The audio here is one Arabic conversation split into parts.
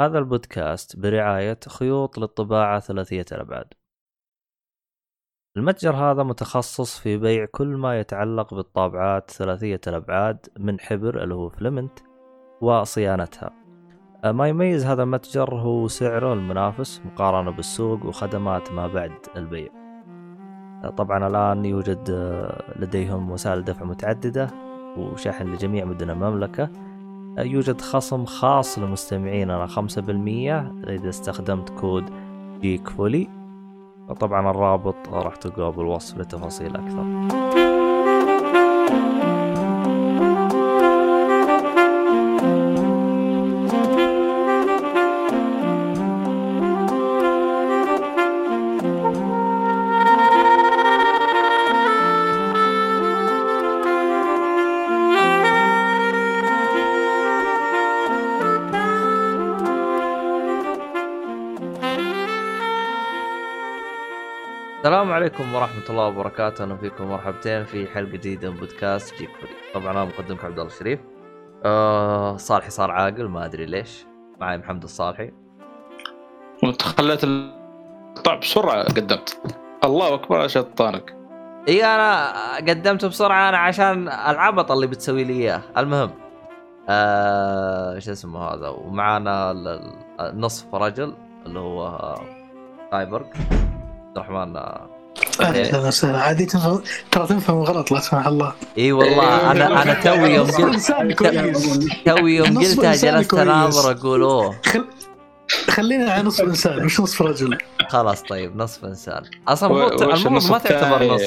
هذا البودكاست برعاية خيوط للطباعة ثلاثية الأبعاد. المتجر هذا متخصص في بيع كل ما يتعلق بالطابعات ثلاثية الأبعاد من حبر اللي هو فلمنت وصيانتها. ما يميز هذا المتجر هو سعره المنافس مقارنة بالسوق وخدمات ما بعد البيع. طبعا الآن يوجد لديهم وسائل دفع متعددة وشحن لجميع مدن المملكة. يوجد خصم خاص لمستمعين أنا 5% إذا استخدمت كود جيك فولي، وطبعا الرابط راح تلقاه بالوصف لتفاصيل أكثر. السلام عليكم ورحمة الله وبركاته، أهلا فيكم مرحبتين في حلقة جديدة من بودكاست جيك فولي. طبعا أنا مقدمك عبدالله الشريف. صالحي صار عاقل ما أدري ليش، معي محمد الصالحي. وتخليت الطعب بسرعة قدمت، الله أكبر شيطانك. إيه أنا قدمته بسرعة أنا عشان العبط اللي بتسوي لي إياه. المهم إيش اسمه هذا، ومعنا النصف رجل اللي هو تايبرغ الرحمن. عادي ترى تفهم غلط لا سمح الله. اي والله انا توي يوم قلتها جلست اناظر اقول اوه خلينا على نصف انسان مش نصف رجل. خلاص طيب نصف انسان اصلا المفروض ما تعتبر نص،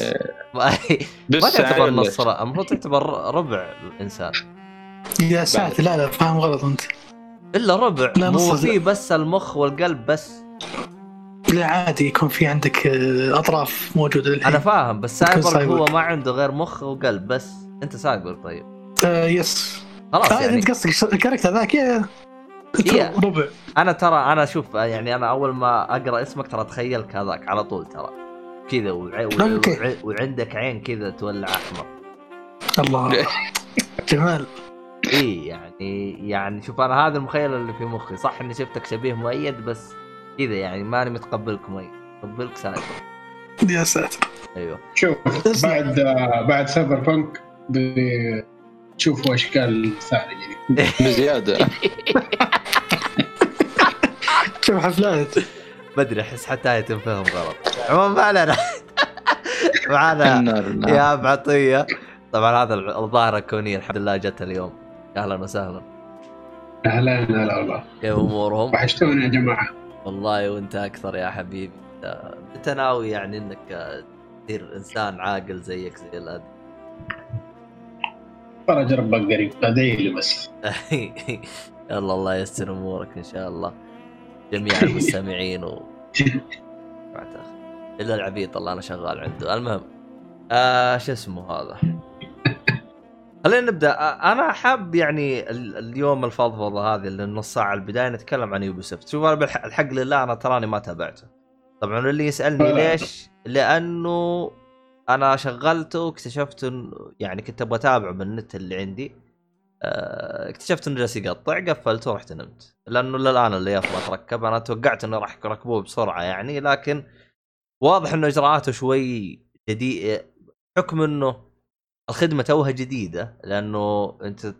ما تعتبر نص، المفروض تعتبر ربع الانسان. يا ساتر لا فاهم غلط انت. الا ربع مو في بس المخ والقلب بس، لا عادي يكون في عندك أطراف موجودة للحين. أنا فاهم بس سايبر هو ما عنده غير مخ وقلب بس. أنت سايبر طيب. يس. خلاص يعني. أنت قصدك الكاركتر ذاك ربع. أنا ترى أنا شوف يعني أنا أول ما أقرأ اسمك ترى تخيل كذاك على طول ترى كذا وعندك عين كذا تولع أحمر. الله جمال. إيه يعني شوف أنا هذا المخيل اللي في مخي، صح إني شفتك شبيه مؤيد بس كذا يعني ماني متقبلك متقبلك سايبر. يا ساتر. ايوه شوف بعد سايبر بانك بتشوفوا اشكال ثانيه يعني بزياده. شوف حفلات بدري احس حتى هي تنفهم غلط. عموما معنا يا ابو عطيه. طبعا هذا الظاهره الكونيه الحمد لله جت اليوم. اهلا وسهلا. اهلا لا والله يا امورهم وحشتونا يا جماعه والله. وانت اكثر يا حبيبي. انت ناوي يعني انك تصير انسان عاقل زيك زي الاد؟ ترى جربك قريب هذي اللي بس. يلا الله يستر امورك ان شاء الله جميع المستمعين الا العبيط الله انا شغال عنده. المهم شو اسمه هذا، خلينا نبدا. انا حاب يعني اليوم الفضفضه هذه اللي النص ساعه البدايه نتكلم عن يوبيسوفت. شوف الحق لله انا تراني ما تابعته. طبعا اللي يسالني ليش، لانه انا شغلته واكتشفت انه يعني كنت ابغى اتابعه من النت اللي عندي، اكتشفت انه جالس يقطع، قفلته ورحت نمت لانه للان اللي يفضل تركب. انا توقعت انه راح يركبوه بسرعه يعني، لكن واضح انه اجراءاته شوي جديده حكم انه الخدمة توها جديدة، لأنه أنت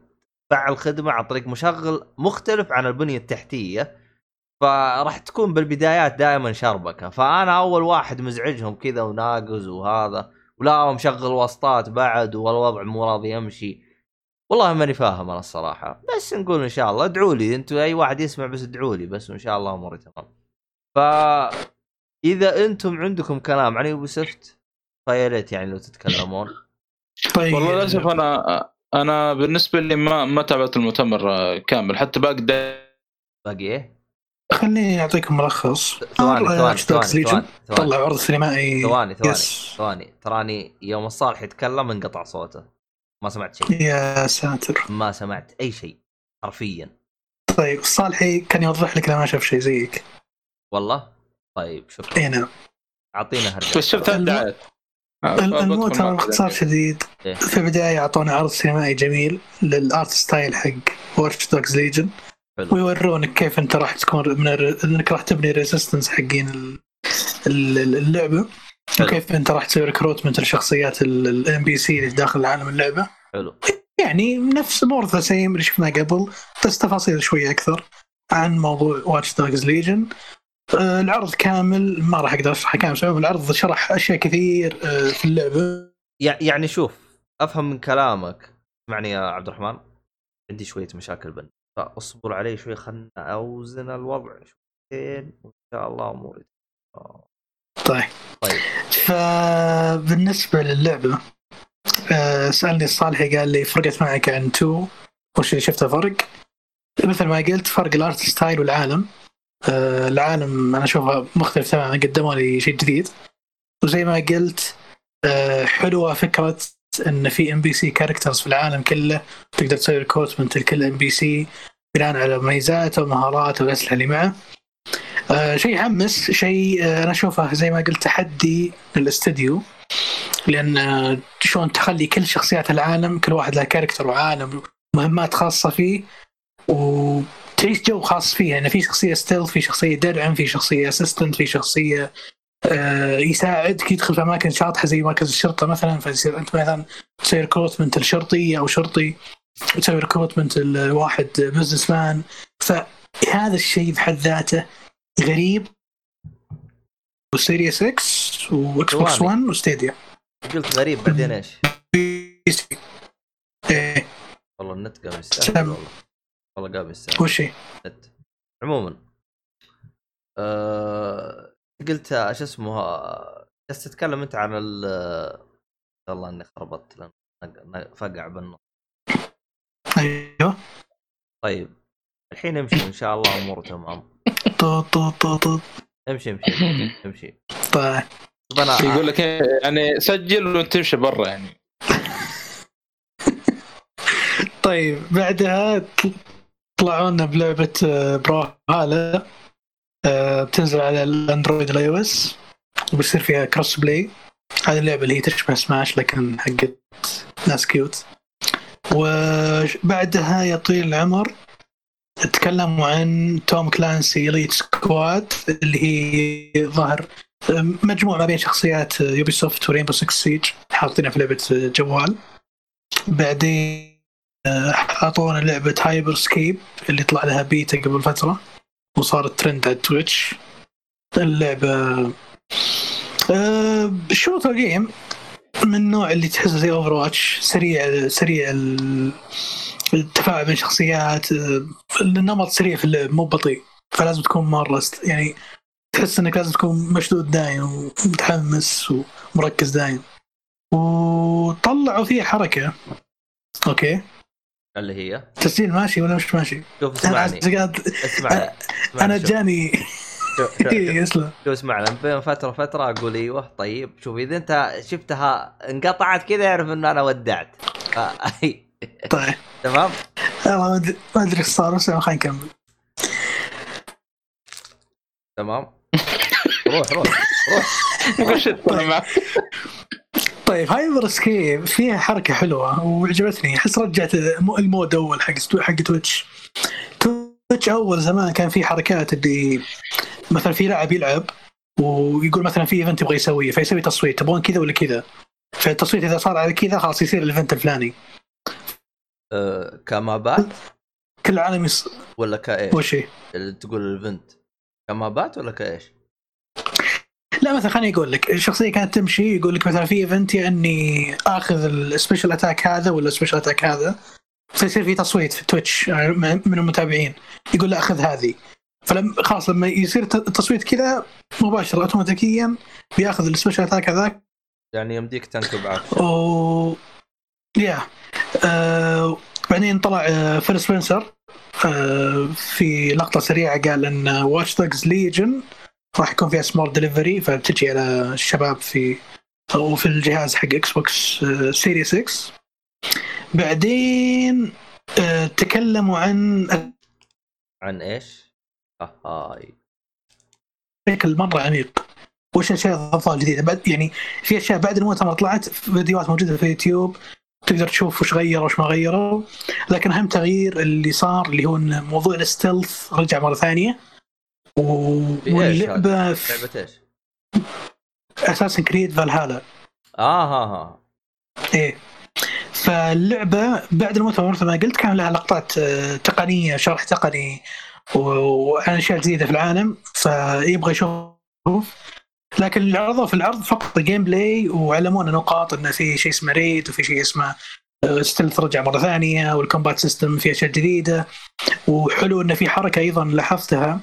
تفعل خدمة عن طريق مشغل مختلف عن البنية التحتية، فراح تكون بالبدايات دائما شربكة. فأنا أول واحد مزعجهم كذا وناقز وهذا، ولا مشغل وسطات بعد، والوضع مو راضي يمشي. والله ماني فاهم أنا الصراحة، بس نقول إن شاء الله ادعوا لي أنتوا أي واحد يسمع، بس ادعوا لي بس وإن شاء الله أموري تمام. فإذا أنتم عندكم كلام عن يوبيسوفت فيا ريت يعني لو تتكلمون. طيب والله للأسف أنا بالنسبة لي ما تابعت المؤتمر كامل، حتى باقي إيه؟ خليني أعطيكم ملخص. ثواني طلع عرض سينمائي. ثواني تراني يوم الصالح يتكلم انقطع صوته، ما سمعت شيء. يا ساتر ما سمعت أي شيء حرفيا. طيب الصالحي كان يوضح لك لما شاف شيء زيك والله. طيب شوف هنا أعطينا هرجة. شفت الدعايات المؤتمر باختصار شديد. في البداية أعطونا عرض سينمائي جميل للآرت ستايل حق Watch Dogs Legion ويورونك كيف انت راح تكون من انك راح تبني ريزيستنس حقين اللعبه حلو. وكيف انت راح تسوي ريكروتمنت للشخصيات الام بي سي اللي داخل عالم اللعبه حلو. يعني نفس مورثا سيم اللي شفناه قبل بس تفاصيل شويه اكثر عن موضوع واتش دوجز ليجن. العرض كامل ما راح اقدر اشرحه كامل بسبب العرض شرح اشياء كثير في اللعبه. يعني شوف افهم من كلامك معني يا عبد الرحمن عندي شويه مشاكل بن فاصبر علي شوي خلنا اوزن الوضع شويتين وان شاء الله اموري طيب. فبالنسبه للعبه سالني الصالحي قال لي فرقت معك عن 2 وش اللي شفته فرق؟ مثل ما قلت فرق الارت ستايل والعالم. العالم أنا أشوفها مختلف تماماً، قدموا لي شيء جديد وزي ما قلت حلوة فكرة إن في MBC كاركترز في العالم كله تقدر تسوي ريكروتمنت لكل MBC بناء على ميزاته ومهاراته والأسلحة اللي معه. شيء يحمس، شيء أنا أشوفه زي ما قلت تحدي للاستديو، لأن شلون تخلي كل شخصيات العالم كل واحد له كاركتر وعالم ومهمات خاصة فيه و تعيش جو خاص فيها. يعني في شخصية ستيلث، في شخصية درعم، في شخصية اسيستنت، في شخصية يساعدك يدخل في أماكن شاطحة زي مركز الشرطة مثلا، فيصير أنت مثلا تسوي ريكروتمنت الشرطي أو شرطي، تسوي ريكروتمنت الواحد بزنس مان. فهذا الشيء بحد ذاته غريب. وسيريس اكس وإكس بوكس 1 وستيديا قلت غريب بعدين إيش؟ والله النت قام يستاهل والله قابل الساعة وشي عموما قلت ايش اسمه بس تتكلم انت عن والله اني خربطت لان فقع بالنص. ايوه طيب الحين امشي ان شاء الله اموره تمام. امشي طيب يقول لك يعني سجل وانت تمشي برا يعني. طيب بعدها طلعونا بلعبة براهالا بتنزل على الاندرويد والاي او اس وبيصير فيها كروس بلاي. هذه اللعبة اللي هي تشبه سماش لكن حقت ناس كيوت. وبعدها يا طويل العمر تكلموا عن توم كلانسي elite squad اللي هي ظهر مجموعة ما بين شخصيات يوبيسوفت ورينبو سكس سيج حاطينها في لعبة جوال. بعدين حطونا لعبة هايبر سكيب اللي طلع لها بيتا قبل فترة وصارت ترند على تويتش. اللعبة شوتر جيم من النوع اللي تحسه زي أوفرواتش، سريع التفاعل بين شخصيات، النمط سريع في اللعب مو بطيء، فلازم تكون مرة يعني تحس انك لازم تكون مشدود دايم ومتحمس ومركز دايم. وطلعوا فيه حركة اوكي اللي هي تسجيل ماشي ولا مش ماشي. شوف اسمعني أنا جاني اسمعنا بين فترة أقول ايوه طيب. شوف إذا أنت شفتها انقطعت كذا يعرف إن أنا ودعت. طيب تمام ما أدري إيش صار بس خلينا نكمل. تمام روح. طيب هايبر سكيب فيها حركة حلوة وعجبتني، حس رجعت المود أول حق تويتش. تويتش أول زمان كان في حركات اللي مثلا في لاعب يلعب ويقول مثلا في إيفنت يبغى يسويه فيسوي تصويت تبغون كذا ولا كذا، فالتصويت إذا صار على كذا خلاص يصير الإيفنت الفلاني. كمابات كل عالم ولا كإيش وشي اللي تقول الإيفنت كمابات ولا كإيش؟ لا مثلا خليني اقول لك الشخصيه كانت تمشي يقول لك مثلا في ايفنت اني اخذ السبيشال اتاك هذا ولا السبيشال اتاك هذا، فيصير في تصويت في تويتش من المتابعين يقول لا اخذ هذه، فلما خلاص لما يصير التصويت كذا مباشره اوتوماتيكيا بياخذ السبيشال اتاك هذاك. يعني يمديك تنتبع يا بعدين طلع فيل سبنسر في لقطه سريعه قال ان واتش دوجز ليجن راح يكون فيها سمارت ديليفري، فبتجي على الشباب في الجهاز حق اكس بوكس سيريس اكس. بعدين تكلموا عن ايش؟ هاي بشكل مرة عميق وش اشياء اضافات جديده. بعد يعني في اشياء بعد المؤتمر طلعت فيديوهات موجوده في يوتيوب تقدر تشوف وش غيره وش ما غيره. لكن أهم تغيير اللي صار اللي هو موضوع الستيلث رجع مرة ثانية. واللعبة لعبة إيش؟ Assassin Creed Valhalla. إيه. فاللعبة بعد المؤتمر مثل ما قلت كان لها لقطات تقنية، شرح تقني وأشياء جديدة في العالم، فيبغى يشوف. لكن اللي عرضه في العرض فقط جيم بلاي، وعلمونا نقاط إنه في شيء اسمه ريت وفي شيء اسمه ستيلث رجع مرة ثانية، والكومبات سيستم فيه أشياء جديدة. وحلو إنه في حركة أيضا لاحظتها،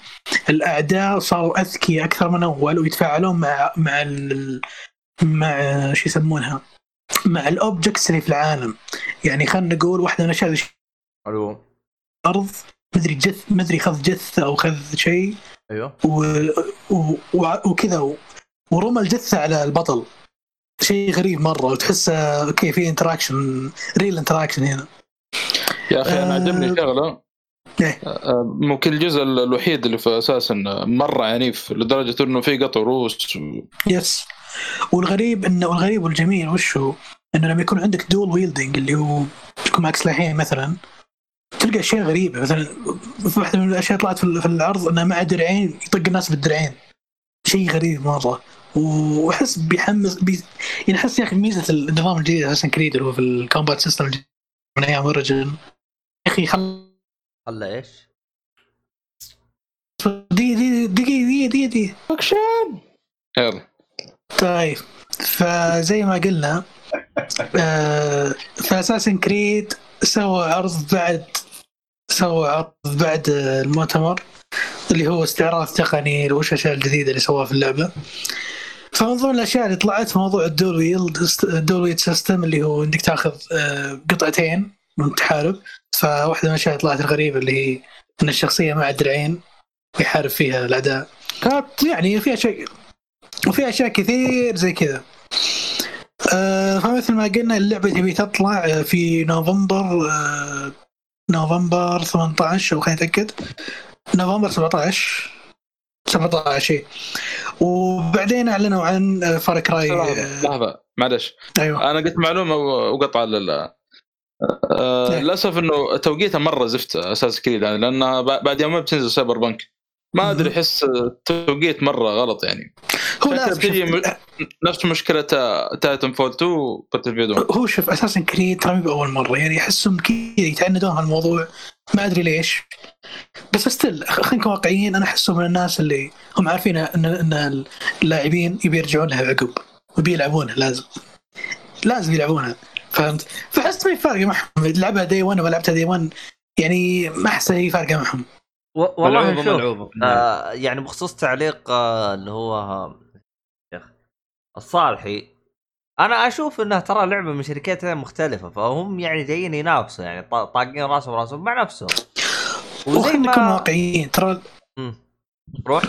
الأعداء صاروا أذكياء أكثر من أول ويتفاعلون مع شو يسمونها، مع الأوبجكتس اللي في العالم. يعني خلنا نقول واحدة نشال ألو أرض مدري جث، مدري خذ جثة أو خذ شيء، أيوة وكذا، ورمى الجثة على البطل. شيء غريب مرة، وتحس أوكي في انتراكشن، ريل انتراكشن هنا. يا أخي أنا عجبني شغلة، ممكن الجزء الوحيد اللي في أساسا مرة عنيف لدرجة إنه في قطع روس. يس. والغريب إنه والغريب والجميل وشو إنه لما يكون عندك دول ويلدينج اللي هو تكون معك سلاحين مثلا، تلقى أشياء غريبة. مثلا واحدة من الأشياء طلعت في العرض إنه مع درعين يطق الناس بالدرعين، شيء غريب مرة. وأحس بيحمس يعني أحس يا أخي ميزة النظام الجديد أساسا كريد اللي هو في الكومبات سيستم الجديد من أيام أوريجن، يا أخي خلى إيش دي دي دي دي دي دي أكشن. طيب فزي ما قلنا فأساسن كريد سوى عرض بعد المؤتمر اللي هو استعراض تقني وش الأشياء الجديدة اللي سواها في اللعبة. فمن ضمن الأشياء اللي طلعت موضوع الدول ويلد سيستم، اللي هو إنك تأخذ قطعتين من تحارب. فواحدة من الأشياء طلعت الغريبة اللي هي إن الشخصية مع درعين يحارب فيها الأعداء. كانت يعني فيها شيء وفي أشياء كثير زي كذا. فمثل ما قلنا اللعبة تبي تطلع في نوفمبر 18 أو خلينا نتأكد نوفمبر 17 شيء. وبعدين أعلنوا عن Far Cry. لحظة معلش. أيوة. أنا قلت معلومة وقطع للأسف إنه توقيتها مرة زفت أساس كريد، يعني لأنها بعد يومين بتنزل سايبر بانك. ما أدري، أحس توقيت مرة غلط. يعني هو نفس مشكلة تايتن فول 2 باتل. هو شوف أساساً كريد رامي بأول مرة، يعني أحسهم كي يتعندون هالموضوع، ما أدري ليش. بس استل خلينا واقعيين، أنا أحسهم من الناس اللي هم عارفين إن اللاعبين يبي يرجعون لها عقب وبيلعبونها، لازم يلعبونها، فهمت؟ فحسيت ما يفرق معهم، لعبها داي 1 ولعبتها داي 1 يعني ما أحس هي فارقة معهم والله. شوف يعني بخصوص تعليق اللي هو الصالحي، انا اشوف انها ترى لعبه من شركات مختلفه، فهم يعني جايين ينافسوا، يعني طاقين راسهم براسهم مع نفسهم. وزي ما كنا واقعيين ترى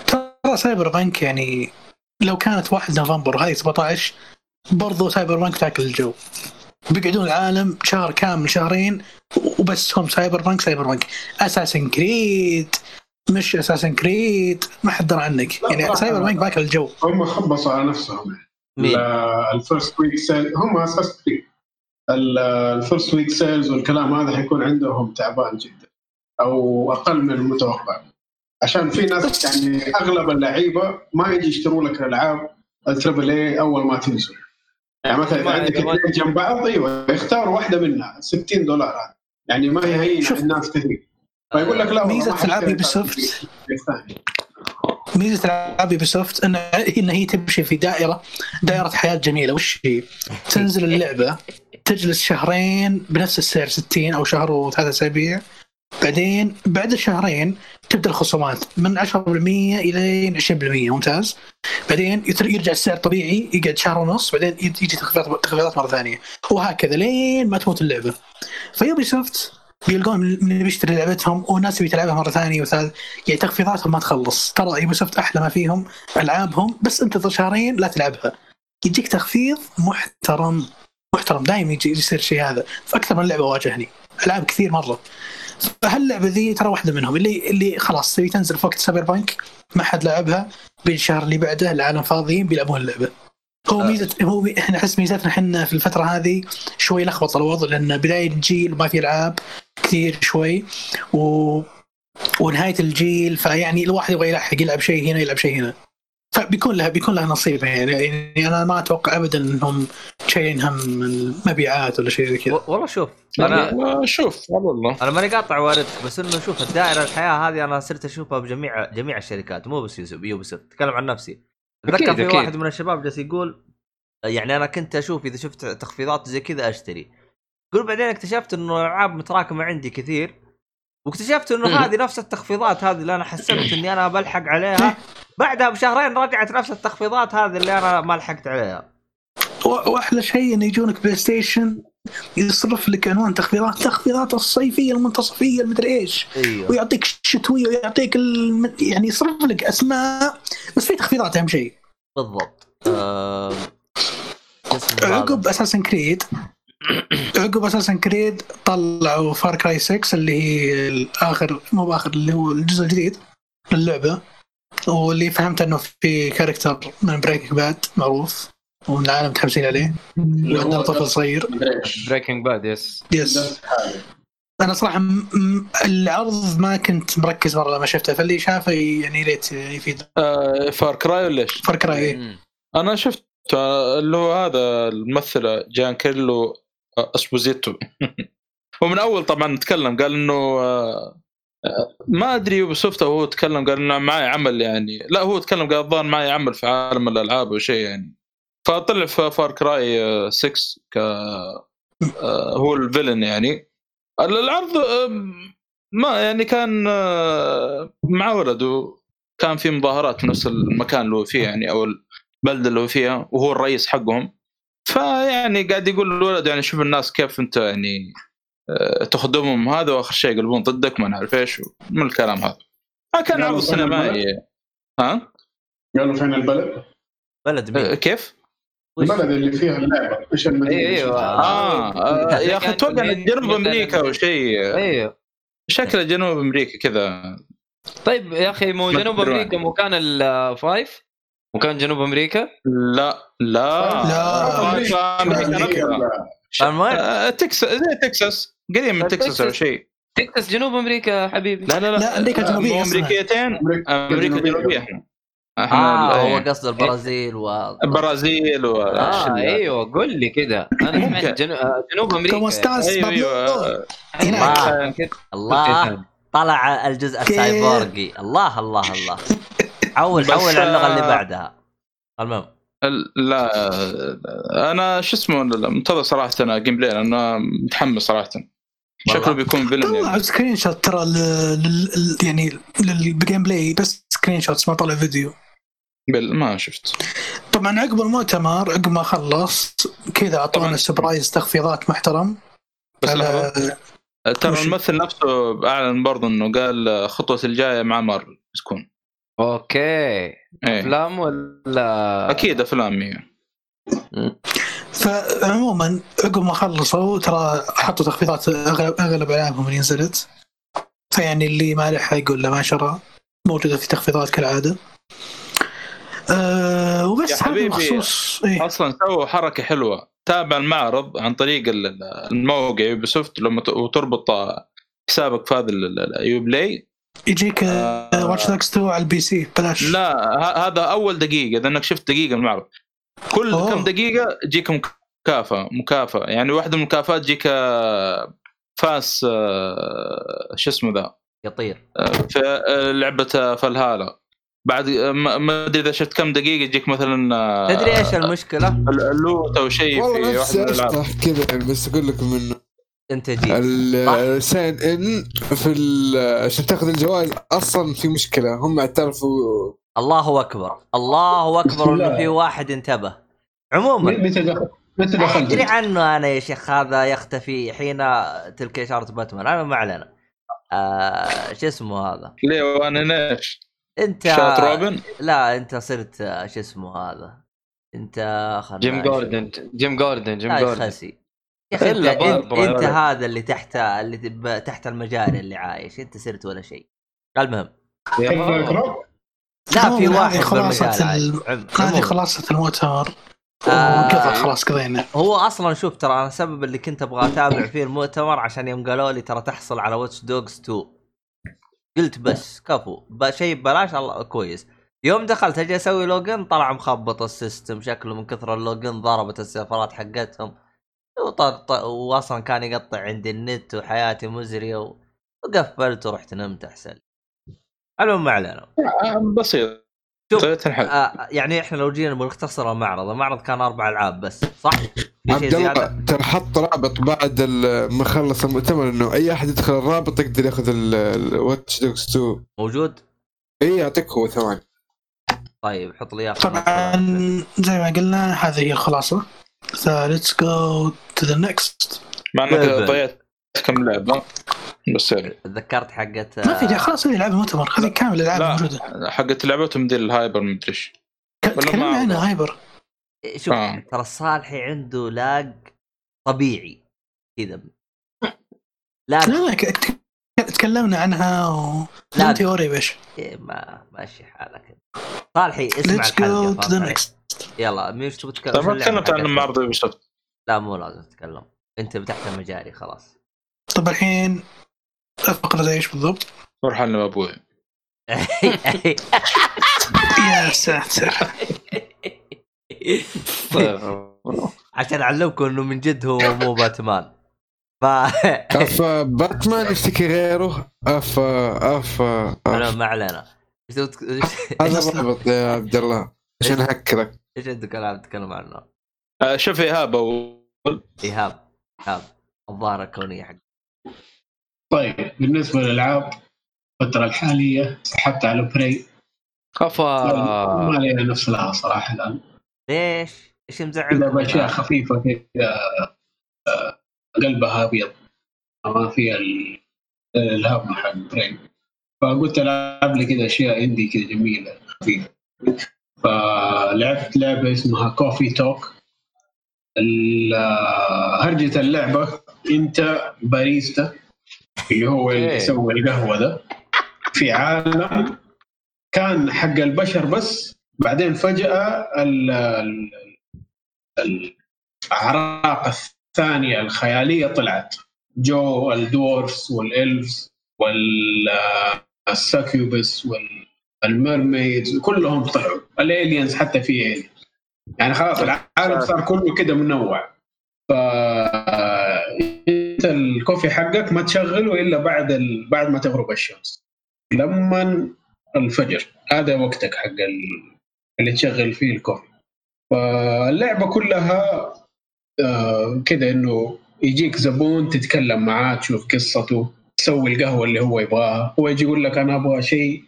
ترى سايبر بانك، يعني لو كانت 1 نوفمبر هاي 17 برضو سايبر بانك تاكل الجو، بيقعدون العالم شهر كامل شهرين وبس هم سايبر بانك. أساسن كريد مش أساسن كريد ما حدر عنك، يعني سايبر بانك باكل الجو. هم خبصوا على نفسهم الفيرست ويك سيلز، هم أساس كريد الفيرست ويك سيلز والكلام هذا حيكون عندهم تعبان جدا أو أقل من المتوقع، عشان في ناس يعني أغلب اللعيبة ما يجي يشتروا لك الألعاب التريبل اي أول ما تنزل. يعني مثلا عندك اثنين جنب بعض، ايوه اختار واحده منها $60 يعني ما هي هين الناس كثير، فيقول لك لا. ميزه العاب يوبيسوفت ان هي تمشي في دائره حياه جميله. وش هي؟ تنزل اللعبه تجلس شهرين بنفس السعر 60 او شهر وثلاثه اسابيع، بعدين بعد شهرين تبدا الخصومات من 10% الى 20%، ممتاز. بعدين يرجع السعر طبيعي، يقعد شهر ونص، بعدين يجي تخفيضات مرة ثانية، وهكذا لين ما تموت اللعبة. فيوبيسوفت بيلقون من بيشتري لعبتهم وناس بيتلعبها مرة ثانية وثالث، يعني تخفيضاتهم ما تخلص. ترى يوبيسوفت أحلى ما فيهم ألعابهم، بس أنت شهرين لا تلعبها يجيك تخفيض محترم. دائما يصير شيء هذا في أكثر من لعبة واجهني، ألعاب كثير مرة. فهاللعبة ذي ترى واحدة منهم اللي خلاص تنزل في وقت سايبر بانك، ما حد لعبها، بالشهر اللي بعده العالم فاضيين بيلعبون اللعبة. هو ميزة هو احنا حس ميزاتنا احنا في الفترة هذه شوي لخبط الوضع لأن بداية الجيل وما في ألعاب كثير شوي ونهاية الجيل فيعني الواحد يبغى يلحق يلعب شيء هنا يلعب شيء هنا فبيكون لها نصيبها يعني أنا ما أتوقع أبدا إنهم شيء هم المبيعات ولا شيء زي كذا والله شوف أنا شوف والله أنا ماني قاطع واردك بس إنه شوف الدائرة الحياة هذه أنا صرت أشوفها بجميع الشركات مو بس يوبيسوفت أتكلم عن نفسي أتذكر في واحد من الشباب جالس يقول يعني أنا كنت أشوف إذا شفت تخفيضات زي كذا أشتري قل بعدين اكتشفت إنه ألعاب متراكمة عندي كثير واكتشفت إنه هذه نفس التخفيضات هذه اللي أنا حسبت إني أنا بلحق عليها بعدها بشهرين رجعت نفس التخفيضات هذه اللي أنا ما لحقت عليها وأحلى شيء إن يجونك بلاي ستيشن يصرف لك عنوان تخفيضات الصيفية المنتصفية المدري إيش أيوه. ويعطيك شتوية ويعطيك يعني يصرف لك أسماء بس في تخفيضات أهم شيء بالضبط عقب أساسن كريد طلعوا فار كراي 6 اللي هي الآخر مو بآخر اللي هو الجزء الجديد للعبة واللي فهمت أنه في كاركتر من بريكنج باد معروف والعالم متحمسين عليه وعندنا طفل صغير بريكنج باد يس أنا صراحة العرض ما كنت مركز مرة لما شفته فاللي شافه يعني ليت يفيد فار كراي ولا إيش فار كراي أنا شفت اللي هو هذا الممثل جان كيللو أسبوزيتو ومن أول طبعا تكلم قال إنه ما أدري يوبيسوفت هو تكلم قال إنه معي عمل يعني لا هو تكلم قال ضان معي عمل في عالم الألعاب وشيء يعني فطلع في فار كراي 6 هو الفيلن يعني العرض ما يعني كان مع ولده كان في مظاهرات في نفس المكان اللي هو فيه يعني أو البلد اللي هو فيها وهو الرئيس حقهم فيعني قاعد يقول لولده يعني شوف الناس كيف أنت يعني تخدمهم هذا وآخر شيء يقلبون ضدك ما نعرف إيش من الكلام هذا كان عرض سينمائي ها قالوا فين البلد بلد كيف البلد اللي فيها اللعبة إيش أيوة. يا أخي توقع جنوب أمريكا أو شيء أيوة. شكله جنوب أمريكا كذا طيب يا أخي مو جنوب أمريكا مكان الفايف مكان جنوب أمريكا لا تكساس قريب من تكساس أو شيء تكساس جنوب أمريكا حبيبي لا أمريكا جنوبية أمريكتين أمريكا جنوبية هو قصد البرازيل البرازيل ايوه قل لي كده انا سمعت جنوب امريكا ايوه الله طلع الجزء السايبورغي الله الله الله حول على اللغه اللي بعدها المهم لا انا شو اسمه منتظر صراحه انا جيم بلاي انا متحمس صراحه شكله بيكون فيلم يعني سكرين شوت ترى يعني للجيم بلاي بس سكرين شوتس ما طلع فيديو ما شفت طبعا عقب المؤتمر عقب ما خلص كذا اعطونا سبرايز تخفيضات محترم بس ترى الممثل نفسه اعلن برضه انه قال خطوه الجايه مع ماري بتكون اوكي افلام ولا اكيد افلام فعموما عقب ما خلصوا ترى حطوا تخفيضات اغلب العابهم اللي نزلت فيعني اللي ما لحق يقول له ما شرى موجوده في تخفيضات كالعاده وبس هذا مخصوص اصلا سووا حركه حلوه تابع المعرض عن طريق الموقع يوبيسوفت لما تربط حسابك في هذا اليو بلاي يجيك واتش دوغز 2 على البي سي بلاش لا هذا اول دقيقه اذا انك شفت دقيقه المعرض كل كم دقيقه تجيك مكافاه يعني واحده من المكافات تجيك فاس شو اسمه ذا يطير في لعبه فالهالا بعد ما ادري اذا شفت كم دقيقه تجيك مثلا تدري ايش المشكله اللوت او شيء في واحد من الالعاب كذا بس اقول لكم انه انتاجي السين ان في عشان تاخذ الجوائز اصلا في مشكله هم اعترفوا الله اكبر انه في واحد انتبه عموما متى دخلت ادري عنه انا يا شيخ هذا يختفي حين تلك اشاره باتمان انا ما علينا شو اسمه هذا ليه وانا ناش انت شات روبن لا انت صرت شو اسمه هذا انت جيم جوردن انت هذا اللي تحت المجاري اللي عايش انت صرت ولا شيء المهم لا في واحد خلاصه المؤتمر كذا خلاص كذا. هو اصلا شوف ترى انا السبب اللي كنت ابغى اتابع فيه المؤتمر عشان يوم قالوا لي ترى تحصل على واتش دوجز 2 قلت بس كفو شيء ببلاش الله كويس. يوم دخلت اجي اسوي لوجن طلع مخبط السيستم شكله من كثر اللوجن ضربت السيرفرات حقتهم واصلا كان يقطع عندي النت وحياتي مزريه وقفلت ورحت نمت احسن. المهم علينا بسيط يعني احنا لو جينا بنختصر المعرض، المعرض كان 4 ألعاب بس صح؟ ترى حط رابط بعد ما خلص المؤتمر انه اي احد يدخل الرابط يقدر ياخذ الواتش دوكس 2 موجود؟ اي يعطيك هو ثمان. طيب حط لي اياه طبعا زي ما قلنا هذه هي الخلاصه. let's go to the next. ما انا ضيعت كم لعبه بس تذكرت حقت ما في خلاص اللي لعبه مؤتمر هذه كامل الالعاب موجوده حقت لعبته مدير الهايبر مدريش تكلمنا عنها هايبر. شوف ترى الصالحي عنده لاج طبيعي كذا لا تكلمنا عنها لا تيوري باش ماشي حالك صالحي اسمع الحلقه يلا مش تبغى تتكلم طب تكلمت عن المعرض يوبيسوفت لا مو لازم تتكلم انت بتحت مجاري خلاص. طب الحين الفقرة ايش بالضبط؟ ورحلنا بابوي يا ساتر عشان اعلمكم انه من جد هو مو باتمان اف باتمان اشتكي غيره اف انا ما علينا هذا بالضبط يا عبد الله عشان اهكرك ايش عندك العاب تتكلم عنه. شوف ايهاب اول ايهاب الظاهرة الكونية حق. طيب بالنسبة للألعاب الفترة الحالية سحبت على بري ما لينا نفس لها صراحة الآن. ليش؟ إيش مزعل؟ لعبة أشياء خفيفة كذا قلبها أبيض ما فيها الهم حق بري فقلت ألعب لي كذا أشياء عندي كذا جميلة خفيفة. فلعبت لعبة اسمها كوفي توك. هرجة اللعبة انت باريستا اللي هو اللي يسوي القهوة ده في عالم كان حق البشر بس بعدين فجأة الأعراق الثانية الخيالية طلعت جو الدورفس والإلفز والساكيوبس والميرميدز كلهم طلعوا الالينز حتى في الينز يعني خلاص العالم صار كله كده منوع. فأنت الكوفي حقك ما تشغله إلا بعد ما تغرب الشمس لما الفجر هذا وقتك حق اللي تشغل فيه الكوفي. فاللعبة كلها كده إنه يجيك زبون تتكلم معاه تشوف قصته تسوي القهوة اللي هو يبغاها هو يجي يقول لك أنا أبغى شيء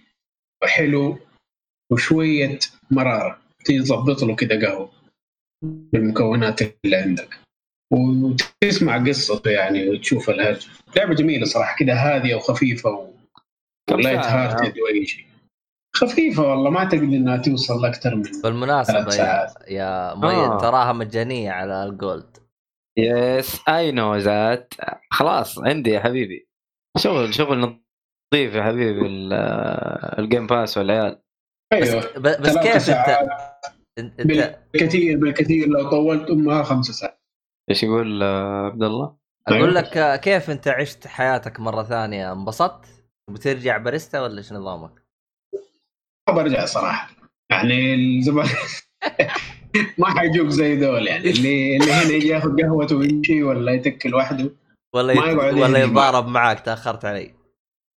حلو وشوية مرارة تضبط له كده قهوة بالمكونات اللي عندك وتسمع قصته يعني وتشوف الهرج. لعبة جميلة صراحة كده هادية وخفيفة ولايت هارتد وأي شيء خفيفة والله ما تقدر إنها توصل أكثر من بالمناسبة يا مي تراها مجانية على الجولد. يس أي نو ذات خلاص عندي يا حبيبي شغل نظيف يا حبيبي الجيم باس والعيال. أيوة. بس كيف انت بالكثير لو طولت امها 5 ساعات. ايش يقول عبد الله؟ اقول لك كيف انت عشت حياتك مره ثانيه انبسطت بترجع باريستا ولا ايش نظامك؟ ما برجع صراحه يعني الزبائن ما حيجوك زي دول يعني اللي هنا يجي ياخذ قهوته ويمشي ولا يتكل وحده ولا يضارب معك تاخرت علي.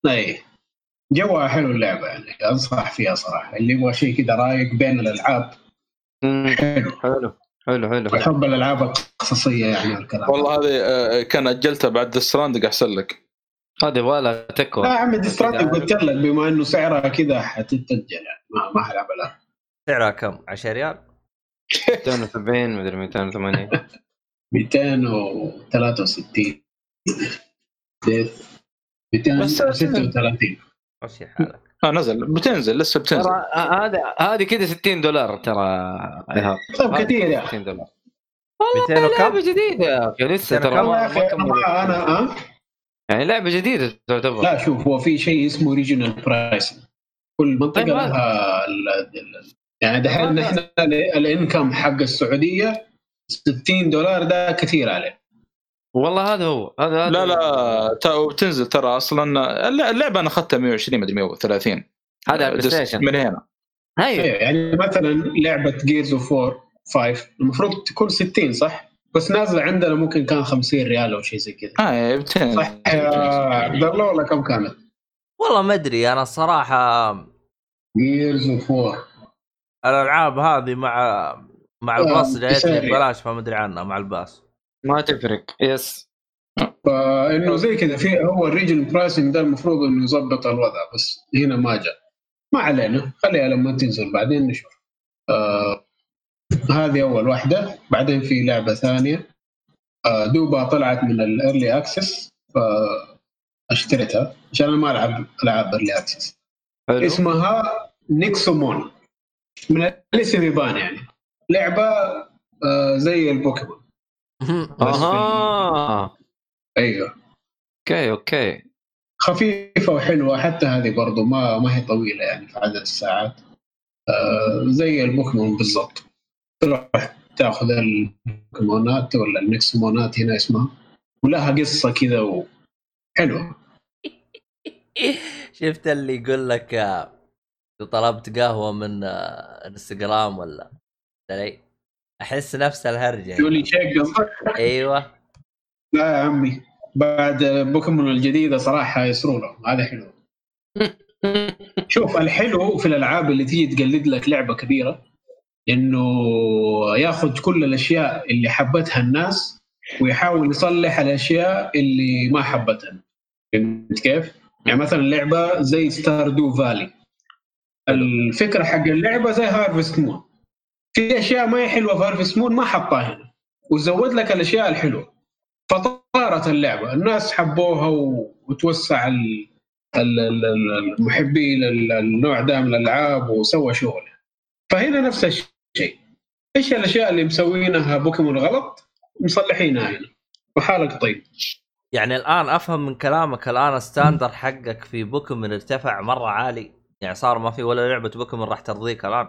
طيب جوها حلو اللعبة يعني أنصح فيها صراحة اللي هو شيء كده رايق بين الألعاب حلو أحب الألعاب القصصية يعني الكلام. والله هذه كان أجلتها بعد الستراندق أحسن لك هذه ولا تكوى. لا عمي الستراندق بتجلت بما أنه سعرها كده حتتجل يعني ما حلعب لها. سعرها كم؟ 10 ريال؟ 270 مدري 280 263 236 ماشي حالك. نزل بتنزل لسه بتنزل ترى هذه كده $60 ترى ايهاب طب كثير يا 60 دولار 200 وكم جديده لسه ترى انا يعني لعبه جديده تعتبر. لا شوف هو في شيء اسمه ريجنال برايس كل منطقه لها يعني دحين نحن الانكم حق السعودية $60 ده كثير عليه والله. هذا هو هذا لا لا تنزل ترى أصلا اللعبة أنا أخذتها 120 مدري 130 هذا من هنا. أيوة يعني مثلا لعبة جيرز اوف وور 5 المفروض تكون 60 صح، بس نازلة عندنا ممكن كان 50 ريال أو شيء زي كذا. أيوة صح يا عبد الله ولا كم كانت؟ والله ما أدري أنا الصراحة. جيرز اوف وور الألعاب هذه مع الباص جايتني ببلاش فما أدري عنها مع الباص ما تفرق. يس فإنه زي كذا في هو الريجن برايسنج ده المفروض إنه يضبط الوضع، بس هنا ما جاء. ما علينا خليها لما تنزل بعدين نشوف. هذه أول واحدة. بعدين في لعبة ثانية دوبها طلعت من الأرلي أكسس فاشتريتها عشان أنا ما ألعب ألعاب أرلي أكسس. اسمها نيكسومون من الاسم يبان يعني لعبة زي البوكيمون. آه أيوة أوكي أوكي خفيفة وحلوة حتى هذه برضو ما هي طويلة يعني في عدد الساعات زي البوكيمون بالضبط. تروح تأخذ البوكيمونات ولا النكسمونات هنا اسمها ولها قصة كذا وحلوة. شفت اللي يقول لك طلبت قهوة من انستغرام ولا ترى أحس نفس الهرجة يقول لي شيك قصدك. أيوة لا يا عمي بعد بوكيمون الجديدة صراحة يسرونه هذا حلو. شوف الحلو في الألعاب اللي تيجي تقلد لك لعبة كبيرة إنه ياخد كل الأشياء اللي حبتها الناس ويحاول يصلح الأشياء اللي ما حبتها. فهمت كيف؟ يعني مثلا لعبة زي ستاردو فالي الفكرة حق اللعبة زي هارفست مون في أشياء ما حلوة في هارفست مون ما حطها هنا وزود لك الأشياء الحلوة فطارت اللعبة الناس حبوها وتوسع المحبين للنوع ده من الألعاب وسوى شغل. فهنا نفس الشيء إيش الأشياء اللي مسوينها بوكيمون غلط مصلحينها هنا وحالك طيب. يعني الآن أفهم من كلامك الآن الستاندر حقك في بوكيمون ارتفع مرة عالي يعني صار ما في ولا لعبة بوكيمون راح ترضيك الآن.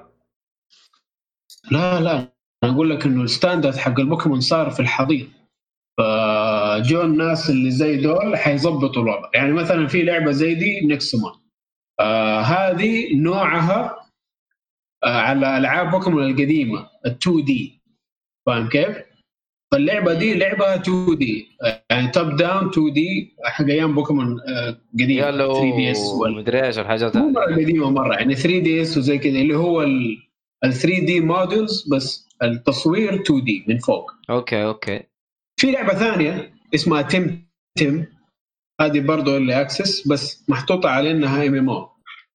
لا لا أنا أقول لك إنه الستاندر حق البوكيمون صار في الحضيض فجون الناس اللي زي دول حيظبطوا الوضع. يعني مثلا في لعبة زي دي نيكسومون هذه نوعها على ألعاب بوكيمون القديمة 2D فاهم كيف؟ فاللعبة دي لعبة 2D يعني توب داون 2D حق أيام بوكيمون قديمة 3DS والمدريش والحاجات مرة قديمة مرة يعني 3DS وزي كده اللي هو ال 3D مودلز بس التصوير 2D من فوق. أوكي أوكي. في لعبة ثانية اسمها تم هذه برضو اللي أكسس بس محطوطة علينا MMO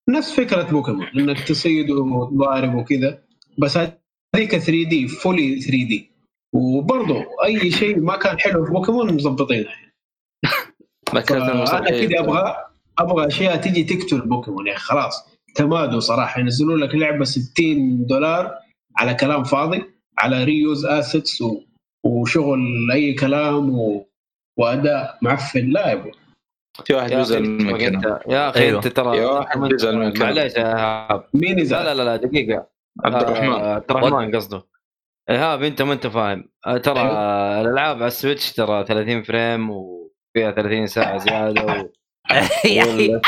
نفس فكرة بوكيمون إنك تصيد وتضارب وكذا بس هذيك 3D فولي 3D وبرضو أي شيء ما كان حلو في بوكيمون مزبطينه. أنا كده أبغى أشياء تيجي تقتل بوكيمون يعني خلاص تمادوا صراحة ينزلوا لك لعبة $60 على كلام فاضي على ريوز أسيتس وشغل أي كلام وأداء معفن لا يبغى. في واحد يزعل منك يا أخي أنت ترى معلش مين يزعل؟ لا لا لا دقيقة عبد الرحمن قصده إيهاب أنت ما أنت فاهم ترى الألعاب على السويتش ترى 30 فريم وفيها 30 ساعة زيادة والموسيقى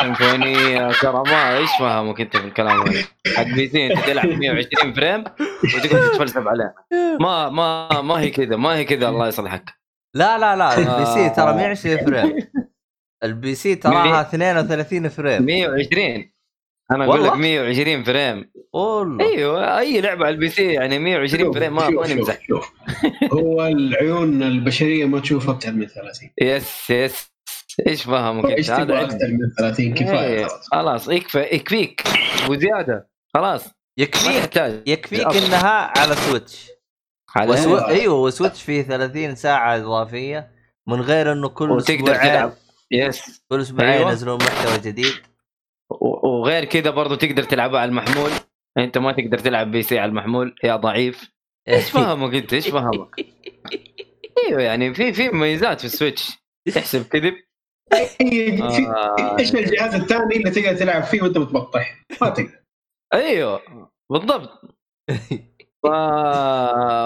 سيمفونية ترى ما إيش فاهمك أنت في الكلام هذا. حق بيسين أنت تلعب 120 فريم وتقعد تتفلسف عليها ما هي كذا ما هي كذا الله يصلحك. لا لا لا البي سي ترى 120 فريم البي سي تراها 32 فريم 120 انا اقول لك 120 فريم والله. ايوه اي لعبه على البي سي يعني 120 فريم ما نمزح. هو العيون البشريه ما تشوفها اكثر من 30. يس ايش فاهمك هذا اكثر من 30 كفايه خلاص يكفيك وزياده خلاص يكفيك انها على سويتش ايوه وسويتش فيه 30 ساعه اضافيه من غير انه كل اسبوعين كل اسبوعين ينزلون محتوى جديد وغير كذا برضو تقدر تلعبها على المحمول انت ما تقدر تلعب بي سي على المحمول يا ضعيف. ايش فاهمك انت ايش فاهمك. ايوه يعني في مميزات في السويتش تحسب كذب. ايش الجهاز الثاني اللي تقدر تلعب فيه وانت متبطح ما تقدر. ايوه بالضبط.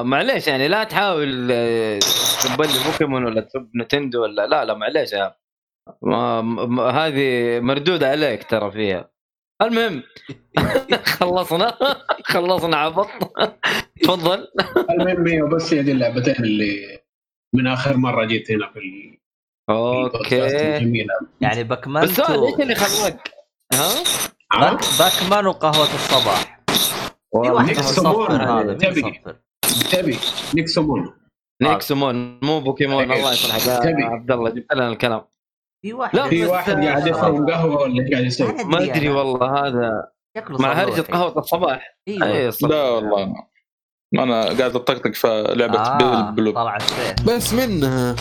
معليش يعني لا تحاول تسب بوكيمون ولا تسب نتندو ولا لا معليش يعني. هذه مردودة عليك ترى فيها. المهم خلصنا عبط. تفضل. المهم بس هي دي اللعبتين اللي من آخر مرة جيت هنا في اوكي جميلة. يعني باكمان بس ايش اللي خلاك ها باكمان وقهوة الصباح نيكسومون تبي نيكسومون مو بوكيمون. الله يصلحك يا عبد الله جبت لنا الكلام. في واحد قاعد يشرب قهوه ولا قاعد يسوي ما ادري والله هذا مع هرجة قهوة الصباح. اي لا والله انا قاعد اطقطق في لعبة بيل بير بس منها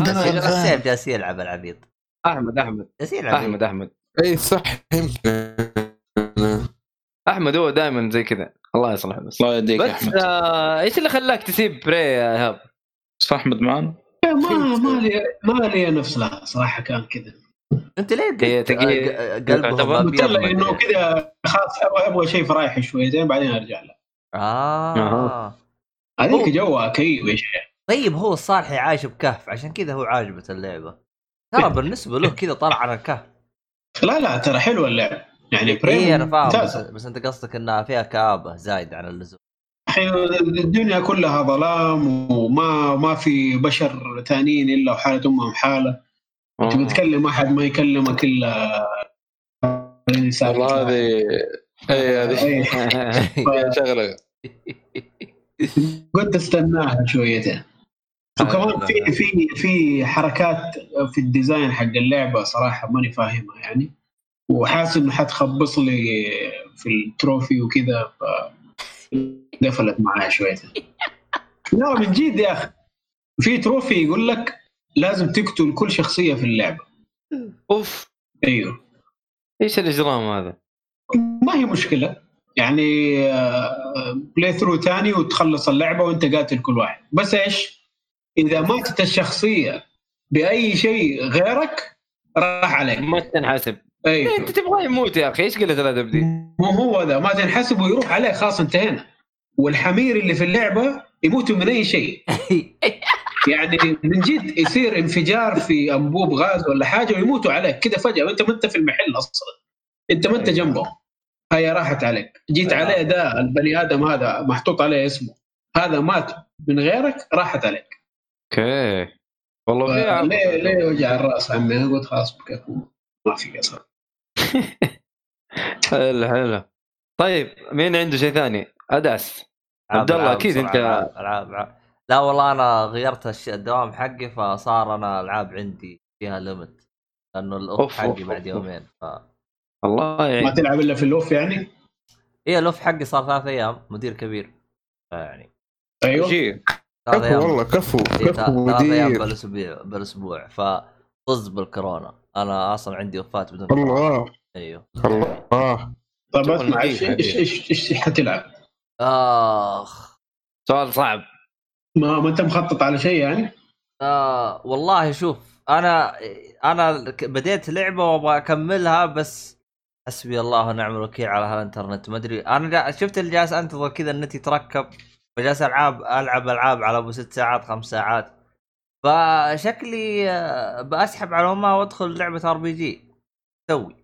السيف جالس يلعب العبيط. احمد جالس يلعب احمد اي صح يمكن احمد هو دائما زي كذا. الله يصلحه بس الله يديك يا احمد. بس ايش اللي خلاك تسيب بري يا ايهاب؟ صح احمد معنا ما لي نفسها صراحه كان كذا. انت ليه قلبه ابيض انه كذا خاص ابغى شيء فرايح شويتين بعدين ارجع له. هذيك جوها كئيب يا شيخ. طيب هو الصالحي عايش بكهف عشان كذا هو عاجبه اللعبه ترى بالنسبه له كذا طالع على الكهف. لا ترى حلوه اللعبه يعني بريم بس انت قصدك انها فيها كابه زايد عن اللزوم. الدنيا كلها ظلام وما في بشر ثانيين الا وحاله امهم حاله. انت بتكلم احد ما يكلمك الا والله هذه شغله. كنت استناها شويتين. وكمان في حركات في الديزاين حق اللعبه صراحه ماني فاهمها يعني وحاسس انه حتخبص لي في التروفي وكذا قفلت معايا شويتين. لا بجد يا اخي في تروفي يقول لك لازم تقتل كل شخصيه في اللعبه. اوف ايوه ايش الاجرام هذا؟ ما هي مشكله يعني بلاي ثرو تاني وتخلص اللعبه وانت قاتل كل واحد. بس ايش اذا ماتت الشخصيه باي شيء غيرك راح عليك ما تنحسب. ايوه انت تبغى يموت يا اخي ايش قلت له تبدي مو هو ذا ما تنحسب ويروح عليه خلاص انتهينا. والحمير اللي في اللعبه يموتوا من اي شيء يعني من جد يصير انفجار في انبوب غاز ولا حاجه ويموتوا عليك كذا فجاه وانت ما انت في المحل اصلا انت ما انت جنبه. هي راحت عليك جيت عليه ده البني آدم هذا محطوط عليه اسمه هذا مات من غيرك راحت عليك. اوكي والله ليه وجع الراس عمي قلت خلاص بكيك ما في قصر. حلو طيب مين عنده شيء ثاني؟ أداس عبد الله أكيد أنت العاب. لا والله أنا غيرت الدوام حقي فصار أنا العاب عندي فيها ليمت لأنه الأوف حقي بعد يومين الله يعني. ما تلعب إلا في اللوف يعني؟ إيه اللوف حقي صار 3 أيام مدير كبير يعني. أيوه كفو والله كفو مدير بالأسبوع فطز بالكورونا. أنا أصلا عندي وفات بدون الله. أيوه الله. طب اسمع إيش حتلعب؟ سؤال صعب. ما أنت مخطط على شيء يعني؟ والله شوف أنا بديت لعبة وأبغى أكملها بس حسبي الله ونعم الوكيل على هالانترنت ما ادري. انا شفت اللي جالس انتظر كذا النت يتركب وجالس العب على ابو 6 ساعات 5 ساعات فشكلي باسحب على ما وادخل لعبه ار بي جي سوي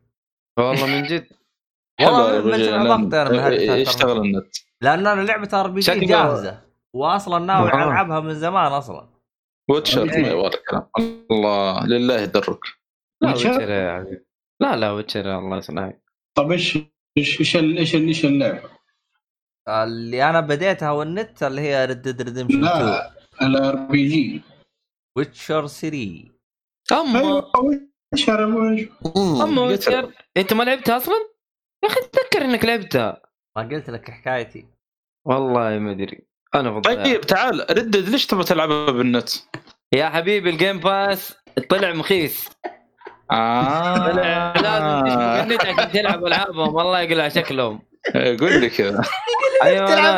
والله من جد. والله من اشتغل النت لان انا لعبه ار بي جي جاهزه واصلا ناوي العبها من زمان اصلا. واتشر ما يورك الله لله درك لا وتشر الله يسلمك. طب ايش اللعبه اللي انا بديتها والنت اللي هي ردد ريدمشن 2؟ لا الار بي جي ويتشر 3. ويتشر انت ما لعبتها اصلا يا اخي؟ اتذكر انك لعبتها ما قلت لك حكايتي والله ما ادري انا بضيع. طيب تعال ردد ليش تبغى تلعبها بالنت يا حبيبي؟ الجيم باس طلع مخيس لازم تشوف النت تلعب العابهم والله يقلع شكلهم. قول لي كذا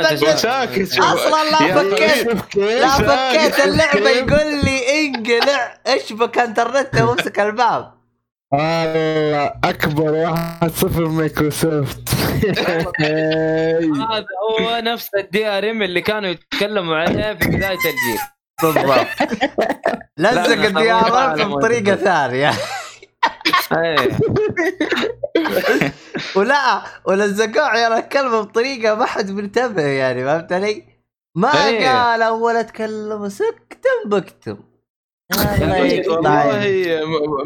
اصلا لا فكيت اللعبه يقول لي انقلع اشبك انترنت وامسك الباب الله اكبر 1-0 مايكروسوفت. هذا هو نفس الDRM اللي كانوا يتكلموا عليه في بداية الجيل بالضبط. لزق الDRM بطريقة ثانية. ولا ولزقوا يا الكلمة بطريقة ما حد منتبه يعني فهمت علي؟ ما قال اول اتكلم سكتم بكتم. والله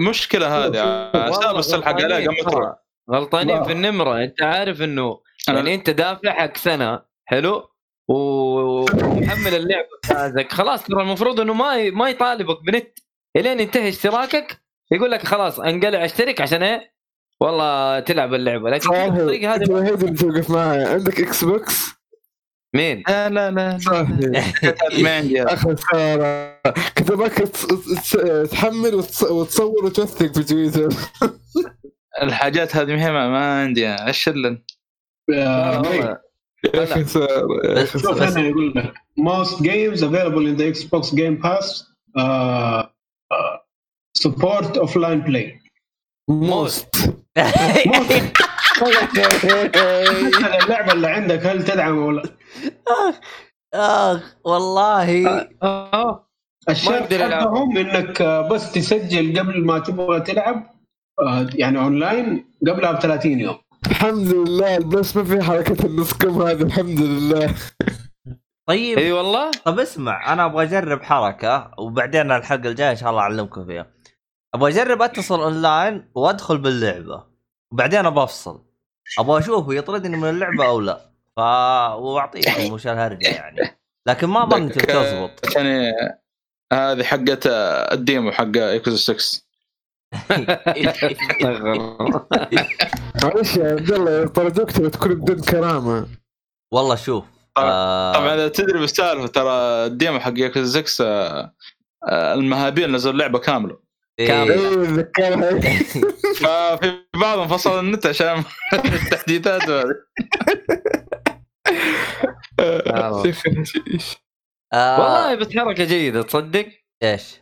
مشكلة هذه عشان بس الحق عليها قمت غلطانين في النمرة. انت عارف انه يعني انت دافع حق سنة حلو ومحمل اللعبة بتاعتك خلاص ترى المفروض انه ما يطالبك بنت الين ينتهي اشتراكك يقول لك خلاص انقلع اشترك عشان ايه والله تلعب اللعبة. لكن الطريقة هذه هذه اللي توقف معها. عندك اكس بوكس مين؟ لا لا لا ما عندي اخر صار كنت بك تحمل وتصور وتوثق في تويتر. الحاجات هذه مهمه ما عندي ايش لن انا يقول لك most games available in the Xbox Game Pass support offline play most. اللعبة اللي عندك هل تدعم ولا؟ آخ والله الشرط لهم إنك بس تسجل قبل ما تبغى تلعب يعني أونلاين قبلها ب30 يوم. الحمد لله بس ما في حركة النسكم هذا الحمد لله. طيب أي والله. طب اسمع أنا أبغى أجرب حركة وبعدين الحلقة الجاية إن شاء الله أعلمكم فيها. أبغى أجرب أتصل أونلاين وأدخل باللعبة وبعدين ابغى افصل ابغى اشوفه يطردني من اللعبه او لا ف واعطيكم مشان هرجه يعني لكن ما ظنيت تزبط يعني هذه حقه الديمو حق اكس 6 معلش يا عبد الله طردوك تكون بدون كرامه والله. شوف طبعا اذا تدري بالسالفه ترى الديمو حق اكس 6 المهابيل نزل لعبه كامله كامل في بعض انفصل النت عشان التحديثات هذه. والله بتحركة جيدة تصدق ايش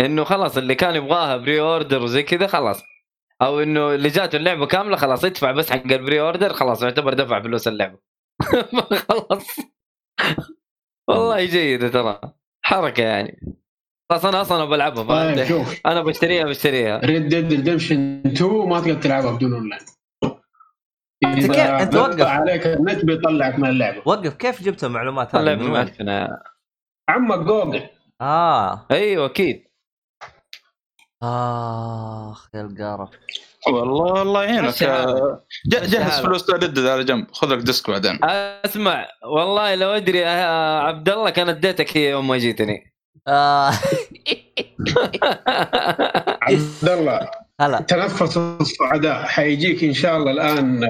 انه خلاص اللي كان يبغاها بري اوردر وزي كذا خلاص او انه اللي جاته اللعبة كاملة خلاص يدفع بس حق البري اوردر خلاص يعتبر دفع فلوس اللعبة. خلاص والله جيدة ترى حركة يعني خلاص انا اصلا بلعبها طيب انا بشتريها ريد ديد ريدمشن 2 ما تقدر تلعبها بدون اونلاين. انت وقف عليك النت بيطلعك من اللعبه. وقف كيف جبت المعلومات هذه معلوماتنا عمك جوجل ايوه اكيد يا القرف والله الله يعينك. جهز فلوس تردد على جنب خذ لك ديسك بعدين. اسمع والله لو ادري عبد الله كان اديتك هي يوم ما جيتني. عبد الله هلا تنفس الصعداء حيجيك ان شاء الله الان.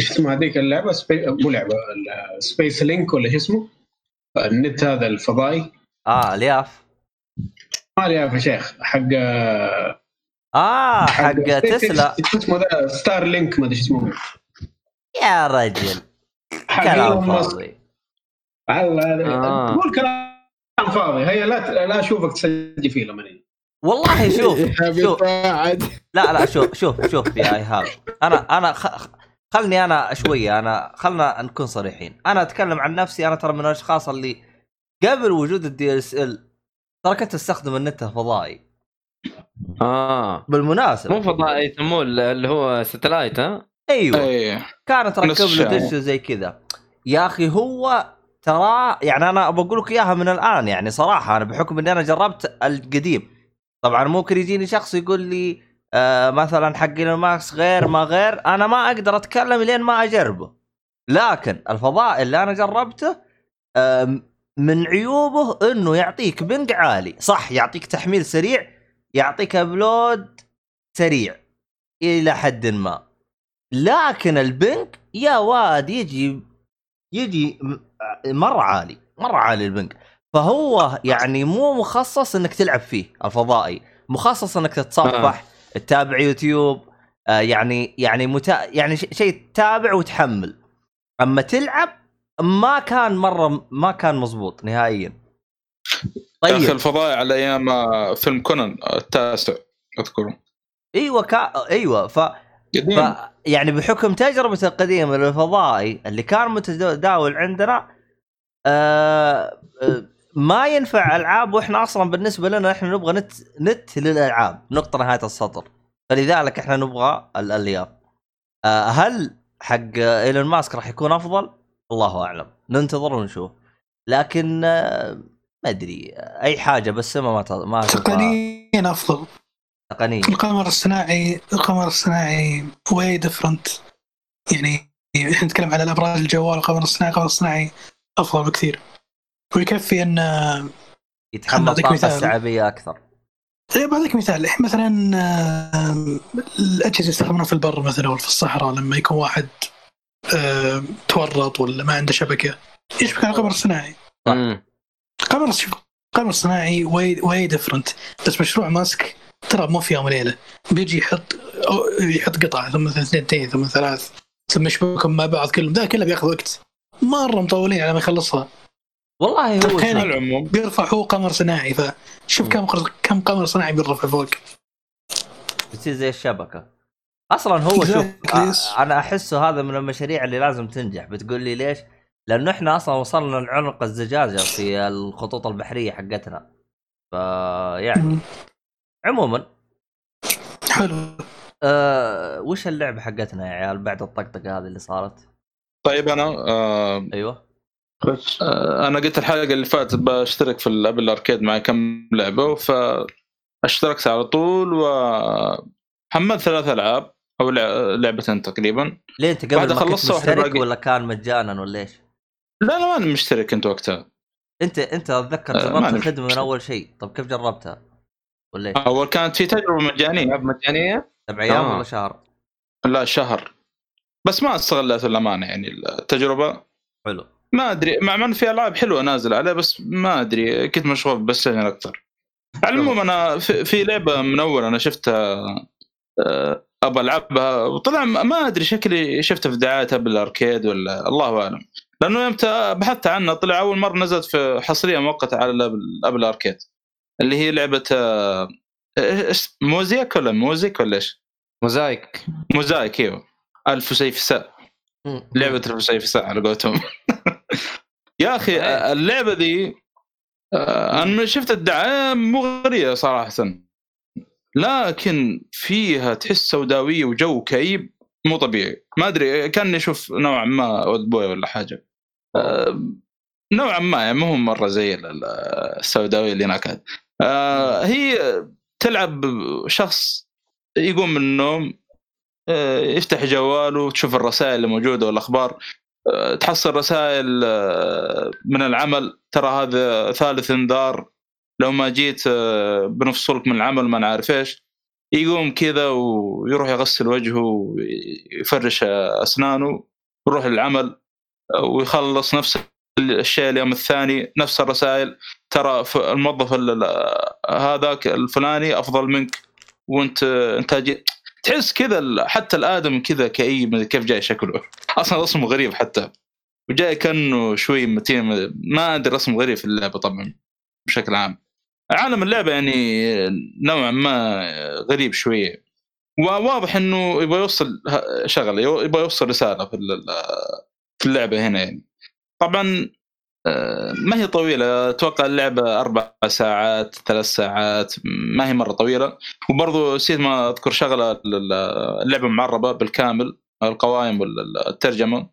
ايش اسمها هذيك اللعبه مو لعبه سبيس لينك ولا اسمه النت هذا الفضائي الياف الياف يا شيخ حق حق تسلا اسمه ده ستار لينك ما ادري اسمه يا رجل كلام فاضي والله تقول كلام فاضي. هي لا اشوفك تسجل فيه لمنين والله. شوف لا شوف يا ايهاب انا خلني انا شويه خلنا نكون صريحين. انا اتكلم عن نفسي انا ترى من الاشخاص اللي قبل وجود الدي اس ال تركت استخدم النت الفضائي بالمناسبه مو فضائي يسموه اللي هو ساتلايت ايوه كانت ركب له دش زي كذا يا اخي. هو ترى يعني انا بقول لك اياها من الان يعني صراحه انا بحكم اني انا جربت القديم طبعا ممكن يجيني شخص يقول لي مثلا حق الماكس غير ما غير انا ما اقدر اتكلم لين ما اجربه. لكن الفضاء اللي انا جربته من عيوبه انه يعطيك بنج عالي صح يعطيك تحميل سريع يعطيك ابلود سريع الى حد ما لكن البنج يا واد يجي مرة عالي البنك. فهو يعني مو مخصص انك تلعب فيه الفضائي مخصص انك تتصفح تتابع يوتيوب يعني شيء تتابع وتحمل. اما تلعب ما كان مزبوط نهائيا. طيب الفضائي على ايام فيلم كونان التاسع اذكره ايوه ايوه ف يعني بحكم تجربة القديمة للفضائي اللي كان متداول عندنا ما ينفع العاب، واحنا اصلا بالنسبة لنا احنا نبغى نت للالعاب، نقطة نهاية السطر، فلذلك احنا نبغى الالياف. هل حق ايلون ماسك راح يكون افضل؟ الله اعلم، ننتظر ونشوف. لكن ما ادري اي حاجة بس ما تقنيا افضل. تقنيا القمر الصناعي واي ديفرنت، يعني احنا نتكلم على الابراج الجوال، القمر الصناعي افضل بكثير، ويكفي ان يتحمل طاقة استيعابية اكثر. بعطيك مثال، إحنا مثلا الأجهزة استخدمناها في البر مثلا وفي الصحراء، لما يكون واحد تورط ولا ما عنده شبكة يشبك على قمر صناعي. قمر صناعي واي ديفرنت. بس مشروع ماسك ترى مو في يوم وليلة، بيجي يحط قطعة ثم اثنتين ثم ثلاث ثم يشبكهم مع بعض كلهم، ده كله بياخذ وقت مرة، مطولين على ما يخلصها. والله هو على العموم بيرفعوا قمر صناعي، فشوف كم قمر صناعي بيرفع فوق، بتصير زي الشبكة اصلا. هو شوف انا احسه هذا من المشاريع اللي لازم تنجح. بتقول لي ليش؟ لانه احنا اصلا وصلنا لعنق الزجاجة في الخطوط البحرية حقتنا، فيعني عموما حلو. وش اللعبة حقتنا يا عيال بعد الطقطقة هذه اللي صارت؟ طيب انا ايوه انا قلت الحلقه اللي فاتت بشترك في الابل اركيد مع كم لعبه، فاشتركت على طول وحملت 3 العاب او لعبتين تقريبا. ليه انت قبل ما كنت مشترك ولا كان مجانا ولا ايش؟ لا ما انا مشترك، انت وقتها انت اتذكر جربت الخدمه من اول شيء. طب كيف جربتها ولا ايش؟ اول كانت في تجربه مجانيه 7 ايام ولا شهر؟ لا شهر، بس ما استغلت الامانه يعني التجربه. حلو، ما أدري مع من في ألعاب حلوة نازل عليه، بس ما أدري كنت مشغول بس يعني أكتر. على العموم أنا في لعبة من أول أنا شفتها أبغى ألعبها، وطلع ما أدري شكلي شفتها في دعايتها بالأركيد ولا الله أعلم، لأنه يوم بحثت عنها طلع أول مرة نزلت في حصرية مؤقتة على الأبل أركيد، اللي هي لعبة موزايك. إيوه، الفسيفساء، لعبة الفسيفساء على قولتهم. يا أخي اللعبة دي أنا شفت الدعاية مغرية صراحة، لكن فيها تحس سوداوية وجو كئيب مو طبيعي. ما أدري كان نشوف نوعا ما أودبوي ولا حاجة، نوعا ما يعني مو مرة زي السوداوية اللي هناك. هي تلعب شخص يقوم من النوم، يفتح جواله وتشوف الرسائل اللي موجودة والأخبار، تحصل رسائل من العمل، ترى هذا 3 انذار، لو ما جيت بنفصلك من العمل ما نعرف ايش. يقوم كذا ويروح يغسل وجهه ويفرش أسنانه ويروح للعمل ويخلص نفس الشيء. اليوم الثاني نفس الرسائل، ترى الموظف هذاك الفلاني أفضل منك وانت انتاجي. تحس كذا حتى الآدم كذا كئيب، كيف جاي شكله أصلا، رسمه غريب حتى، وجاي كأنه شوي متين، ما أدري، رسم غريب في اللعبة. طبعا بشكل عام عالم اللعبة يعني نوعا ما غريب شوية، وواضح أنه يبغى يوصل شغلة، يبغى يوصل رسالة في اللعبة هنا يعني. طبعا ما هي طويلة، أتوقع اللعبة 4 ساعات 3 ساعات، ما هي مرة طويلة. وبرضو نسيت ما أذكر شغلة، اللعبة معربة بالكامل، القوائم والترجمة.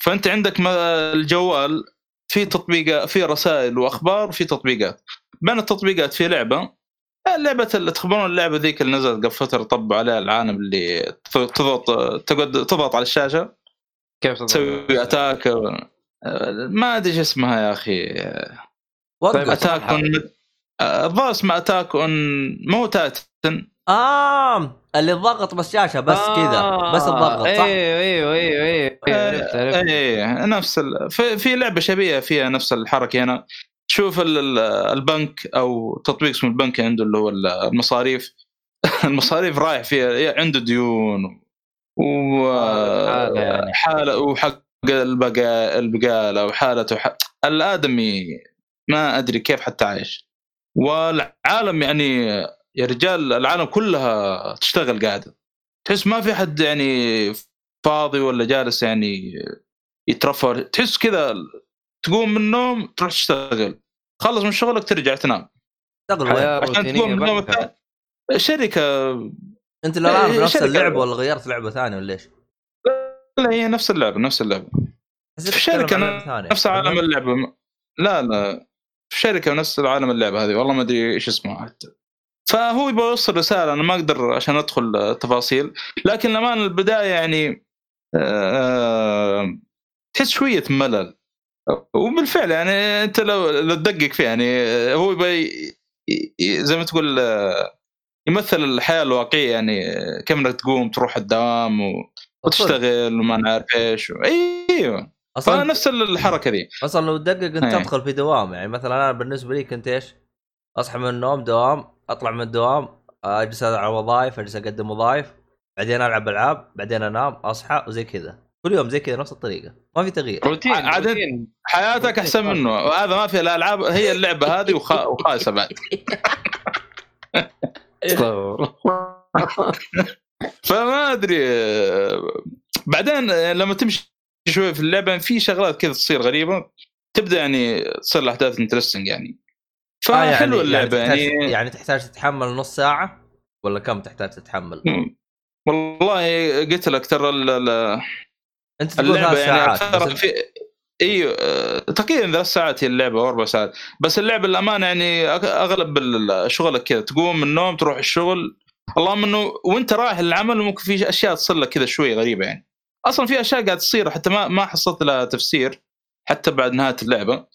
فأنت عندك الجوال في تطبيقات، في رسائل وأخبار، في تطبيقات، بين التطبيقات في لعبة اللي تخبرون اللعبة ذيك اللي نزلت قبل فترة، طب عليها العالم اللي تضغط على الشاشة كيف تسوي أتاك، ما أدري إيش اسمها يا أخي. طيب أتاك أون مو تاتن، اللي ضغط بس شاشة بس كذا، بس الضغط صح. أيوه نفس في لعبة شبيهة فيها نفس الحركة هنا. تشوف البنك أو تطبيق اسمه البنك، عنده اللي هو المصاريف. المصاريف رايح فيها، عنده ديون وحالة وحق البقالة وحالته الآدمي، ما أدري كيف حتى عايش. والعالم يعني يا رجال العالم كلها تشتغل قاعدة، تحس ما في حد يعني فاضي ولا جالس يعني يترفر، تحس كذا تقوم من النوم تروح تشتغل، خلص من شغلك ترجع تنام، عشان تقوم من النوم شركة. انت لا عارف نفس اللعبة ولا غيرت لعبة ثانية ولا ليش؟ لا هي نفس اللعبة، نفس اللعبة في شركة نفس عالم اللعبة. لا في شركة نفس العالم اللعبة هذه، والله ما أدري إيش اسمها حتى. فهو يبغى يوصل رسالة، أنا ما أقدر عشان أدخل تفاصيل، لكن لما أنا البداية يعني تحس شوية ملل، وبالفعل يعني أنت لو تدقق فيه يعني هو يبغى زي ما تقول يمثل الحياة الواقعية، يعني كم إنك تقوم تروح الدوام وتشتغل وما نعرف إيش. أيوه اصلا نفس الحركه دي. اصلا لو تدقق انت تدخل في دوام، يعني مثلا انا بالنسبه لي كنت ايش، اصحى من النوم دوام، اطلع من الدوام، اجلس على وظائف، اجلس اقدم وظائف، بعدين العب العاب، بعدين انام، اصحى، وزي كذا كل يوم زي كذا نفس الطريقه، ما في تغيير. روتين عادة حياتك احسن منه، وهذا ما في الالعاب هي اللعبه هذه وخايسه بعد. فما ادري بعدين لما تمشي شوي في اللعبة في شغلات كذا تصير غريبة، تبدأ يعني تصير الأحداث انترستنج يعني. فحلو اللعبة يعني تحتاج تتحمل نص ساعة ولا كم تحتاج تتحمل؟ والله قلت لك ترى أنت اللعبة يعني أكثر في أيوة تقريبا 3 ساعات هي اللعبة و4 ساعات، بس اللعبة الأمانة يعني أغلب شغلك كذا تقوم من النوم تروح الشغل، اللهم إنه وأنت رايح العمل ممكن في أشياء تصير لك كذا شوي غريبة يعني. أصلاً في أشياء قاعد تصير حتى ما حصلت لها تفسير حتى بعد نهاية اللعبة.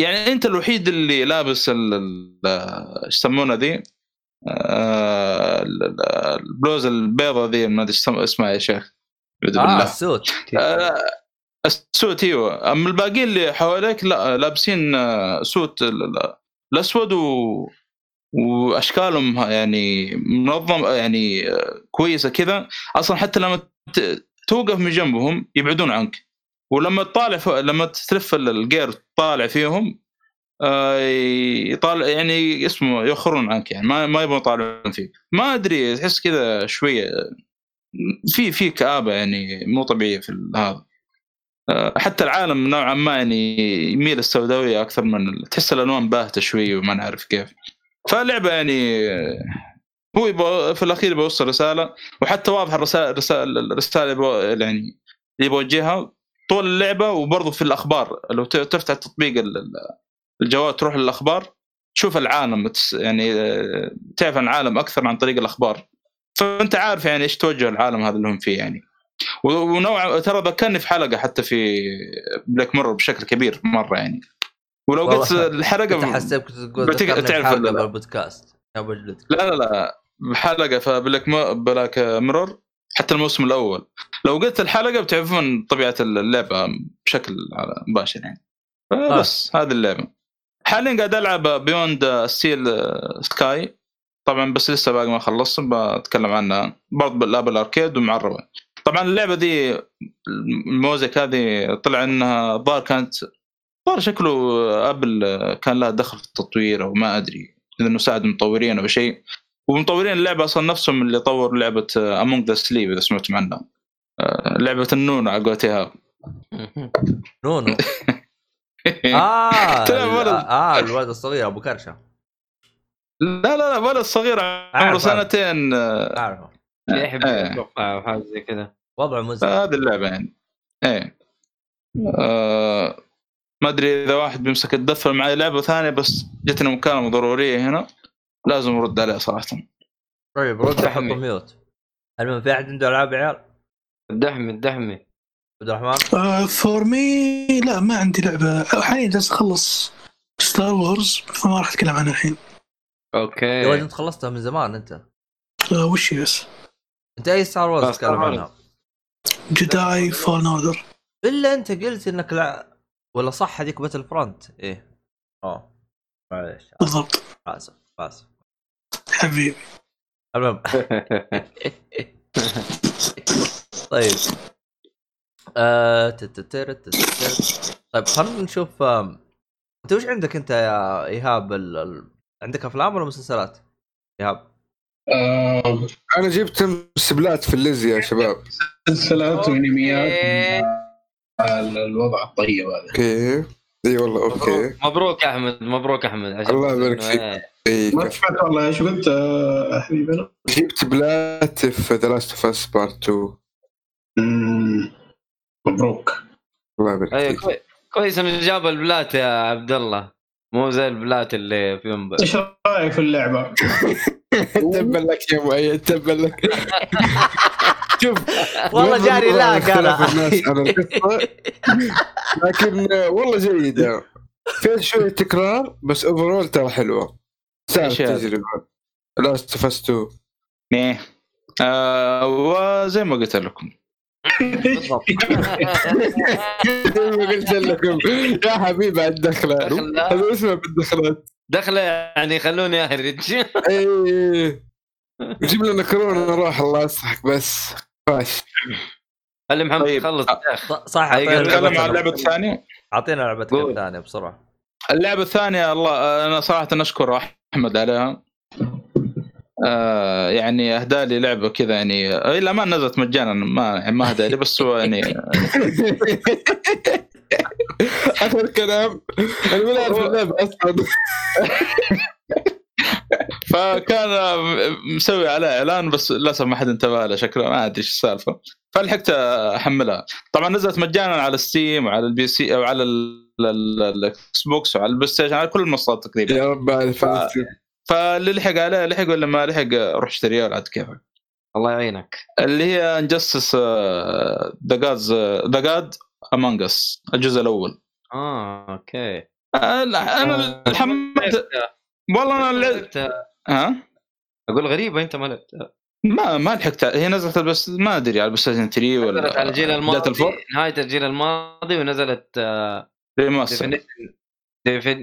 يعني أنت الوحيد اللي لابس يسمونه ذي البلوزة البيضة ذي، ما أدري اسمها يا شيخ. السوت. السوت أيوة. أما الباقي اللي حواليك لا لابسين سوت الأسود وأشكالهم يعني منظم يعني كويسة كذا. أصلاً حتى لما توقف من جنبهم يبعدون عنك، ولما تطالع لما تلف الجير تطالع فيهم يطالع يعني اسمه يأخرون عنك، يعني ما يبون يطالعون فيك. ما أدري تحس كذا شوية في كآبة يعني مو طبيعية في هذا. حتى العالم نوعا ما يعني يميل السوداوية أكثر، من تحس الألوان باهتة شوية وما نعرف كيف. فاللعبة يعني هو في الأخير بيوصل رسالة، وحتى واضح الرسالة يعني اللي بوجهها طول اللعبة. وبرضه في الأخبار لو تفتح تطبيق الجوال تروح للأخبار تشوف العالم، يعني تعرف عن العالم أكثر عن طريق الأخبار، فأنت عارف يعني إيش توجه العالم هذا اللي هم فيه يعني. ونوع ترى ذكرني في حلقة حتى في بلاك ميرور بشكل كبير مرة يعني، ولو قلت الحلقة حسبت تقول تعرف البودكاست. لا حلقة فبلاك مرور حتى الموسم الأول لو قلت الحلقة بتعرفون طبيعة اللعبة بشكل مباشر يعني. بس هذه اللعبة حاليا قاعد ألعب بيوند ستيل سكاي طبعا، بس لسه باقي ما خلصت، بتكلم عنها برضه بالأبل أركيد ومعربة. طبعا اللعبة دي الموزك هذه طلع إنها ظهر شكله أبل كان لها دخل في التطوير أو ما أدري، لأنه ساعد مطورين أو شيء. ومطورين اللعبة أصلا نفسهم اللي طور لعبة Among the Sleep، إذا سمعتم عنها لعبة النونو على قولتها. نونو الولد الصغير أبو كرشة. لا الولد الصغير عمره 2 سنين أعرفه، يحب يتوقع وحاجة زي كذا، وضعه مزعج. هذه اللعبة يعني ما أدري إذا واحد بيمسك الدفل معي لعبة ثانية، بس جتنا مكالمة ضرورية هنا لازم أرد عليها صراحة. طيب رد أحط ميوت. المهم في أحد عنده ألعاب عيال؟ الدحمي عبد الرحمن فور مي لا ما عندي لعبة حاليا، جالس أخلص ستار وورز فما راح أتكلم عنها الحين. أوكي يا ولد أنت خلصتها من زمان أنت. وش هي بس؟ أنت أي ستار وورز تتكلم عنها؟ جداي فول نوردر. إلا أنت قلت إنك ولا صح هذيك باتل فرونت؟ ايه معليش بالضبط، اسف حبيبي المهم. طيب طيب خلينا نشوف انت وش عندك انت يا ايهاب عندك افلام ولا مسلسلات؟ ياب انا جبت سبلات في الليزي يا شباب، سلسلات وانميات الوضع الطيب هذا. اوكي اي والله اوكي، مبروك يا احمد، مبروك احمد، الله يبارك فيك. ما شفت والله ايش قلت حبيبنا، جبت بلات في ذا لاست اوف اس بارت 2. مبروك الله يبارك فيك. أيوة كويس انه جاب البلات يا عبد الله، مو زي البلات اللي في ينبع. ايش رايك في اللعبه؟ تبا لك يا مؤيد، تبا لك. شوف والله جاري لا كلام الناس على القصه، لكن والله جيده، فيها شويه تكرار بس اوفرول ترى حلوه. صار تجربه لا استفستوا ايه وزي ما قلت لكم بالضبط. زي ما قلت لكم يا حبيبي على الدخله، هذا اسمه بالدخلات دخله، يعني خلوني اهرج. ايه جيب لنا كورونا نروح، الله يصحك بس فاش. خلي محمد يخلص صح. نتكلم عن اللعبه الثانيه، اعطينا لعبه ثانيه بسرعه. اللعبه الثانيه الله انا صراحه نشكر احمد عليها، يعني اهدى لي لعبه كذا، يعني الا ما نزلت مجانا، ما اهدى لي بس هو يعني اخر كلام الملعب اللعب اصلا. فكان مسوي على اعلان بس للاسف ما حد انتبه له، شكله ما ادري ايش السالفه، فلحقت احملها. طبعا نزلت مجانا على ستيم وعلى البي سي او على الاكس بوكس وعلى البلاي ستيشن، على كل المنصات تقريبا يا رب. فاللي لحق عليها لحق، ولا ما لحق روح اشتريها على قد كيفك. الله يعينك. اللي هي نجسس ذا جاد امونج اس الجزء الاول. اوكي انا الحمد والله انا لعبت. اقول غريبه انت ما لعبت. ما لحقت، هي نزلت بس ما ادري على البلايستيشن 3 ولا نزلت على الجيل الماضي، نهايه الجيل الماضي، ونزلت ريماستر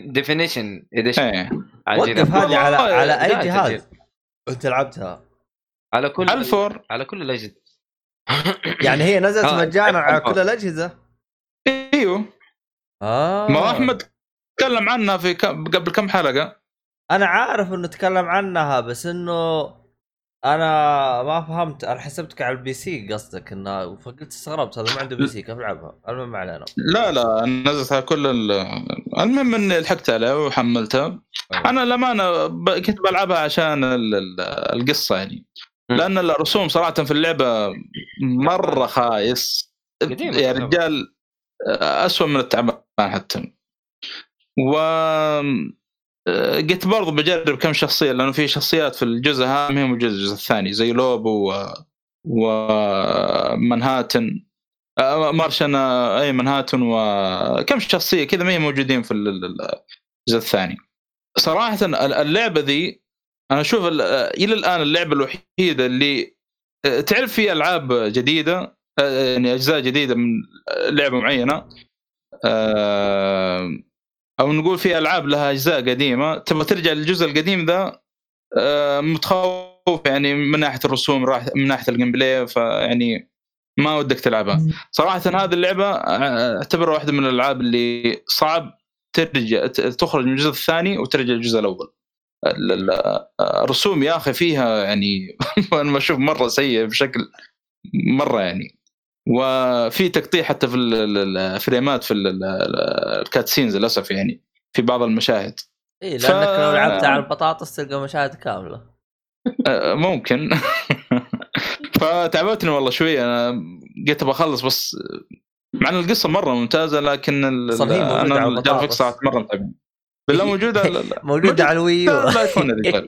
ديفينيشن اديشن. وقف هذه على اي جهاز انت لعبتها؟ على كل الفور، على كل الاجهزه. يعني هي نزلت مجانا على كل الاجهزه. ايوه ما احمد تكلم عنها في قبل كم حلقه. انا عارف انه تكلم عنها بس انه انا ما فهمت، انا حسبتك على البي سي قصدك انه، فقلت استغربت هذا ما عنده بي سي كيف لعبها. المهم ما علينا. لا نزلتها كل المهم اني لحقت عليها وحملتها. انا لما انا كنت بلعبها عشان القصه يعني، لان الرسوم صراحه في اللعبه مره خايس يا رجال، اسوأ من التعبان حتى. و قلت برضو بجرب كم شخصية، لأنه في شخصيات في الجزء هامهم والجزء الثاني زي لوب ومنهاتن مارشن، أي منهاتن وكم شخصية كذا ما هي موجودين في الجزء الثاني. صراحة اللعبة ذي أنا أشوف إلى الآن اللعبة الوحيدة اللي تعرف فيها ألعاب جديدة، يعني أجزاء جديدة من لعبة معينة، او نقول في العاب لها اجزاء قديمه تبغى ترجع للجزء القديم ذا، متخوف يعني من ناحيه الرسوم، راح من ناحيه الجيم بلاي، فيعني ما ودك تلعبها صراحه. هذه اللعبه اعتبرها واحده من الالعاب اللي صعب ترجع تخرج من الجزء الثاني وترجع للجزء الاول. الرسوم يا اخي فيها يعني انا ما اشوف مره سيء بشكل مره يعني، وفي تقطيع حتى في الفريمات في الكاتسينز للأسف يعني في بعض المشاهد. إيه لأنك لو لعبت على البطاطس تلقى مشاهد كاملة ممكن. فتعبتني والله شوية، أنا قلت بخلص بس، مع أن القصة مرة ممتازة لكن أنا الجرافيك صارت مرة متعبة. بالله موجودة موجودة على الويو، لا يكون هذا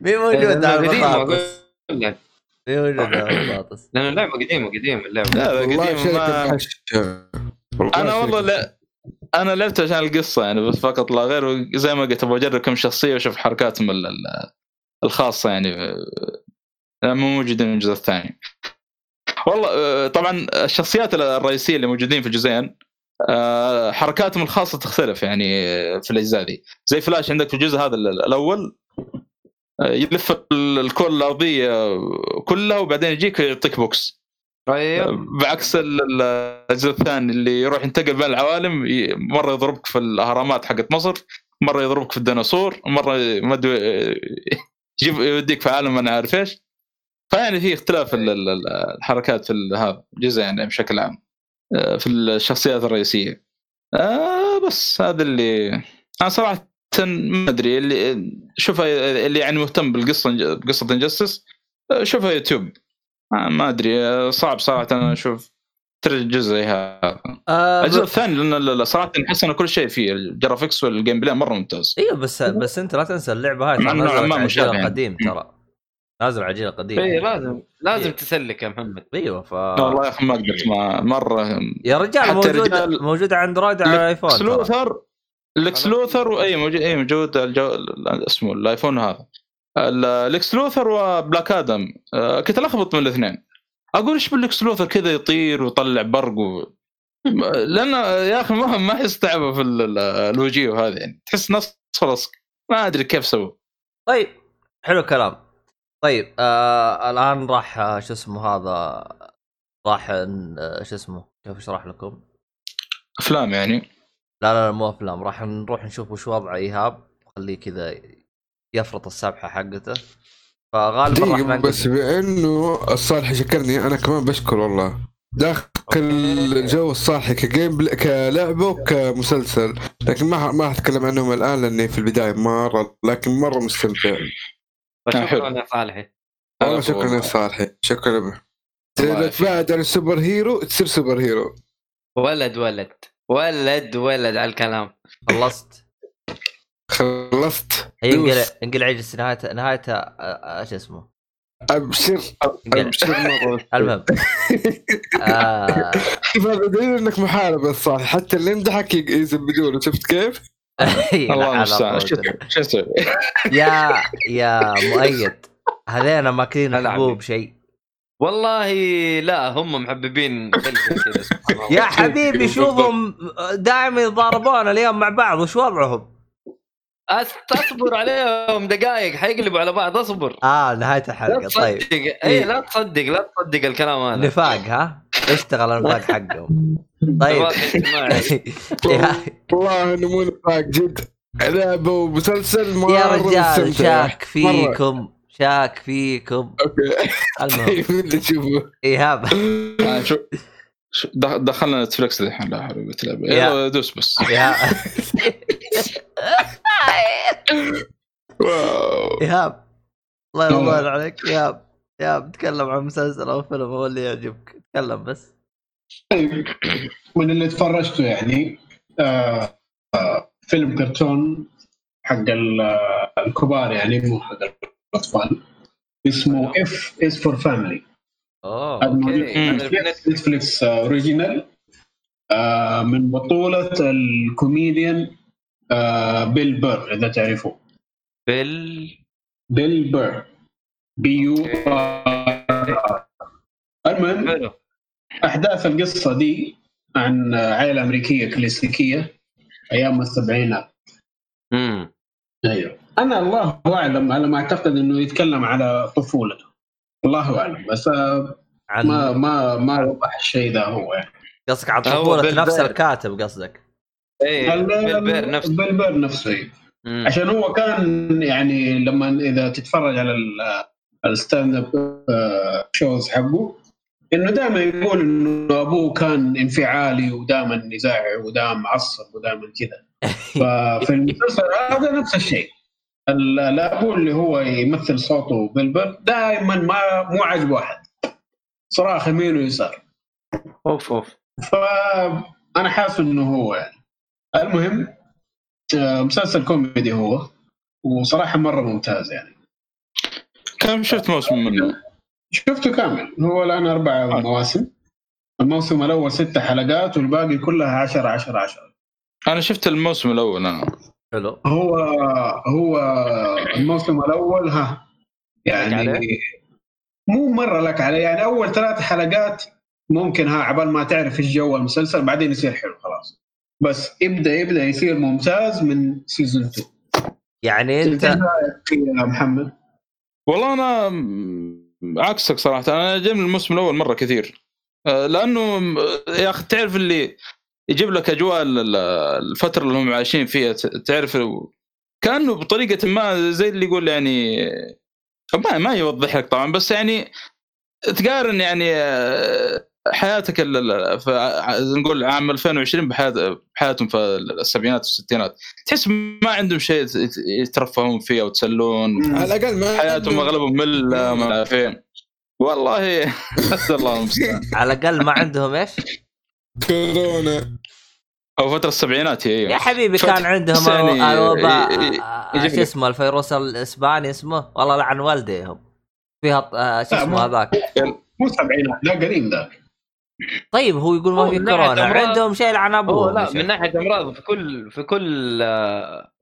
مين موجودة على البطاطس. لأنه اللعبة قديمة اللعبة. أنا والله لا، أنا لعبت عشان القصة يعني بس فقط لا غير، وزي ما قلت أبغى أجرب كم شخصية وشوف حركاتهم الخاصة يعني موجودين في الجزء الثاني. والله طبعا الشخصيات الرئيسية اللي موجودين في الجزئين حركاتهم الخاصة تختلف يعني في الأجزاء دي، زي فلاش عندك في الجزء هذا الأول يلف الكرة الأرضية كلها وبعدين يجيك يعطيك بوكس. طيب بعكس الجزء الثاني اللي يروح ينتقل بين العوالم، مرة يضربك في الأهرامات حقت مصر، مرة يضربك في الديناصور، مرة يوديك في عالم ما نعرفش. فيعني في اختلاف الحركات في هذا الجزء يعني بشكل عام في الشخصيات الرئيسية. بس هذا اللي أنا صراحة ما أدري، اللي شوف اللي يعني مهتم بالقصة، قصة انجستس شوفها يوتيوب. ما أدري صعب صراحة أنا أشوف الجزء هذا. الجزء الثاني لأن صراحة حسنوا كل شيء فيه، الجرافيكس والجيم بلاي مرة ممتاز. إيه بس أنت لا تنسى اللعبة هاي عجيلة قديم، ترى لازم عجيلة قديم. إيه لازم تسلك يا محمد. أيوة والله يا أخي ما قدرت مرة يا رجال. موجودة عند راد على آيفون. لكس لوثر وأي موجود اسمه الآيفون هذا. لكس لوثر وبلاك آدم كنت ألخبط من الاثنين، اقول ايش باللكس لوثر كذا يطير ويطلع برق لان يا اخي ما حس تعبه في الوجيه هذا، يعني تحس نص فرصك ما ادري كيف سووه. طيب حلو كلام. طيب الان راح شو اسمه هذا، راح شو اسمه كيف اشرح لكم افلام يعني. لا مو افلام، راح نروح نشوف وش وضع ايهاب، خليه كذا يفرط السبحه حقته. فغالبا بس بانه الصالحي شكرني، انا كمان بشكر والله. داخل الجو الصالحي كجيم كلعبه وكمسلسل، لكن ما هتكلم عنهم الان لاني في البدايه مره، لكن مره مستمتع. شكرا يا صالحي. والله شكرا يا صالحي، شكرا. بعد عن السوبر هيرو تصير سوبر هيرو. ولد على الكلام. خلصت انقل عجز نهايته ايش اسمه. ابشر مره. المهم بدليل انك محارب الصح، حتى اللي يمدحك يزبدونه. شفت كيف؟ الله مستعان. شو اسوي يا مؤيد؟ هذين ماكلين حبوب شيء والله. لا هم محببين يا حبيبي، شوفهم دائما يضاربون اليوم مع بعض. وش وضعهم؟ اصبر عليهم دقائق حيقلبوا على بعض. اصبر نهايه الحلقه. طيب اي لا تصدق الكلام هذا نفاق. اشتغل النفاق حقهم. طيب والله انه مو نفاق جد، لعبه ومسلسل مره. يا رجال شاك فيكم. اوكي اللي تشوفوه ايهاب دخلنا نتفلكس الحين. لا حول ولا قوه الا دوس بس. واو ايهاب الله ينور عليك. ايهاب تكلم عن مسلسل او فيلم هو اللي يعجبك، تكلم بس. من اللي تفرجته يعني فيلم كرتون حق الكبار يعني، مو حق الاطفال، اسمه اف اس فور فاميلي. اوكي نتفليكس اوريجينال، من بطولة الكوميديان بيل بير، إذا تعرفه. بيل بير BURR. المهم أحداث القصة دي عن عائلة أمريكية كلاسيكية أيام السبعينات. أيوه أنا الله أعلم، أنا ما أعتقد إنه يتكلم على طفولته، الله أعلم، بس ما ما ما وضح الشيء ده. هو قصدك على طفولة نفس الكاتب قصدك؟ ايه بيل بير نفسه. عشان هو كان يعني لما اذا تتفرج على الستاند اب شوز حقه، انه دائما يقول انه ابوه كان انفعالي ودائما نزاعي ودائما معصب ودائما كذا. ففي المسلسل هذا نفس الشيء، الابو اللي هو يمثل صوته بيل بير دائما مو عاجب واحد، صراحه يمين ويسار اوف. فانا حاسس انه هو يعني. المهم مسلسل كوميدي هو، وصراحة مرة ممتاز يعني. كم شفت موسم منه؟ شفته كامل، هو الآن 4 مواسم. الموسم الأول 6 حلقات والباقي كلها 10. أنا شفت الموسم الأول. أنا حلو. هو الموسم الأول يعني مو مرة لك عليه يعني. أول 3 حلقات ممكن عبال ما تعرف إيش جو المسلسل، بعدين يصير حلو خلاص. بس ابدا يصير ممتاز من سيزون 2 يعني. انت يا محمد والله انا عكسك صراحه، انا جبت الموسم الاول مره كثير، لانه يا اخي تعرف اللي يجيب لك أجواء الفترة اللي هم عايشين فيها, تعرف كأنه بطريقة ما زي اللي يقول يعني ما يوضح لك طبعا, بس يعني تقارن يعني حياتك نقول عام 2020 بحياتهم في السبعينات والستينات, تحس ما عندهم شيء يترفهون فيه أو يتسلون, على الأقل ما حياتهم أغلبهم ملة ما فين والله الله المستعان. على الأقل ما عندهم إيش كورونا أو فترة السبعينات. هي يا حبيبي كان عندهم الوباء إيش اسمه الفيروس الإسباني اسمه والله لعن والديهم فيها شو اسمه هذاك مو 70 لا قديم ذاك. طيب هو يقول ما في كورونا عندهم شيء لعن ابوه لا من ناحيه امراض في كل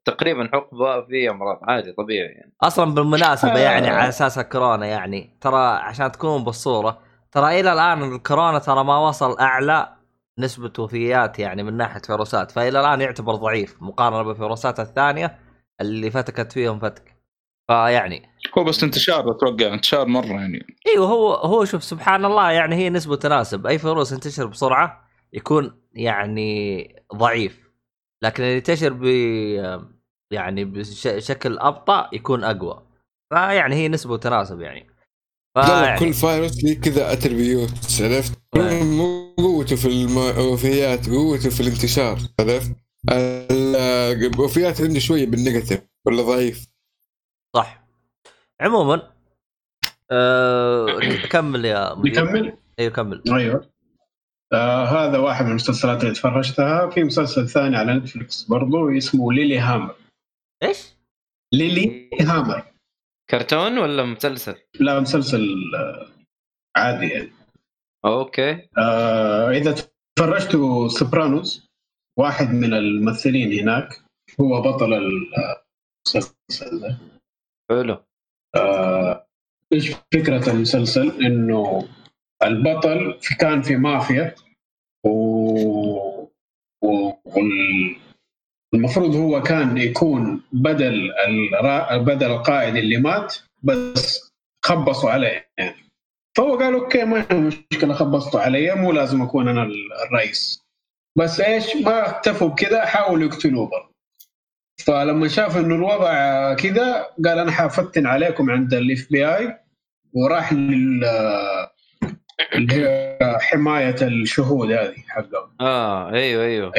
تقريبا حقبه في امراض عادي طبيعي يعني. اصلا بالمناسبه يعني على اساس الكورونا يعني ترى عشان تكون بالصوره ترى الى الان الكورونا ترى ما وصل اعلى نسبه وفيات يعني من ناحيه فيروسات, فالى الان يعتبر ضعيف مقارنه بالفيروسات الثانيه اللي فتكت فيهم فتك يعني هو بس انتشار اتوقع انتشار مره يعني. ايوه هو شوف سبحان الله يعني هي نسبه تناسب, اي فيروس ينتشر بسرعه يكون يعني ضعيف, لكن اللي ينتشر يعني بشكل ابطا يكون اقوى, فيعني هي نسبه تناسب يعني. يعني كل فيروس ليه كذا اتربيوت عرفت, مو قوته في الوفيات قوته في الانتشار عرفت, الوفيات عنده شويه بالنيجاتيف ولا ضعيف صح. عموما كمل يا مكمل. ايوه كمل. ايوه هذا واحد من المسلسلات اللي تفرجتها. في مسلسل ثاني على نتفلكس برضه اسمه ليلي هامر. ايش ليلي هامر؟ كرتون ولا مسلسل؟ لا مسلسل عادي يعني. اوكي اذا تفرجتوا سوبرانوس واحد من الممثلين هناك هو بطل المسلسل ده. حلو. ايش فكرة المسلسل؟ انه البطل كان في مافيا والمفروض هو كان يكون بدل القائد اللي مات, بس خبصوا عليه يعني. فهو قال اوكي ما مشكلة خبصتوا علي مو لازم اكون انا الرئيس, بس ايش ما اكتفوا بكذا حاولوا يقتلوه برضه. فلما شاف إنه الوضع كذا قال أنا حافتن عليكم عند الإف بي آي, وراح لحماية الشهود هذه حقهم. أيوه.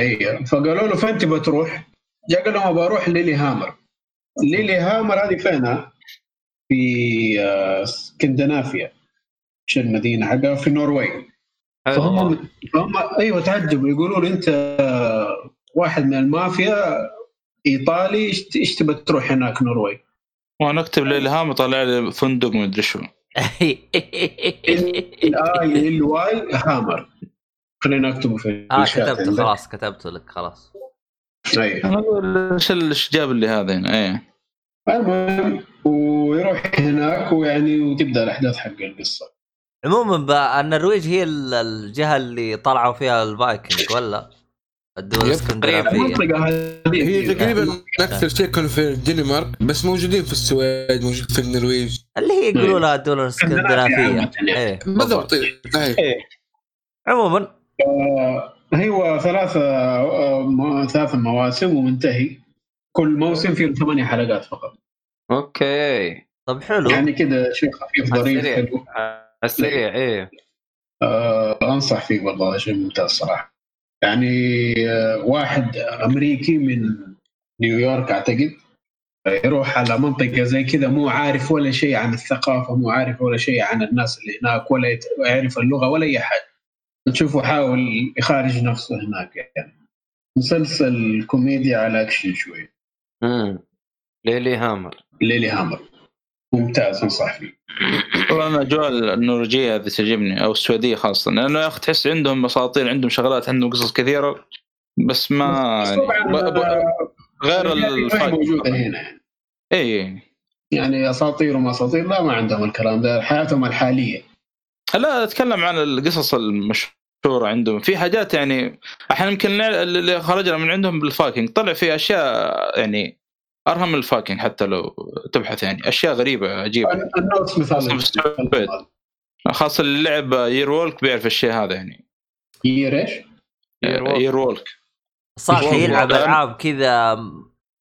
فقالوا له فين تبى تروح؟ جاء قال لهم بروح ليليهامر. ليليهامر هذه فينها؟ في سكندنافيا, شو المدينة حقها في النرويج. فهم أيوه تعجبوا يقولوا له أنت واحد من المافيا ايطالي ايش تبى تروح هناك نرويج؟ وانا اكتب للهام طلع لي فندق مدري شو الواي هامر. خلينا نكتبه في كتبت خلاص كتبته لك خلاص. ايوه ايش جاب لي هذا هنا. ايه المهم ويروح هناك ويعني وتبدا الاحداث حق القصه. عموما النرويج هي الجهه اللي طلعوا فيها الفايكنج ولا الدول الاسكندنافية. هي تقريبا أكثر شيء كانوا في الدنمارك, بس موجودين في السويد موجود في النرويج اللي هي يقولوا لها الدول الاسكندنافية. إيه بالضبط. إيه عموما هو ثلاث مواسم ومنتهي, كل موسم فيه 8 حلقات فقط. أوكي طب حلو يعني كده شيء خفيف ظريف حلو السريع. إيه أنصح فيه والله شيء ممتاز صراحة يعني. واحد أمريكي من نيويورك أعتقد يروح على منطقة زي كذا مو عارف ولا شيء عن الثقافة, مو عارف ولا شيء عن الناس اللي هناك, ولا يعرف اللغة ولا أي حاجة. نشوفه حاول يخارج نفسه هناك يعني. مسلسل كوميديا على أكشن شوي. ليليهامر ممتاز أنصح فيه. والله أنا أجواء النرويجية هذه تعجبني أو السويدية خاصة, لأنه يا أخي تحس عندهم مساطير عندهم شغلات عندهم قصص كثيرة, بس ما غير الفايت موجودة هنا. إيه يعني أساطير ومساطير لا ما عندهم الكلام ده, حياتهم الحالية. لا أتكلم عن القصص المشهورة عندهم في حاجات يعني أحيانا يمكن اللي خرجنا من عندهم بالفايكنج طلع في أشياء يعني أرهم من الفاكين حتى لو تبحث يعني أشياء غريبة عجيبة. النوتس مثلا خاصة اللي لعب يير وولك بيعرف الشيء هذا يعني. يير إيش؟ يير وولك. صالح يلعب العاب كذا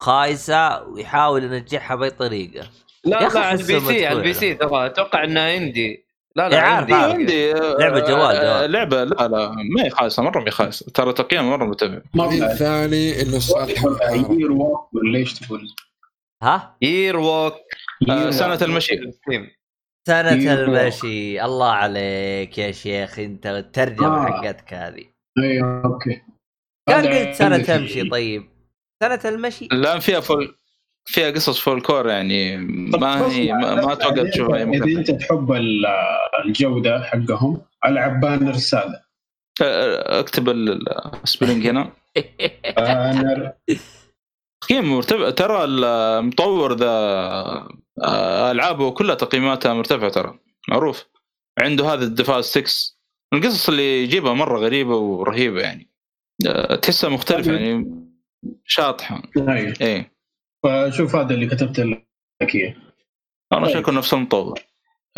خايسه ويحاول ينجحها باي طريقه. لا على البي سي، على البي سي ترى اتوقع انها عندي. لا عندي لعبه جوال، لعبه لا ما هي خايسه مره، ما هي خايسه ترى، تقييم مره متابع. مره ثاني انه صالح يير ووك ليش تقول ها يير ووك؟ سنه المشي، سنه المشي. الله عليك يا شيخ، انت الترجمه حقتك هذه. اي اوكي، كان قلت سنه تمشي. طيب سنه المشي لا فيها فيها قصص فولكور يعني، ما توقف تشوفها. إذا أنت تحب الجودة حقهم، ألعب بانر سادة، اكتب السبيلنج هنا. بانر تقييم مرتفع ترى، المطور ذا ألعابه كلها تقييماتها مرتفعة ترى، معروف عنده هذا الدفاع 6. القصص اللي يجيبها مرة غريبة ورهيبة يعني، تحسها مختلفة يعني، شاطحة. إيه فشوف هذا اللي كتبت لك اياه، انا شاكه نفس المطور.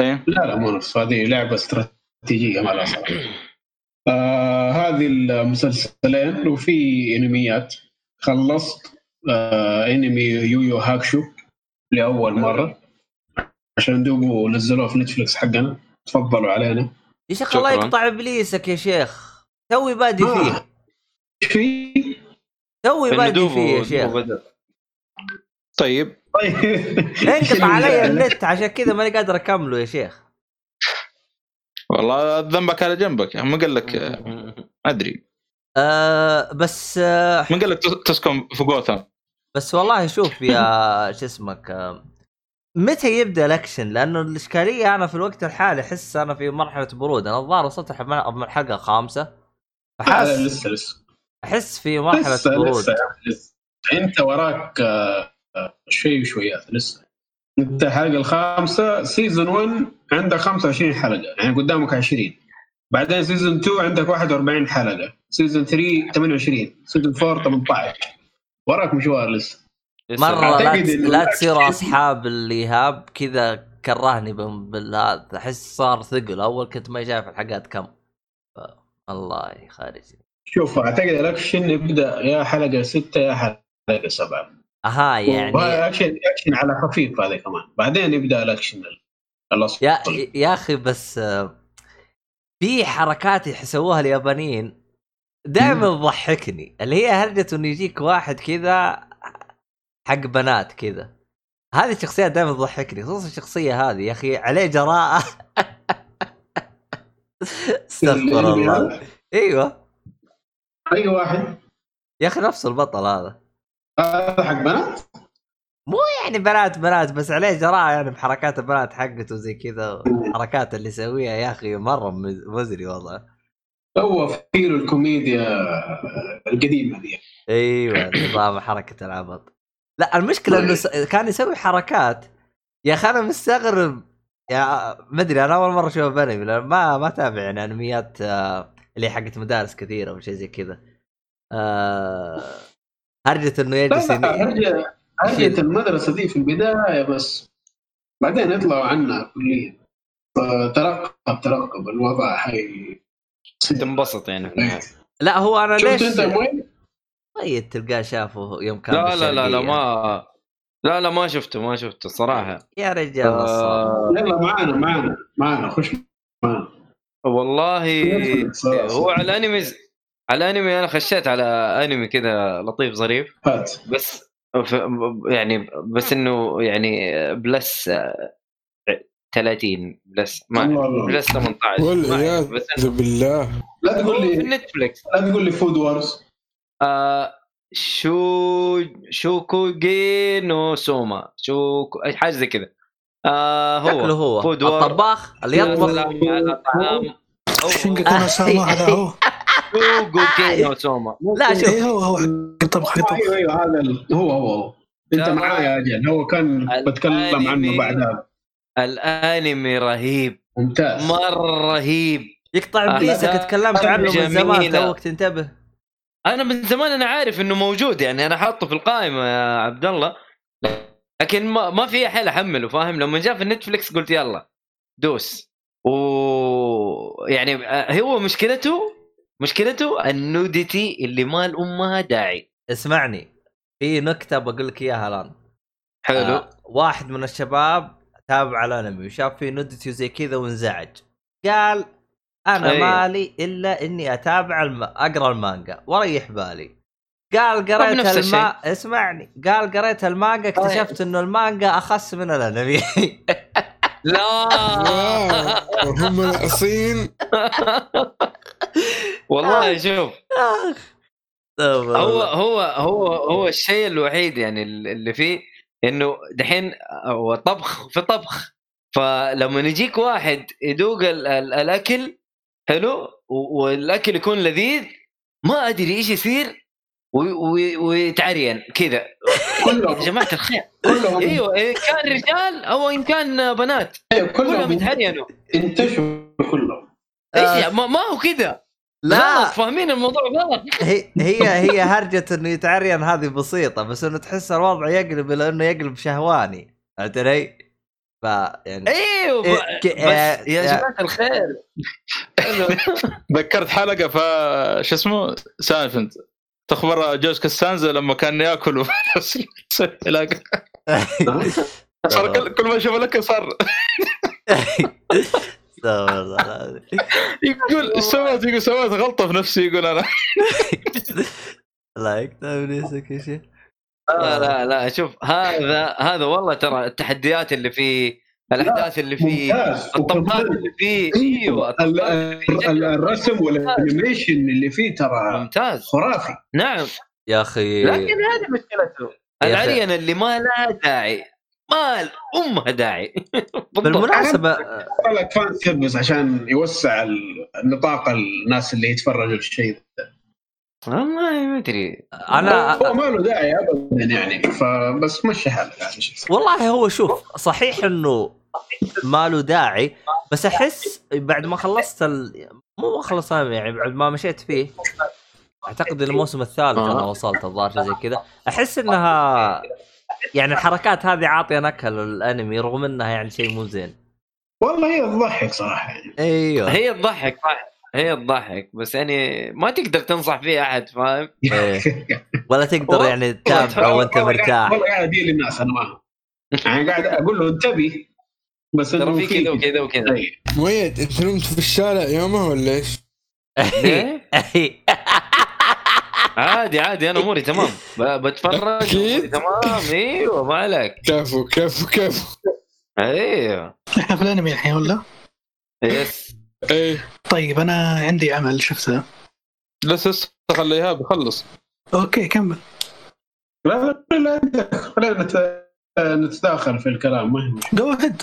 ايه لا مو نفس، هذه لعبه استراتيجيه ما لها صار. هذه المسلسلين وفي انميات. خلصت انمي يويو هاكشو لاول مره، عشان دوبوا نزلوه في نتفلكس حقنا. تفضلوا علينا يا شيخ، الله يقطع ابليسك يا شيخ، توي بادي فيه، في توي بادي فيه يا شيخ. طيب انقطع علي النت، عشان كذا ماني قادر اكمله يا شيخ. والله ذنبك على جنبك، ما قال لك ادري. بس ما قال لك تسكن في غوثام. بس والله شوف يا شو اسمك، متى يبدا الاكشن؟ لانه الاشكاليه انا في الوقت الحالي احس انا في مرحله برود. انا الظاهر وصلت من حلقه 5، فحاس لسه احس في مرحله برود. انت وراك شويات لسه، انت الحلقه 5 سيزون 1 عندك 25 حلقه يعني قدامك 20. بعدين سيزون 2 عندك 41 حلقه، سيزون 3 28، سيزون 4 18. وراك مشوار لسه مره. لا تصير اصحاب الإيهاب كذا، كرهني بالله. احس صار ثقل، اول كنت ما شايف الحلقات كم. الله يخارجني. شوف اعتقد الاكشن يبدا يا حلقه 6 يا حلقه 7. اها يعني اكشن على خفيف هذا كمان، بعدين يبدا الاكشن. يا اخي بس في حركات يسووها اليابانيين دائما ضحكني، اللي هي هرجة انه يجيك واحد كذا حق بنات كذا. هذه الشخصية دائما ضحكني، خصوصا الشخصية هذه يا اخي عليه جراءة. استغفر الله. ايوه اي واحد يا اخي، نفس البطل هذا حق بنات، مو يعني بنات بس عليه جراءة يعني بحركات البنات حقته زي كذا، الحركات اللي يسويها يا اخي مره مزري والله. هو فيلو الكوميديا القديمه دي. ايوه نظام حركه العبط. لا المشكله انه كان يسوي حركات يا اخي، انا مستغرب يا ما ادري. انا اول مره اشوف بني، ما تابع يعني انميات اللي حقت مدارس كثيره او شيء زي كذا. هرجة انه يجلس هرجة المدرسة دي في البداية، بس بعدين يطلعوا عنها كليا. ترقب الوضع حي تنبسط يعني في النهاية. لا هو انا ليش طيب تلقاه شافه يوم كان لا ما لا ما شفته صراحة يا رجال. يلا معانا خش معانا والله. هو على انميز، على انمي. انا خشيت على انمي كذا لطيف ظريف بس يعني، بس انه يعني بلس 30 بلس بلس 18 والعياذ بالله. لا تقول لي نتفليكس، لا تقول لي فود وارز. شوكوغي نو سوما، اي حاجه زي كذا. هو فود وارز، الطباخ اللي يطبخ على طعام. شنقتنا سوا هذا هو شوكوغي نو سوما. لا شوف هو طبخ هذا هو انت معايا يا اجل. هو كان بتكلم عنه بعدها. الانمي رهيب ممتاز، مره رهيب. يقطع بيسك، تكلمت عنه من زمان توك انتبه. انا من زمان انا عارف انه موجود يعني، انا حاطه في القائمه يا عبد الله، لكن ما في حل احمله فاهم. لما جاء في نتفليكس قلت يلا دوس. و يعني هو مشكلته مشكلته النوديتي اللي ما الأمها داعي. اسمعني في نكتة بقول لك إياها الآن. حلو. واحد من الشباب تابع على أنمي وشاف في نوديتي زي كذا وانزعج، قال أنا مالي إلا إني أتابع أقرأ المانجا وريح بالي. قال قريت اسمعني، قال قريت المانجا اكتشفت إنه المانجا أخس من الأنمي. لا هم ناقصين والله. شوف هو هو هو هو الشيء الوحيد يعني اللي فيه انه دحين طبخ في طبخ، فلما يجيك واحد يدوق الاكل حلو والاكل يكون لذيذ ما ادري ايش يصير ويتعريان كذا كلهم. جماعة الخير كلهم، ايوه إيه كان رجال او ان كان بنات أيوة كلهم يتعريانوا انتشوا كلهم. ايش ما هو كذا؟ لا فاهمين الموضوع غلط. هي هرجة انه يتعريان هذه بسيطة، بس انه تحس الوضع يقلب لانه يقلب شهواني ادري يعني. ايوه بس يا جماعه الخير ذكرت حلقة فش اسمه سالفة تخبر جوز كسانزا لما كان ياكل نفس العلاقه صار كل ما شاف لك صار يقول سويت غلطه في نفسي، يقول انا لا يكتبني سك شيء. لا لا شوف هذا والله ترى التحديات اللي فيه، الاحداث اللي فيه، الطبقات اللي فيه، ايوه الرسم والانيميشن اللي فيه ترى ممتاز خرافي. نعم يا اخي، لكن هذه مشكلته العريانه اللي ما لها داعي، ما امها داعي. بالمناسبه طلع فان سيرفيس عشان يوسع النطاق الناس اللي يتفرجوا الشيء ده. والله ما ادري انا هو ما له داعي ابدا يعني، فبس مش حالك يعني. والله هو شوف صحيح انه ما له داعي، بس احس بعد ما خلصت مو خلصت يعني، بعد ما مشيت فيه اعتقد الموسم الثالث انا وصلت الظاهر زي كذا، احس انها يعني الحركات هذه عاطيه نكهه للانمي رغم انها يعني شيء مو زين. والله هي تضحك صراحه، ايوه هي تضحك صح، هي تضحك، بس يعني ما تقدر تنصح فيه أحد فاهم ولا تقدر يعني تتابع وانت مرتاح. والله قاعد أدير للناس أنا معهم، أنا قاعد أقول له انتبه بس ترى في كذا وكذا وكذا. مويد أنت نمت في الشارع يومها ولا إيش؟ عادي أنا أموري تمام، بتفرج تمام. إيوه ما عليك، كفو إيوه حفلة أنا من الحين ولا؟ يس ايه. طيب انا عندي عمل شفته بس خليها بخلص. اوكي كمل. لا نتداخل في الكلام مهم. جو هيد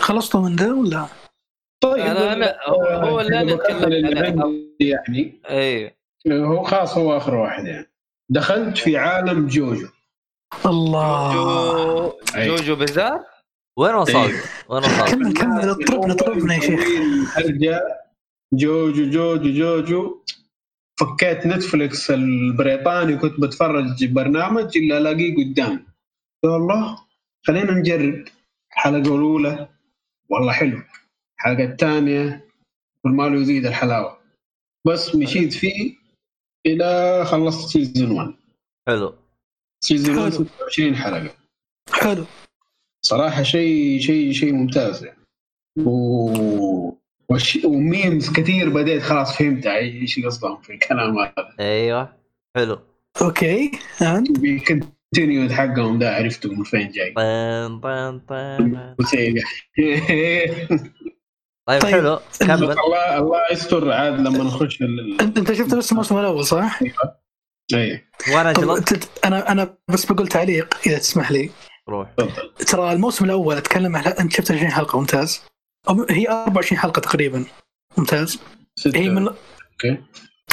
خلصته من ده ولا؟ طيب انا هو اللي انا اتكلم يعني ايه، هو خاص هو اخر واحد يعني. دخلت في عالم جوجو. الله جوجو بالذات وين وصلت كمل اطربنا يا شيخ. ارجع جوجو فكيت نتفليكس البريطاني، كنت بتفرج برنامج اللي الاقيه قدامي والله خلينا نجرب. الحلقه الاولى والله حلو، الحلقه الثانيه والمال يزيد الحلاوه، بس مشيت فيه الى خلصت سيزون 1. حلو سيزون 1 26 حلقه. حلو صراحة شيء ممتاز يعني. وميمز كثير بديت خلاص فهمت ايش قصدهم في الكلام هذا. ايوه حلو اوكي كنتينيو حقهم ده عرفته من فين جاي. طيب حلو كمل. الله يستر عاد لما نخش انت شفت بس الموسم الاول صح؟ ايوه وانا جلطت. انا بس بقول تعليق اذا تسمح لي. ترى الموسم الأول أتكلم عن أنت شفت 20 حلقة ممتاز، هي 24 حلقة تقريبا ممتاز. هي من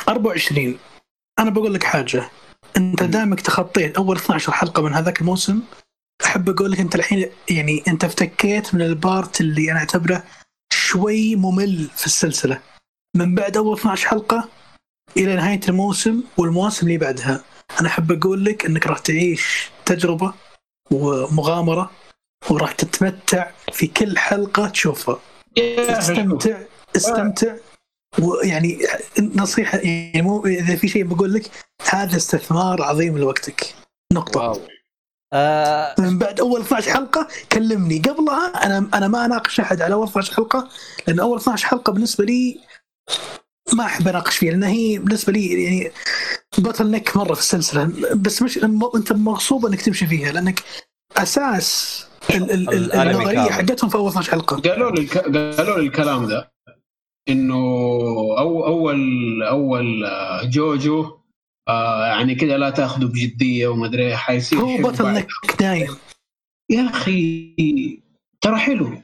24. أنا بقول لك حاجة، أنت دامك تخطيت أول 12 حلقة من هذاك الموسم، أحب أقول لك أنت الحين يعني أنت افتكيت من البارت اللي أنا أعتبره شوي ممل في السلسلة من بعد أول 12 حلقة إلى نهاية الموسم والمواسم اللي بعدها. أنا أحب أقول لك أنك راح تعيش تجربة ومغامرة وراح تتمتع في كل حلقة تشوفها. استمتع ويعني نصيحة يعني مو إذا في شيء بقول لك هذا استثمار عظيم لوقتك. نقطة. من بعد أول 12 حلقة كلمني، قبلها أنا ما أناقش أحد على أول 12 حلقة، لأن أول 12 حلقة بالنسبة لي ما أحب أناقش فيها، لأن هي بالنسبة لي يعني بطل نك مرة في السلسلة، بس مش أنت مغصوب أنك تمشي فيها، لأنك أساس النظرية حقتهم في أول 12 حلقة. قالوا الكلام ذا إنه أول جوجو يعني كده لا تأخذه بجدية وما أدري حيصير. هو بطل نك دايم يا أخي، ترى حلو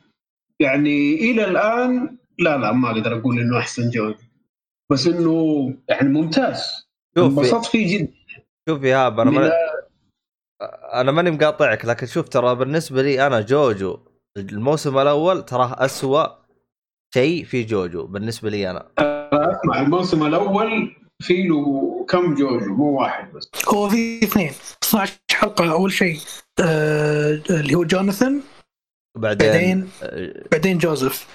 يعني إلى الآن. لا ما أقدر أقول إنه أحسن جوجو، بس إنه يعني ممتاز، انبسطت فيه جدا. شوف يا هاب أنا ماني مقاطعك، لكن شوف ترى بالنسبة لي أنا جوجو الموسم الأول تراه أسوأ شيء في جوجو بالنسبة لي أنا. أسمع الموسم الأول فيه له كم جوجو؟ مو واحد بس، هو فيه 12 حلقة. أول شيء اللي هو جوناثان، بعدين جوزيف.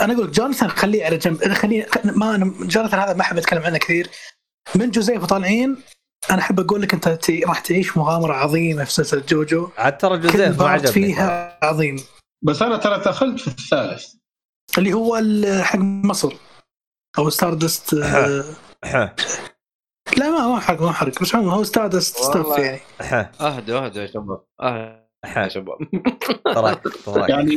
أنا أقول جوناثان خليه على جنب، خليه ما أنا جوناثان هذا ما أحب أتكلم عنه كثير. من جوزيف طالعين أنا أحب أقول لك أنت راح تعيش مغامرة عظيمة في سلسلة جوجو. عاد ترى جوزيف ما عجبني فيها عظيم، بس أنا ترى دخلت في الثالث اللي هو حق مصر أو ستاردست. لا ما حرق بس هو ستاردست ستاف يعني. أهدوا يا شباب، أهدوا يا شباب. طراك يعني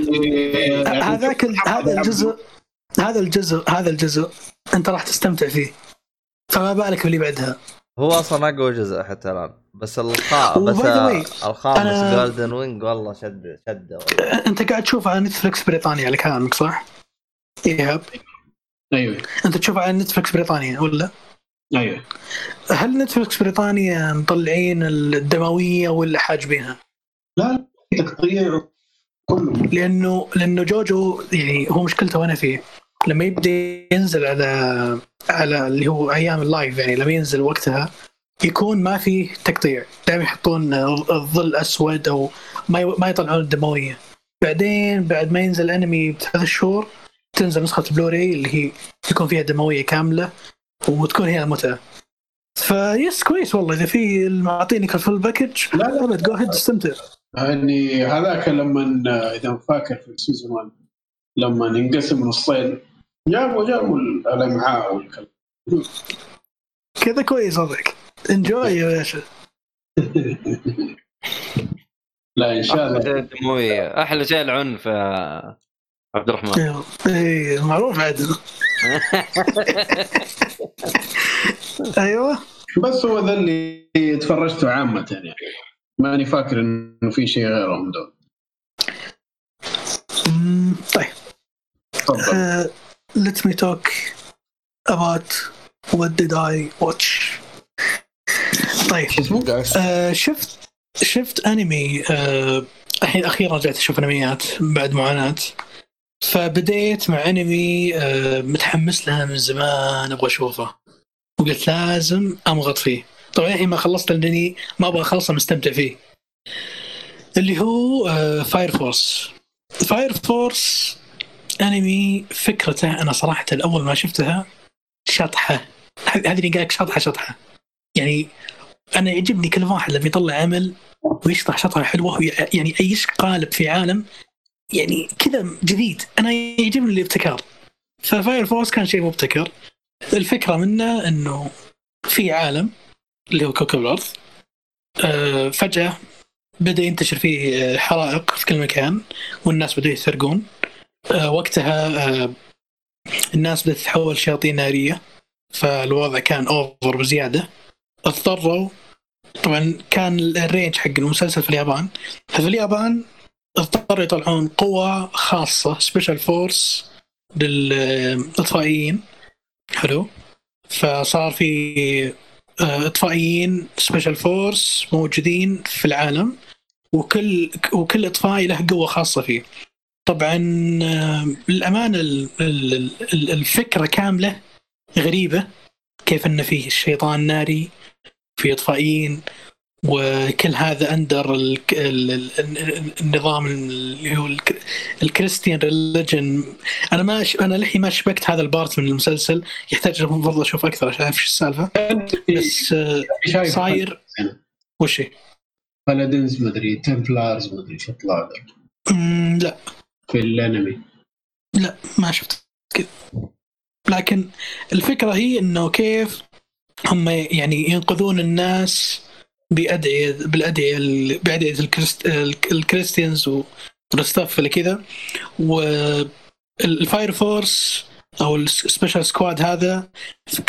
هذا الجزء أنت راح تستمتع فيه، فما بالك اللي بعدها. هو أصلاً أقوى جزء حتى الآن، بس الخامس جولدن وينج والله شدة والله. أنت قاعد تشوف على نتفلكس بريطانيا على كلامك صح؟ إيهاب؟ أيوه. أنت تشوف على نتفلكس بريطانيا ولا؟ أيوه. هل نتفلكس بريطانيا مطلعين الدموية ولا حاجبينها؟ لا تقطيع كله، لأنه جوجو يعني هو مشكلته وأنا فيه لما يبدأ ينزل على اللي هو أيام اللايف، يعني لما ينزل وقتها يكون ما فيه تقطيع، دائما يحطون الظل أسود أو ما يطلعون الدموية. بعدين بعد ما ينزل أنمي بثلاث شهور تنزل نسخة بلوراي اللي هي يكون فيها دموية كاملة وتكون هي المتعة. فيس كويس والله إذا في معطيني كفل باكج. لا تقعد تستمتع يعني. هذاك لما إذا فاكر في السيزون لما ننقسم نصين جابوا الامعاء والكلام كذا كويس عليك. انجوي يا باشا. لا ان شاء الله دمويه احلى شيء العنف يا عبد الرحمن. اي معروف عادل. ايوه بس هو ذا اللي تفرجته عامه يعني، ماني فاكر انه في شيء غيرهم دول. طيب let me talk about what did I watch. طيب شفت انمي الحين اخيرا رجعت اشوف انميات بعد معاناة. فبديت مع انمي متحمس لها من زمان ابغى اشوفه وقلت لازم امغط فيه. طبعا الحين ما خلصت لاني ما ابغى اخلصه مستمتع فيه، اللي هو فاير فورس انمي. فكرته انا صراحه الاول ما شفتها شطحه، هذه اللي قالك شطحه يعني. انا يعجبني كل واحد لما يطلع عمل ويشطح شطحه حلوه، يعني ايش قالب في عالم يعني كذا جديد. انا يعجبني الابتكار، ففاير فورس كان شيء مبتكر. الفكره منه انه في عالم اللي هو كوكب الارض فجاه بدأ ينتشر فيه حرائق في كل مكان والناس بدأوا يسرقون. وقتها الناس بدأت تتحول شياطين نارية، فالوضع كان أوفر بزيادة. اضطروا طبعا كان الرينج حق المسلسل في اليابان، فاليابان اضطروا يطلعون قوة خاصة سبيشال فورس للإطفائيين. حلو، فصار في إطفائيين سبيشال فورس موجودين في العالم، وكل إطفائي له قوة خاصة فيه. طبعا للأمانة الفكرة كاملة غريبة، كيف أن فيه الشيطان ناري، في إطفائيين، وكل هذا اندر النظام اللي هو الكريستيان ريليجن. انا لحي ما شبكت هذا البارت من المسلسل، يحتاج برضه اشوف اكثر، شايف شو السالفه بس صاير وش بلدنز مدري تمبلارز مدري شو طلع لا في الانمي، لا ما شفت كذا. لكن الفكره هي انه كيف هم يعني ينقذون الناس بأدعية الكريستيانز والستاف اللي كذا. والفاير فورس أو السبيشال سكواد هذا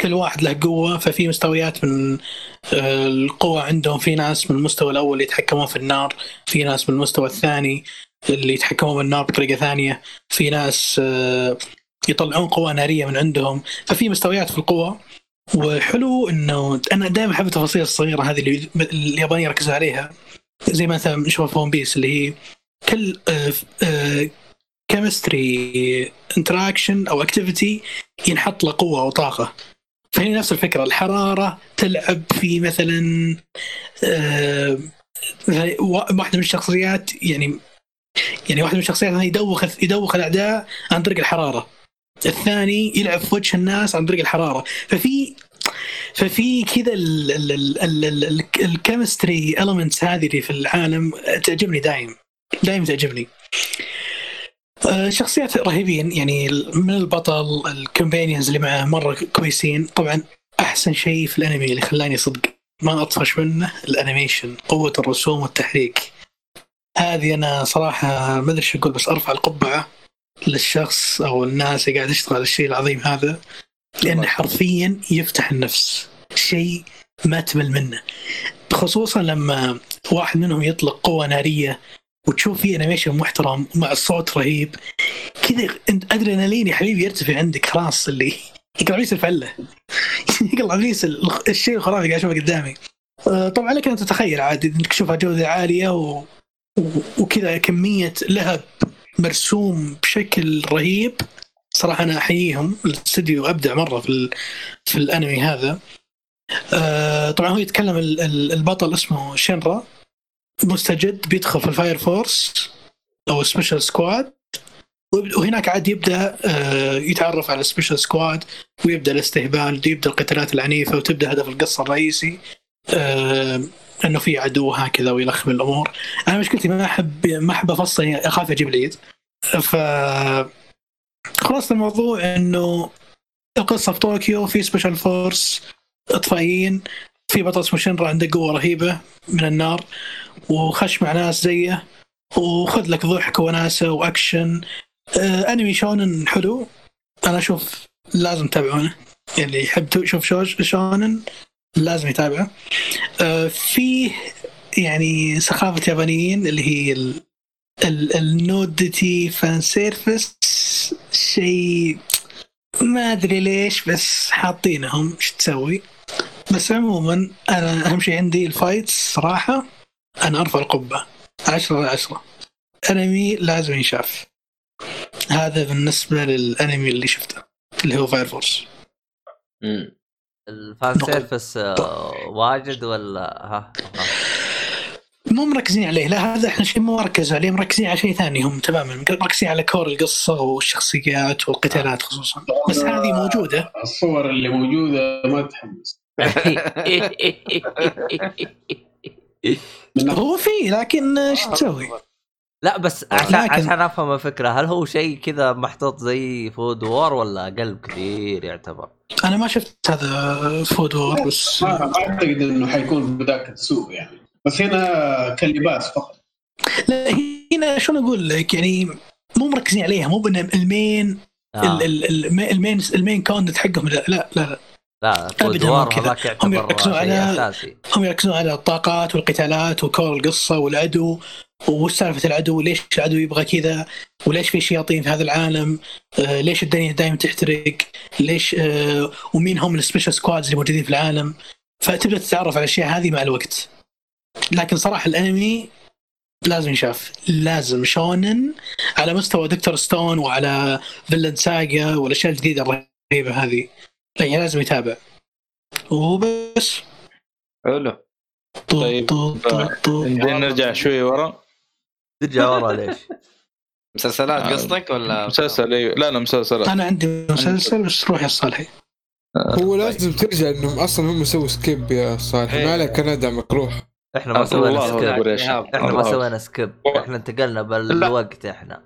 كل واحد له قوة، ففي مستويات من القوة عندهم، في ناس من المستوى الأول يتحكمون في النار، في ناس من المستوى الثاني اللي يتحكمون بالنار بطريقة ثانية، في ناس يطلعون قوة نارية من عندهم، ففي مستويات في القوة. وحلو انه انا دائما احب التفاصيل الصغيره هذه اللي اليابانيين يركزوا عليها، زي مثلا نشوف ون بيس اللي هي كل كيمستري انتراكشن او اكتيفيتي ينحط له قوه وطاقه. فهي نفس الفكره، الحراره تلعب في مثلا واحده من الشخصيات، يعني واحده من الشخصيات يدوخ الاعداء عن طريق الحراره، الثاني يلعب في وجه الناس عن طريق الحرارة. ففي كذا الكيمستري elements هذه اللي في العالم تعجبني، دايم تعجبني. شخصيات رهيبين يعني، من البطل الكومبانيونز اللي معه مرة كويسين. طبعا أحسن شيء في الأنمي اللي خلاني صدق ما أطفش منه الأنيميشن، قوة الرسوم والتحريك هذه. أنا صراحة ما أدري شو أقول، بس أرفع القبعة للشخص أو الناس اللي قاعد يشتغل الشيء العظيم هذا، لأنه حرفياً يفتح النفس، شيء ما تمل منه، خصوصاً لما واحد منهم يطلق قوة نارية وتشوف فيه أنيميشن محترم مع الصوت رهيب كذا، أدرينالين يا حبيبي يرتفع عندك، خلاص اللي يقلع بيس الفلة يقلع بيس الشيء الخرافي قاعد أشوفه قدامي. طبعاً لك أن تتخيل عادي أنك تشوفها جودة عالية وكذا كمية لهب مرسوم بشكل رهيب. صراحة أنا أحييهم، الاستديو أبدع مرة في الأنمي هذا. طبعا هو يتكلم البطل اسمه شينرا، مستجد بيدخل في الفاير فورس أو سبيشال سكواد، وهناك عاد يبدأ يتعرف على السبيشال سكواد، ويبدأ الاستهبال، يبدأ القتالات العنيفة، وتبدأ هدف القصة الرئيسي انه في عدو هكذا ويلخبط الامور. انا مشكلتي ما احب افصل، اخاف اجيب العيد. ف خلاص الموضوع انه القصه في طوكيو، في سبيشال فورس اطفائيين، في بطل اسمه شينرا عنده قوه رهيبه من النار، وخش مع ناس زيه، وخذ لك ضحك وناسه واكشن. انمي شونن حلو، انا اشوف لازم تتابعونه، اللي يحب يشوف شونن لازم يتابعه. فيه يعني سخافة يابانيين اللي هي النودتي فان سيرفس، شيء ما أدري ليش بس حاطينهم، شو تسوي. بس عموما أنا أهم شيء عندي الفايت صراحة، أنا أرفع القبة 10/10، أنمي لازم ينشاف. هذا بالنسبة للأنمي اللي شفته اللي هو فاير فورس. الفان سيرفس واجد ولا مو مركزين عليه؟ لا، هذا احنا شيء مو مركز عليه، مركزين على شيء ثاني. هم تماما مركزين على كور القصة والشخصيات والقتالات خصوصا، بس هذه موجودة، الصور اللي موجودة ما تحمس هو فيه، لكن شو تسوي؟ لا بس عشان أفهم الفكرة، هل هو شيء كذا محطوط زي فود وور ولا قلب كثير يعتبر؟ أنا ما شفت هذا فود وور، بس ما أعتقد إنه حيكون بذاك السوق يعني، بس هنا كلباس فقط. لا هنا شو نقول لك يعني، مو مركزين عليها، مو بأن المين المين كونت حقهم، لا بدهم كذا، هم يركزون على الطاقات والقتالات وكور القصة والعدو، وسالفة العدو، ليش العدو يبغى كذا، وليش في شياطين في هذا العالم، ليش الدنيا دائما تحترق، ليش، ومين هم السبيشال سكوادز اللي موجودين في العالم. فتبدأ تتعرف على الأشياء هذه مع الوقت. لكن صراحة الأنمي لازم يشاف، لازم شونن على مستوى دكتور ستون وعلى فيلن ساغا والأشياء الجديدة الرهيبة هذه، يعني لازم يتابع وبس. حلو طيب نرجع شوي ورا. ترجع ورا ليش؟ مسلسلات قصدك ولا مسلسل؟ لا انا مسلسلات. انا عندي مسلسل بس روح يا الصالحي. هو لازم ترجع انهم اصلا هم يسووا سكيب يا الصالحي. مالك انا دعمك روح. احنا ما سوينا سكيب. احنا انتقلنا بالوقت. احنا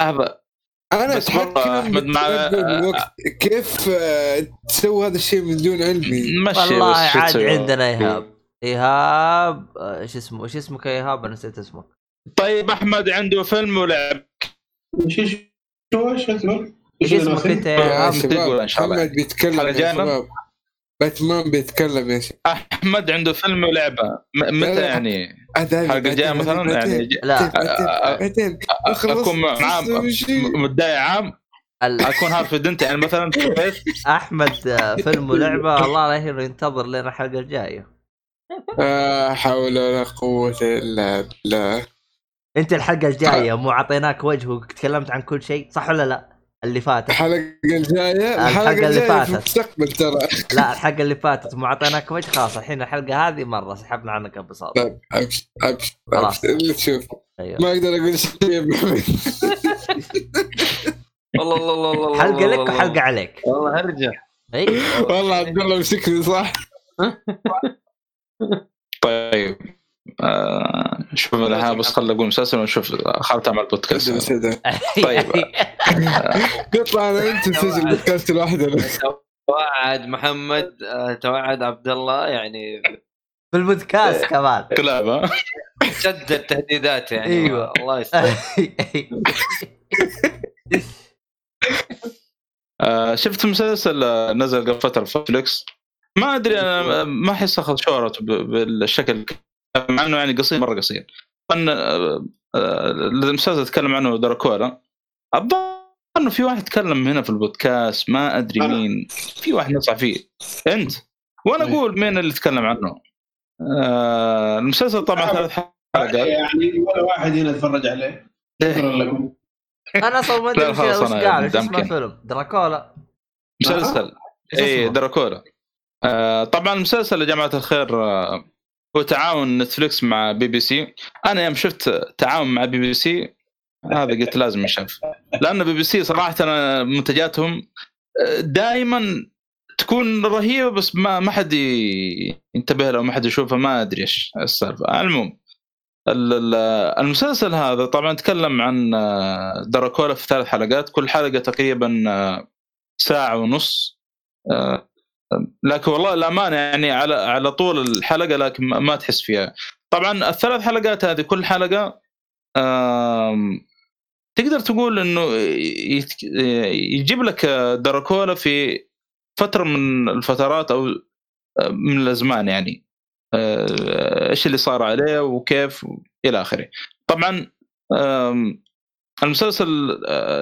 انا اتحكم احمد مع الوقت. كيف تسوي هذا الشيء من دون علمي؟ والله عاد عندنا ايهاب. ايهاب ايش اسمه؟ ايش اسمك يا ايهاب؟ انا نسيت اسمك. طيب احمد عنده فيلم ولعب. ايش اسمه؟ ايش اسمك انت يا ايهاب؟ تقول ان شاء الله احمد بيتكلم. باتمان بيتكلم يا شيخ. احمد عنده فيلم ولعبه. متى يعني؟ حلقه جايه مثلا يعني؟ لا اكون معاه مدعي عام اكون عارف انت يعني مثلا. احمد فيلم ولعبه الله لا يهينه ينتظر لين الحلقه الجايه. لا حول ولا قوة إلا بالله. أنت الحلقة الجاية مو عطيناك وجه وتكلمت عن كل شيء صح ولا لا؟ اللي فاتت الحلقة الجاية. الحلقة اللي فاتت تقبل ترى. لا الحلقة اللي فاتت مو عطيناك وجه. خلاص الحين الحلقة هذه مرة سحبنا عنك ببساطة. طيب أبش خلاص اللي تشوفه. أيوة. ما أقدر أقول شيء. والله الله الله. حلقة لك وحلقة عليك. والله هرجع. أي والله عبد الله مسكني صح. طيب شوف لها بس خلنا نقول مسلسل ونشوف خلت اعمل بودكاست. طيب قطع انا انت تسجل بودكاست لوحده. توعد محمد توعد عبد الله يعني بالبودكاست كمان كلابه شد التهديدات يعني. ايوه الله يستر. شفت مسلسل نزل قبل فتره في فليكس. ما أدري أنا ما أحس أخذ شهرته بالشكل مع أنه يعني قصير مرة قصير. المسلسل تكلم عنه دراكولا. أظن أنه في واحد تكلم هنا في البودكاست ما أدري مين. في واحد نصح فيه أنت وأنا أقول مين اللي تكلم عنه. المسلسل طبعا 3 حلقات يعني ولا واحد هنا تفرج عليه. شكرا لكم. أنا صار ما أدري شيء أسقال. إيش اسمه فيلم دراكولا؟ مسلسل إيه دراكولا. طبعا المسلسل يا جماعة الخير هو تعاون نتفليكس مع بي بي سي. انا يوم شفت تعاون مع بي بي سي هذا قلت لازم اشوف لان بي بي سي صراحة أنا منتجاتهم دائما تكون رهيبة بس ما حد ينتبه لها وما حد يشوفها. ما ادري ايش السالفة. المهم المسلسل هذا طبعا تكلم عن دراكولا في 3 حلقات. كل حلقة تقريبا 1.5 ساعة. لكن والله الأمانة يعني على طول الحلقة لكن ما تحس فيها. طبعا 3 حلقات هذه كل حلقة تقدر تقول انه يجيب لك دراكولا في فترة من الفترات او من الازمان يعني ايش اللي صار عليه وكيف الى اخره. طبعا المسلسل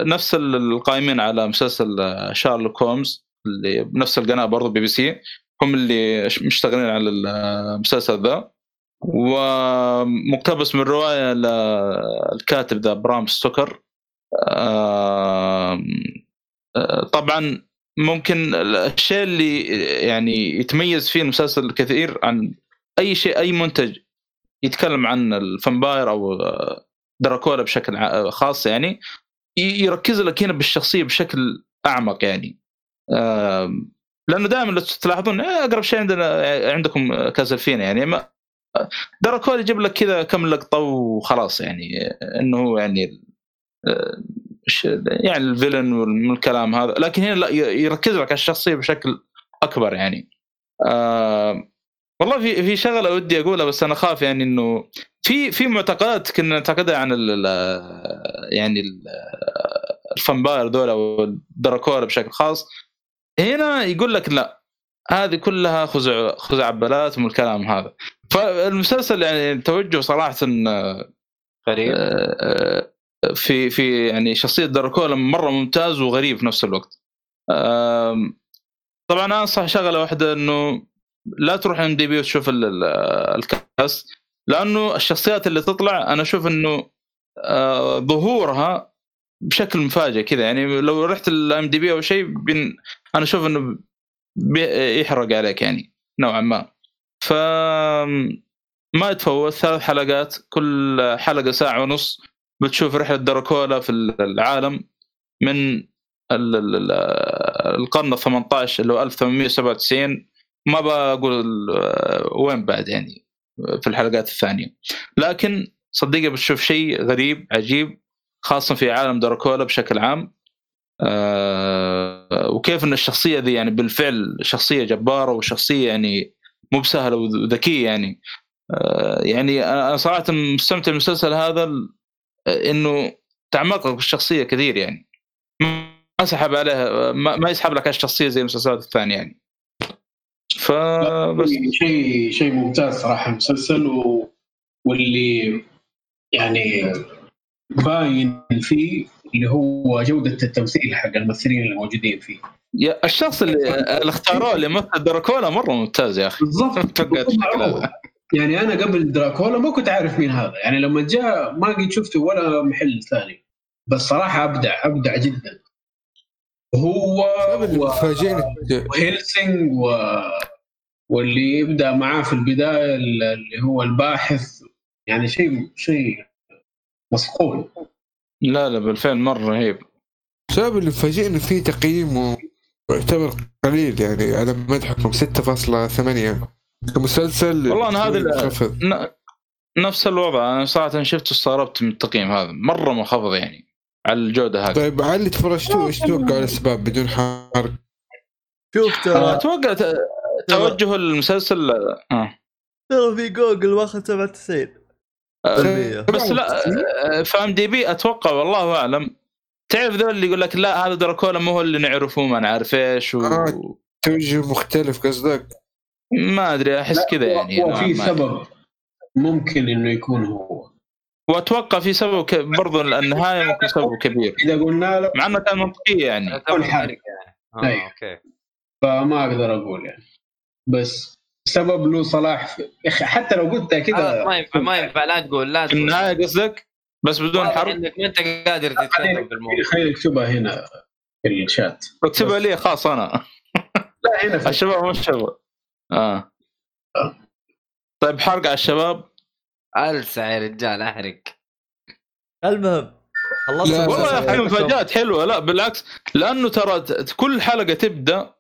نفس القائمين على مسلسل شارلوك هومز اللي بنفس القناة برضو بي بي سي هم اللي مشتغلين على المسلسل ذا. ومقتبس من رواية للكاتب ذا برام ستوكر. طبعا ممكن الشيء اللي يعني يتميز فيه المسلسل كثير عن أي شيء أي منتج يتكلم عن الفامباير أو دراكولا بشكل خاص يعني يركز لك هنا بالشخصية بشكل أعمق يعني. لأنه دائما تلاحظون أقرب شيء عندكم كاسلفين يعني دراكولا يجيب لك كذا كم لقطة وخلاص يعني إنه يعني الفيلن والكلام هذا. لكن هنا يركز لك على الشخصية بشكل أكبر يعني. والله في شغلة ودي أقولها بس أنا خاف يعني إنه في معتقدات كنا نعتقدها عن يعني الفامباير دول أو الدراكولا بشكل خاص. هنا يقول لك لا هذه كلها خزعبلات من الكلام هذا. فالمسلسل يعني توجه صراحة غريب في يعني شخصية دراكولا مرة ممتاز وغريب في نفس الوقت. طبعا أنصح شغلة واحدة إنه لا تروح ام دي بي وتشوف الكاست لأنه الشخصيات اللي تطلع أنا أشوف إنه ظهورها بشكل مفاجئ كذا يعني. لو رحت الام دي بي أو شيء أنا أشوف إنه بيحرق عليك يعني نوعا ما. ما تفوت 3 حلقات كل حلقة 1.5 ساعة بتشوف رحلة دراكولا في العالم من القرن 18 اللي هو 1897. ما بقول وين بعد يعني في الحلقات الثانية، لكن صدقني بتشوف شيء غريب عجيب خاصة في عالم دراكولا بشكل عام. وكيف ان الشخصية ذي يعني بالفعل شخصية جبارة وشخصية يعني مو بسهلة وذكية يعني. يعني أنا صراحة مستمتع المسلسل هذا إنه تعمقك بالشخصية كثير يعني، ما أسحب عليها، ما يسحب لك الشخصية زي المسلسلات الثانية يعني. فبس شيء ممتاز صراحة مسلسل، واللي يعني باين فيه اللي هو جودة التمثيل حق الممثلين اللي موجودين فيه. يا الشخص اللي اختاروه اللي مثل دراكولا مرة ممتاز يا أخي بالضبط. يعني أنا قبل دراكولا ما كنت عارف مين هذا، يعني لما جاء ما قد شفته ولا محل ثاني، بس صراحة أبدع جدا. هو هيلسينغ واللي يبدأ معاه في البداية اللي هو الباحث، يعني شيء مصقول. لا بالفعل مرة رهيب. السبب اللي فاجئني فيه تقييمه يعتبر قليل، يعني على مدحكم 6.8 كمسلسل. والله أنا هذا نفس الوضع، أنا صراحة شفته استغربت من التقييم هذا، مرة منخفض يعني على الجودة هذه. طيب على اللي تفرجتوه إيش توقع الأسباب بدون حرق؟ شوفت أتوقع توجه المسلسل ترى في جوجل واخد 97 بس لا فام دي بي أتوقع والله أعلم. تعرف ذول اللي يقول لك لا هذا دراكولا ما هو اللي نعرفه ما نعرف إيش توجه مختلف قصدك؟ ما أدري أحس كذا يعني. وفي سبب ممكن إنه يكون هو، وأتوقع في سبب برضو النهاية ممكن سبب كبير. إذا قلنا له مع أنه كان منطقية يعني كل حاجة يعني أوكي، فما أقدر أقول يعني بس سبب له صلاح حتى لو قلت كذا ما ينفع لا تقول لا النهاية قصدك بس بدون حرب إنك ما أنت قادر تتكلم بالموضوع. خليك شبه هنا في الشات اكتبها لي خاص أنا لا هنا الشباب مش شباب. طيب حرق على الشباب ألسع يا رجال أحرق. المهم خلصت والله مفاجآت حلوة. لا بالعكس، لأنه ترى كل حلقة تبدأ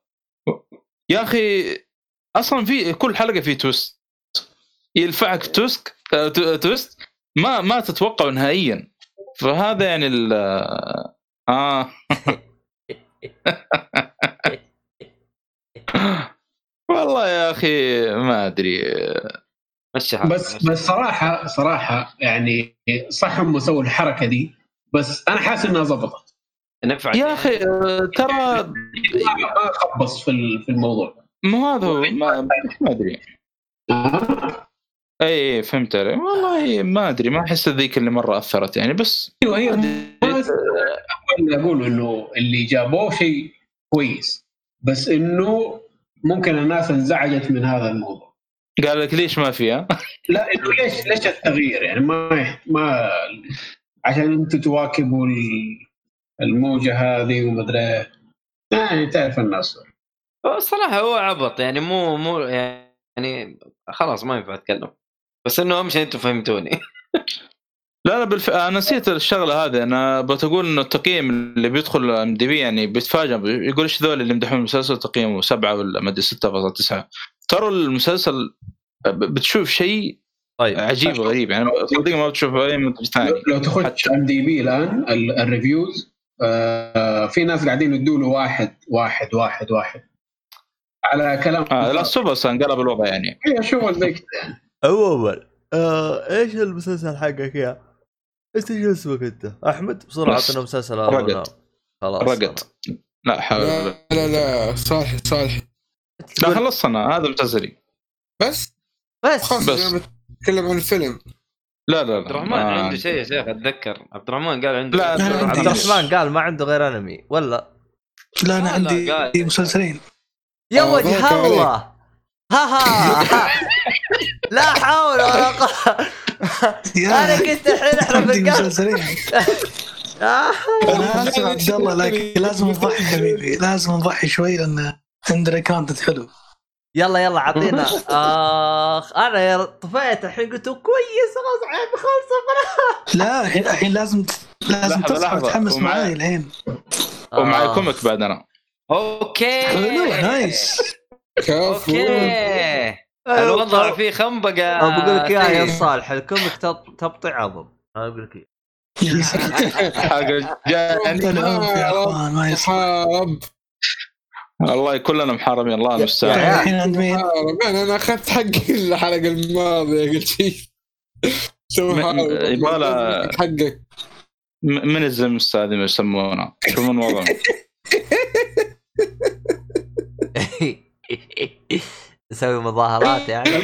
يا أخي أصلا في كل حلقة في توست يلفعك توست ما تتوقع نهائيا. فهذا يعني ال والله يا أخي ما أدري بس صراحة يعني صح هم سووا الحركة دي، بس أنا حاسس إنها زبطت يا أخي. ترى ما خبص في الموضوع، مو هذا هو ما أدري أي فهمت علي. والله ما أدري ما أحس ذيك اللي مرة أثرت يعني. بس هي أقول إنه اللي جابوه شيء كويس، بس إنه ممكن الناس انزعجت من هذا الموضوع. قال لك ليش ما فيها؟ لا انه ليش التغيير يعني ما عشان انتم تواكبوا الموجه هذه وما ادري يعني. تعرف الناس الصراحه هو عبط يعني مو يعني خلاص ما ينفع اتكلم، بس انه مش انتم فهمتوني. لا انا نسيت الشغله هذه. انا بتقول انه التقييم اللي بيدخل ام دي بي يعني بيتفاجئ، يقول ايش ذول اللي مدحون المسلسل تقييمه 7 ولا ما ادري 6.9. ترى المسلسل بتشوف شيء طيب عجيب غريب يعني صدق ما بتشوف اي من ثاني. لو تخش ام دي بي الان الريفيوز في ناس قاعدين يدوا له 1 على كلام لا سوبس انقلب الوضع يعني. اي شغل زي كذا يعني. اول ايش المسلسل حقك يا ايش اسمك انت احمد؟ بسرعه عطنا مسلسل رقت. خلاص رقت. لا حاول لا صالح لا خلصنا هذا مسلسلي بس نتكلم عن الفيلم. لا عبد الرحمن عنده شيء يا شيخ اتذكر عبد الرحمن قال عنده عبد الرحمن قال ما عنده غير انمي ولا لا انا عندي مسلسلين يا وجه الله ها لا حول ولا قوة. أنا كنت الحين أحرف القلب. أنا آسف عبد الله لكن لازم نضحي حبيبي، لازم نضحي شوي لأن عندنا كانت حلو. يلا عطينا. انا طفيت الحين قلت كويس خلاص عيب خلص. لا الحين لازم تتحمس معي الحين ومعي كوميك بعد انا. اوكي نايس اوكي الوضع فيه خنبقه. بقول لك يا صالح الكوميك تبطي عظم. بقول لك حاجه ما يصاب والله كلنا محارمين الله المستعان. الحين عند مين؟ انا اخذت حقي الحلقه الماضيه قلت شيء يباله حقك من الزم السادم يسمونه شو من وضعه. نسوي مظاهرات يعني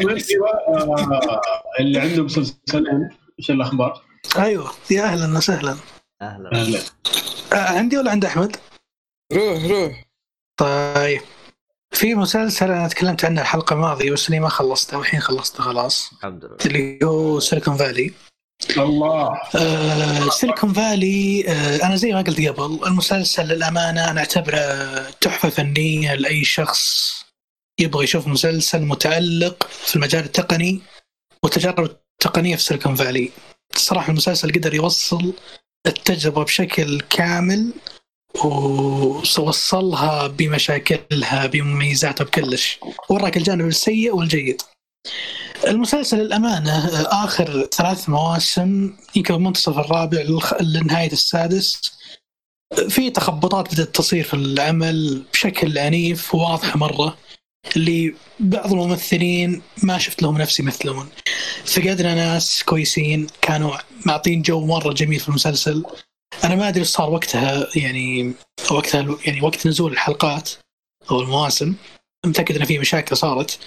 اللي عنده مسلسلين. ايش الاخبار؟ ايوه يا اهلا وسهلا. اهلا عندي ولا عند احمد؟ روح طيب في مسلسل أنا تكلمت عنه الحلقة الماضية بس أنا ما خلصته والحين خلصته خلاص الحمد لله اللي هو سيليكون فالي. الله سيليكون فالي أنا زي ما قلت قبل المسلسل للأمانة أنا أعتبره تحفة فنية لأي شخص يبغى يشوف مسلسل متألق في المجال التقني وتجربة تقنية في سيليكون فالي. الصراحة المسلسل قدر يوصل التجربة بشكل كامل ووصلها بمشاكلها بمميزاتها بكلش وراك الجانب السيء والجيد. المسلسل الأمانة آخر 3 مواسم يمكن منتصف الرابع لنهاية السادس في تخبطات بدأت تصير في العمل بشكل عنيف وواضح مرة اللي بعض الممثلين ما شفت لهم نفسي مثلهم. فقدنا ناس كويسين كانوا معطين جو مرة جميل في المسلسل. أنا ما أدري صار وقتها يعني وقت نزول الحلقات أو المواسم متأكد أن في مشاكل صارت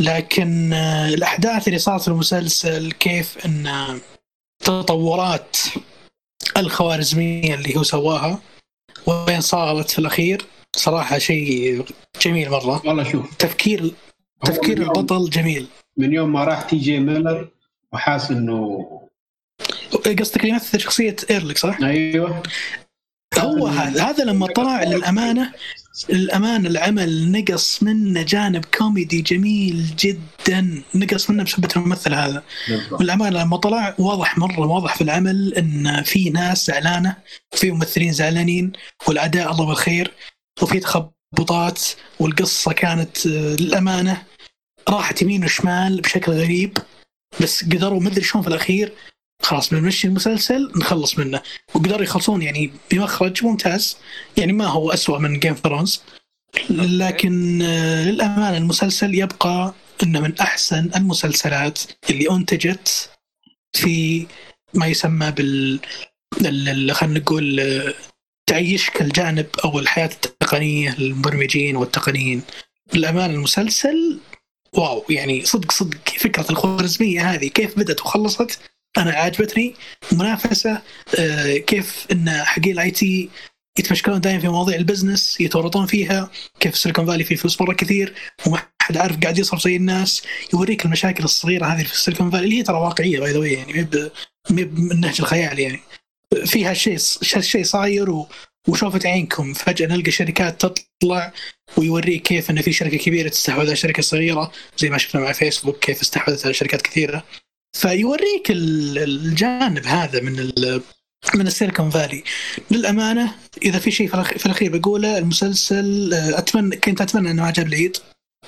لكن الأحداث اللي صارت في المسلسل كيف أن تطورات الخوارزمية اللي هو سواها وين صارت في الأخير صراحة شيء جميل مرة. والله شوف تفكير البطل جميل من يوم ما راح تيجي ميلر وحاس إنه قصدك يمثل شخصية إيرليك صح؟ أيوة هو هذا لما طلع للأمانة العمل نقص منه جانب كوميدي جميل جدا نقص منه بسبب الممثل هذا. والأمانة لما طلع واضح مرة واضح في العمل إن في ناس زعلانة وفي ممثلين زعلانين والأداء الله بالخير وفي تخبطات والقصة كانت للأمانة راحت يمين وشمال بشكل غريب بس قدروا مدري شلون في الأخير خلاص بنمشي المسلسل نخلص منه وقدروا يخلصون يعني بمخرج ممتاز يعني ما هو أسوأ من جيم فرانس لكن للأمانة المسلسل يبقى إنه من أحسن المسلسلات اللي أنتجت في ما يسمى خلينا نقول تعيش كالجانب أو الحياة التقنية للمبرمجين والتقنيين. للأمانة المسلسل واو يعني صدق فكرة الخوارزمية هذه كيف بدت وخلصت أنا عجبتني. منافسة كيف إن حقين الآي تي يتمشكلون دائما في مواضيع البزنس يتورطون فيها كيف سيليكون فالي في فلوس مرة كثير وما حد عارف قاعد يصرف زي الناس يوريك المشاكل الصغيرة هذه في سيليكون فالي اللي هي ترى واقعية بايدوية يعني من نهج الخيال يعني فيها شيء صاير وشوفت عينكم فجأة نلقى شركات تطلع ويوريك كيف إن في شركة كبيرة تستحوذ على شركة صغيرة زي ما شفنا مع فيسبوك كيف استحوذت على شركات كثيرة. فيوريك الجانب هذا من السيليكون فالي. للأمانة إذا في شيء في الأخير بقوله المسلسل كنت أتمنى أنه ما جاب العيد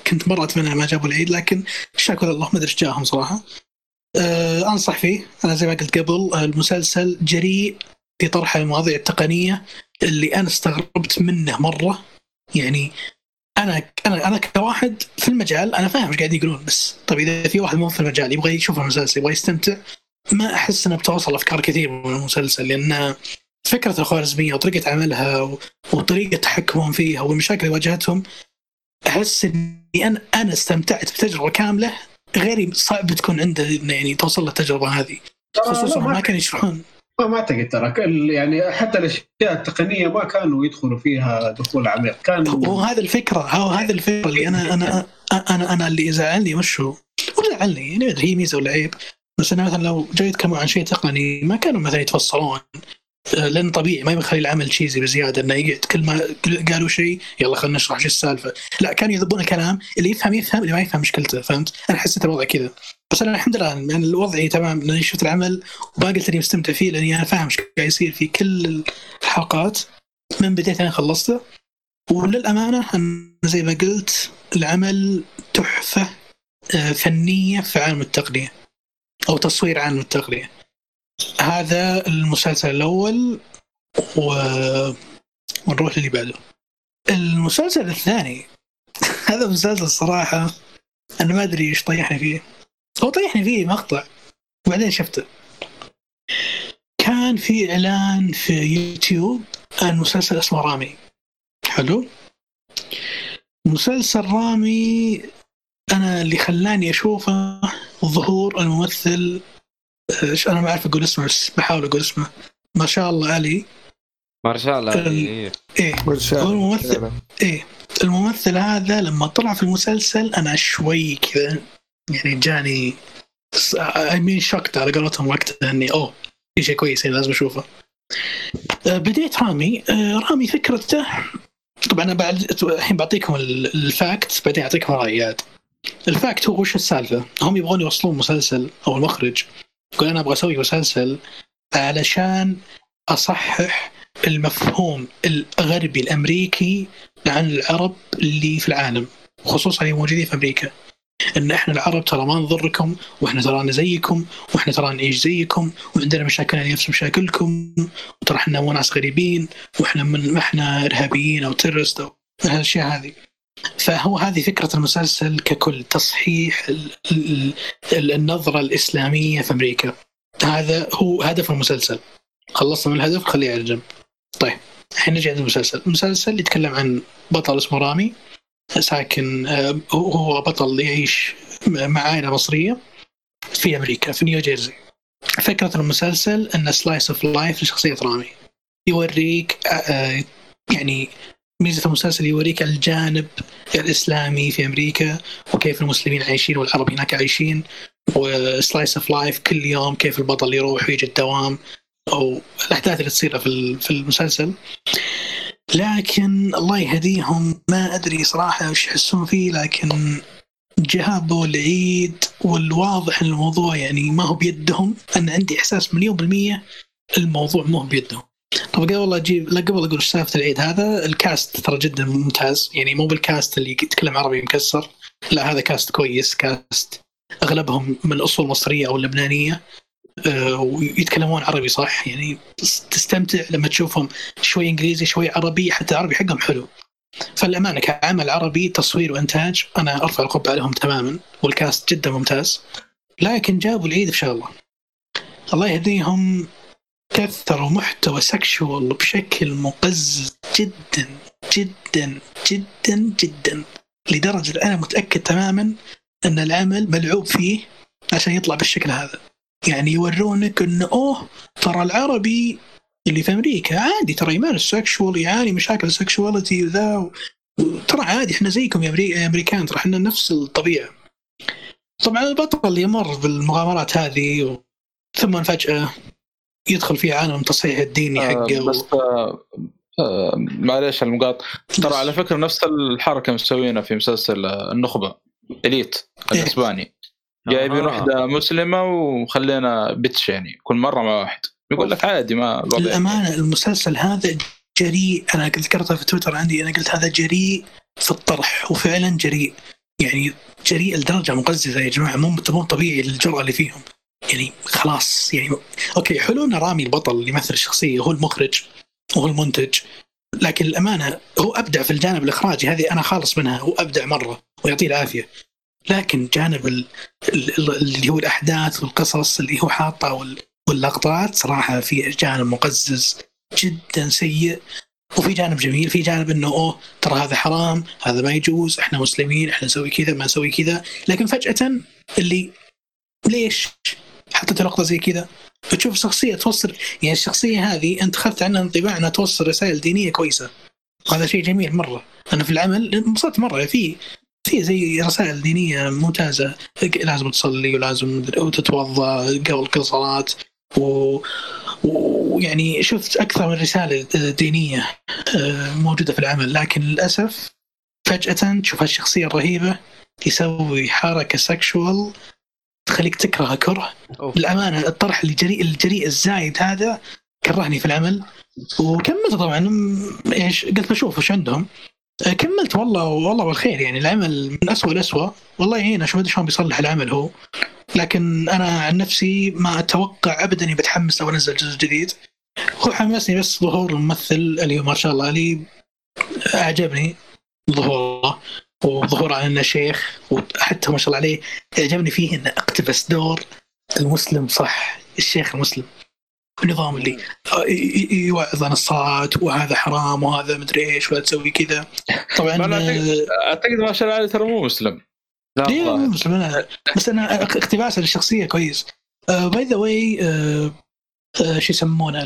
كنت مرة أتمنى أنه ما جابوا العيد لكن شكر الله ما أدري جاهم صراحة. أنصح فيه أنا زي ما قلت قبل المسلسل جريء في طرح المواضيع التقنية اللي أنا استغربت منه مرة يعني أنا كواحد في المجال أنا فاهم إيش قاعد يقولون بس طب إذا في واحد مو في المجال يبغى يشوف المسلسل يبغى يستمتع ما أحس إنه بتوصل أفكار كثير من المسلسل لأن فكرة الخوارزمية وطريقة عملها وطريقة تحكمهم فيها والمشاكل اللي واجهتهم أحس إني أنا استمتعت بتجربة كاملة غير صعب تكون عنده يعني توصل للتجربة هذه خصوصا ما كانوا يشرحون ما اعتقد ترى يعني حتى الاشياء التقنيه ما كانوا يدخلوا فيها دخول عميق كانوا وهذا الفكره اللي انا اللي يزعلني مش هو يزعلني يعني هي ميزه ولا عيب بس انا مثلا لو جاي يتكلموا عن شيء تقني ما كانوا مثلا يتفصلون لأن طبيعي ما يخلي العمل تشيزي بزيادة، إنه يقعد كل ما قالوا شيء يلا خلنا نشرح شو السالفة، لا كانوا يضبون الكلام، اللي يفهم يفهم، اللي ما يفهم مشكلته، فهمت؟ أنا حسيت الوضع كذا، بس أنا الحمد لله يعني الوضع تمام، لأني شفت العمل وما قلت إني مستمتع فيه، لأني أنا فاهم شو قاعد يصير في كل الحلقات من بديت أنا خلصته. وللأمانة أنا زي ما قلت العمل تحفة فنية في عالم التقنية أو تصوير عالم التقنية. هذا المسلسل الأول، ونروح للي بعده. المسلسل الثاني هذا مسلسل الصراحة أنا ما أدري إيش طيحني فيه، هو طيحني فيه مقطع وبعدين شفته. كان في إعلان في يوتيوب عن مسلسل اسمه رامي. حلو، مسلسل رامي أنا اللي خلاني أشوفه ظهور الممثل، أنا ما أعرف أقول اسمه بس بحاول أقول اسمه، ما شاء الله علي، ما شاء الله علي، إيه الممثل، إيه الممثل هذا لما طلع في المسلسل أنا شوي كذا يعني جاني شكت على قولتهم وقتها، إني أوه في شيء كويس لازم أشوفه. بديت رامي. رامي فكرته طبعا أنا بعد الحين بعطيكم الفاكت بعدين أعطيكم رأيات. الفاكت هو وش السالفة، هم يبغون يوصلون مسلسل، أو المخرج يقول أنا أبغى أسوي مسلسل علشان أصحح المفهوم الغربي الأمريكي عن العرب اللي في العالم، خصوصا اللي موجودين في أمريكا، إن إحنا العرب ترى ما نضركم، وإحنا ترانا زيكم، وإحنا ترانا نعيش زيكم، وعندنا مشاكلنا نفس مشاكلكم، وترى إحنا مو ناس غريبين، وإحنا ما إحنا إرهابيين أو تيرست أو من هالأشياء هذه. فهو هذه فكرة المسلسل ككل، تصحيح النظرة الإسلامية في أمريكا، هذا هو هدف المسلسل. خلصنا من الهدف، خليه على جنب. طيب الحين نجي عند المسلسل. المسلسل يتكلم عن بطل اسمه رامي، ساكن، هو بطل يعيش مع عائلة مصرية في أمريكا في نيوجيرسي. فكرة المسلسل أن سلايس اوف لايف لشخصية رامي، يوريك يعني ميزة المسلسل يوريك الجانب الإسلامي في أمريكا وكيف المسلمين عايشين والعرب هناك عايشين، وسلايس اوف لايف كل يوم كيف البطل يروح ويجي الدوام أو الأحداث اللي تصير في المسلسل. لكن الله يهديهم ما أدري صراحة وش يحسون فيه، لكن جابوا العيد، والواضح أن الموضوع يعني ما هو بيدهم. أنا عندي إحساس 100% الموضوع مو بيدهم. طب قبل والله أجيب، لا قبل أقول سالفة العيد، هذا الكاست ترى جدا ممتاز، يعني مو بالكاست اللي يتكلم عربي مكسر، لا هذا كاست كويس، كاست أغلبهم من أصول مصرية أو لبنانية ويتكلمون عربي صح، يعني تستمتع لما تشوفهم شوي إنجليزي شوي عربي، حتى عربي حقهم حلو. فالأمانة كعمل عربي تصوير وإنتاج أنا أرفع القبعة لهم تماما، والكاست جدا ممتاز، لكن جابوا العيد إن شاء الله. الله يهديهم، كثروا محتوى سكشوال بشكل مقزز جدا جدا جدا جدا، لدرجة أنا متأكد تماما أن العمل ملعوب فيه عشان يطلع بالشكل هذا. يعني يورونك أنه أوه ترى العربي اللي في أمريكا عادي ترى يمارس سكشوال، يعني مشاكل سكشوالتي وذا، ترى عادي إحنا زيكم يا أمريكان، ترى إحنا نفس الطبيعة. طبعا البطل اللي يمر بالمغامرات هذه ثم فجأة يدخل في عالم تصحيح الديني حقه بس معليش المقاطع، ترى على فكرة نفس الحركة مسوينا في مسلسل النخبة إليت الإسباني، جايبين واحدة مسلمة وخلينا بتش يعني كل مرة مع واحد، يقول لك عادي ما الأمانة. المسلسل هذا جريء، أنا ذكرتها في تويتر عندي، أنا قلت هذا جريء في الطرح، وفعلا جريء، يعني جريء لدرجة مقززة يا جماعة، مو طبيعي الجرأة اللي فيهم، يعني خلاص يعني أوكي حلو أن رامي البطل اللي يمثل الشخصية هو المخرج وهو المنتج، لكن الأمانة هو أبدع في الجانب الإخراجي، هذه أنا خالص منها، هو أبدع مرة ويعطيه العافية، لكن جانب اللي هو الأحداث والقصص اللي هو حاطه واللقطات صراحة في جانب مقزز جدا سيء، وفي جانب جميل، في جانب إنه أوه ترى هذا حرام، هذا ما يجوز، إحنا مسلمين إحنا نسوي كذا ما نسوي كذا، لكن فجأة اللي ليش حطيت لقطة زي كذا، بتشوف شخصية توصل، يعني الشخصية هذه أنت خذت عنها انطباع أنها توصل رسائل دينية كويسة، وهذا شيء جميل مرة. أنا في العمل انبسطت مرة، في زي رسائل دينية ممتازة، لازم تصلي ولازم تتوضأ قبل كل صلاة، يعني شفت أكثر من رسالة دينية موجودة في العمل، لكن للأسف فجأة تشوف هالشخصية الرهيبة يسوي حركة سكشوال تخليك تكرهها كره. بالأمانة الطرح الجريء الزايد هذا كرهني في العمل، وكملت طبعا يعني قلت بشوف وش عندهم، كملت والله والخير يعني. العمل من أسوأ لأسوأ، والله يعينه، شو ما ادري شلون بيصلح العمل هو. لكن أنا عن نفسي ما أتوقع أبدا إني بتحمس لو أنزل جزء جديد، هو حمسني بس ظهور الممثل اليوم ما شاء الله لي أعجبني ظهوره، وظهوره على إنه شيخ، وحتى ما شاء الله عليه أعجبني فيه إنه اقتبس دور المسلم، صح الشيخ المسلم، النظام اللي يوعظ عن الصلاة وهذا حرام وهذا مدري إيش ولا تسوي كذا. طبعا أعتقد ما شاء الله عليه ترى مو مسلم. لا مسلم أنا، بس أنا اقتباس للشخصية كويس. باي ذا واي شو يسمونه،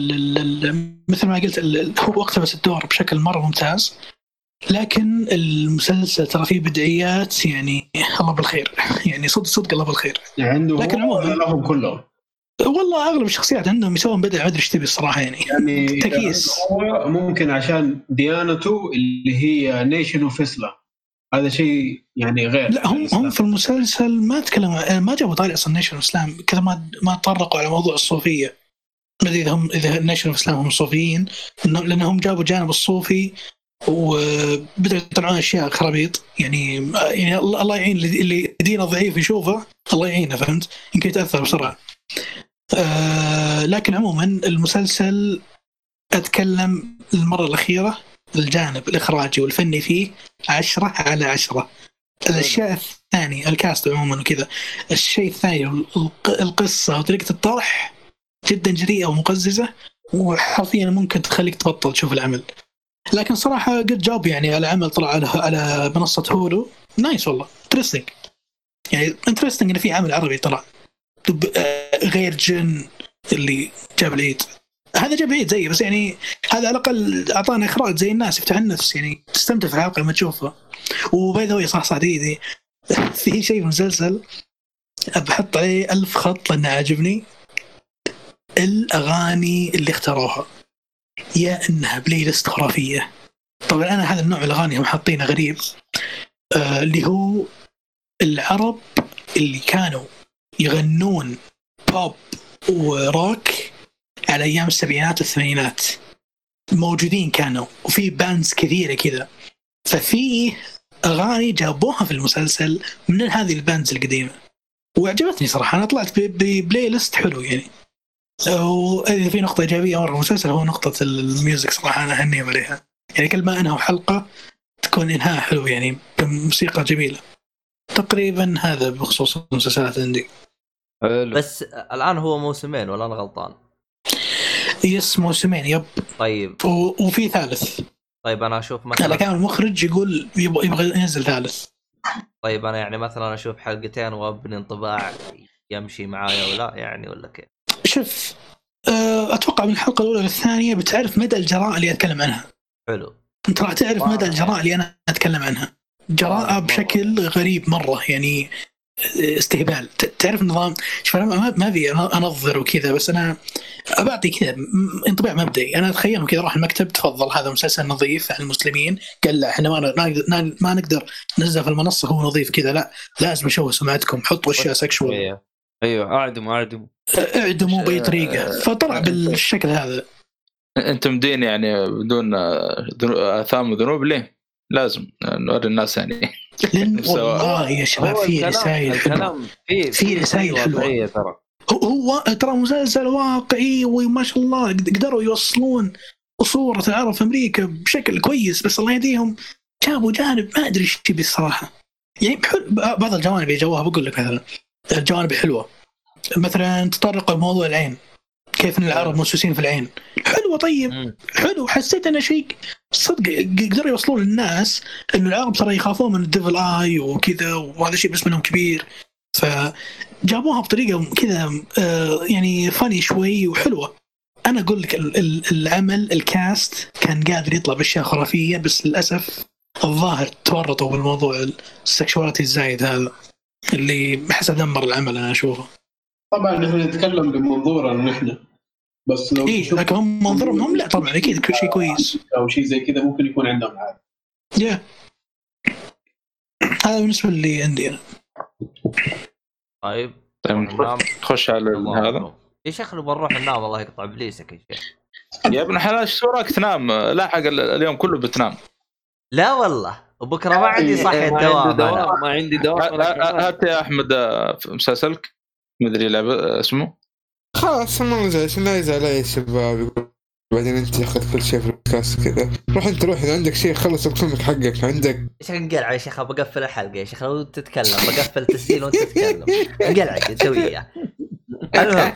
مثل ما قلت هو اقتبس الدور بشكل مرة ممتاز، لكن المسلسل ترى فيه بدعيات يعني الله بالخير، يعني صدق الله بالخير عنده، لكن عموما كلهم والله اغلب الشخصيات عندهم يسوون بدع ما ادري ايش تبي الصراحه يعني تكيس. هو ممكن عشان ديانته اللي هي نيشن وفصله، هذا شيء يعني غير. لا هم في المسلسل ما تكلموا، ما جابوا طاري اصلا نيشن الاسلام كذا، ما تطرقوا على موضوع الصوفيه. ما ادري هم اذا نيشن الاسلام هم صوفيين، لانهم جابوا جانب الصوفي وبدأوا يطلعون أشياء خرابيط يعني الله يعين اللي دينه ضعيف يشوفه، الله يعينه، فهمت، يمكن يتأثر بسرعة. لكن عموما المسلسل أتكلم المرة الأخيرة الجانب الإخراجي والفني فيه 10/10. الأشياء الثانية الكاست عموما وكذا، الشيء الثاني القصة وطريقة الطرح جدا جريئة ومقززة، وحرفيا ممكن تخليك تبطل تشوف العمل. لكن صراحة قد جاب يعني على عمل طلع على منصة هولو، نايس والله، انترستنج يعني، انترستنج إن في عمل عربي طلع غير جن اللي جاب العيد، هذا جاب العيد زي، بس يعني هذا على الأقل أعطانا إخراج زي الناس، يفتح النفس يعني، تستمتع في الحلقة لما تشوفها. وباي ذا واي صح دي في شيء مسلسل بحط عليه 1000 خط لأنه عاجبني، الأغاني اللي اختاروها يا إنها بلاي ليست خرافية. طبعا أنا هذا النوع من الأغاني هم حاطينه غريب، اللي هو العرب اللي كانوا يغنون بوب وروك على أيام 1970s و 1980s موجودين كانوا، وفي باندز كثيرة كذا، ففي أغاني جابوها في المسلسل من هذه الباندز القديمة، وعجبتني صراحة. أنا طلعت ببلاي ليست حلو يعني، وإذا في نقطة إيجابية مرة المسلسل هو نقطة الميوزك صراحة، أنا هنيم عليها يعني، كل ما أنهوا حلقة تكون إنهاء حلو يعني بموسيقى جميلة. تقريبا هذا بخصوص المسلسلات عندي. بس الآن هو موسمين ولا أنا غلطان؟ يس موسمين يب. طيب وفي ثالث. طيب أنا أشوف مثلا كان المخرج يقول يبغى ينزل ثالث. طيب أنا يعني مثلا أشوف حلقتين وأبني انطباع يمشي معايا ولا يعني ولا كيف؟ شوف أتوقع من الحلقة الأولى للثانية بتعرف مدى الجراءة اللي أتكلم عنها. حلو. أنت راح تعرف مدى الجراءة اللي أنا أتكلم عنها، جراءة بشكل غريب مرة يعني، استهبال. تعرف النظام، شوف أنا ما في أنظر وكذا، بس أنا أبعطي كذا انطباع مبدئي. أنا أتخيله كذا راح المكتب، تفضل هذا مسلسل نظيف عن المسلمين، قال لا إحنا ما نقدر ننزل في المنصة هو نظيف كذا، لا لازم نشوه سمعتكم، حطوا أشياء سكشوال، ايوه اعدموا باي طريقه، فطلع بالشكل هذا. انت مدين يعني بدون اثام وذنوب، ليه لازم نوري الناس يعني؟ والله يا شباب في رسائل حلوه، في رسائل حلوه ترى، هو ترى مسلسل واقعي وما شاء الله قدروا يوصلون صوره العرب في امريكا بشكل كويس، بس الله يهديهم جابوا جانب ما ادري ايش تبي الصراحه يعني. بعض الجوانب يجوها، بقول لك مثلا الجوانب حلوة، مثلا تطرق الموضوع العين، كيف ان العرب مسوسين في العين، حلوة. طيب حلو، حسيت انا شيء صدق يقدروا يوصلون للناس ان العرب ترى يخافون من الديفل اي وكذا، وهذا شيء باسم لهم كبير، فجابوها بطريقة كذا يعني فاني شوي وحلوة. انا اقول لك العمل الكاست كان قادر يطلع باشياء خرافية، بس للأسف الظاهر تورطوا بالموضوع السكشواليتي الزايد هذا اللي بحسب دمر العمل. أنا أشوفه طبعاً نحن نتكلم بمنظورنا نحن، بس لو إيه لكن هم منظرهم لا طبعا أكيد كل شيء كويس أو شيء زي كذا ممكن يكون عندهم عادي. yeah. هذا بالنسبة اللي عندي أنا. طيب نخش على هذا. إيش أخلو بنروح النام والله يقطع إبليسك يا شيخ. يا ابن حلال شورك تنام لا حق اليوم كله بتنام. لا والله وبكرة ما عندي صحي الدوام ما عندي دوام. هات يا أحمد مسلسلك مدري لعب اسمه. خلاص ما نزعش لا يزعل يا شباب بعدين انت اخذ كل شيء في الكاس كذا روح انت روح اذا عندك شيء خلص الكوميك حقك عندك ايش انقلع يا شيخ بقفل الحلقه يا شيخ لو تتكلم بقفل تسجيل وانت تتكلم انقلعك تسويها. المهم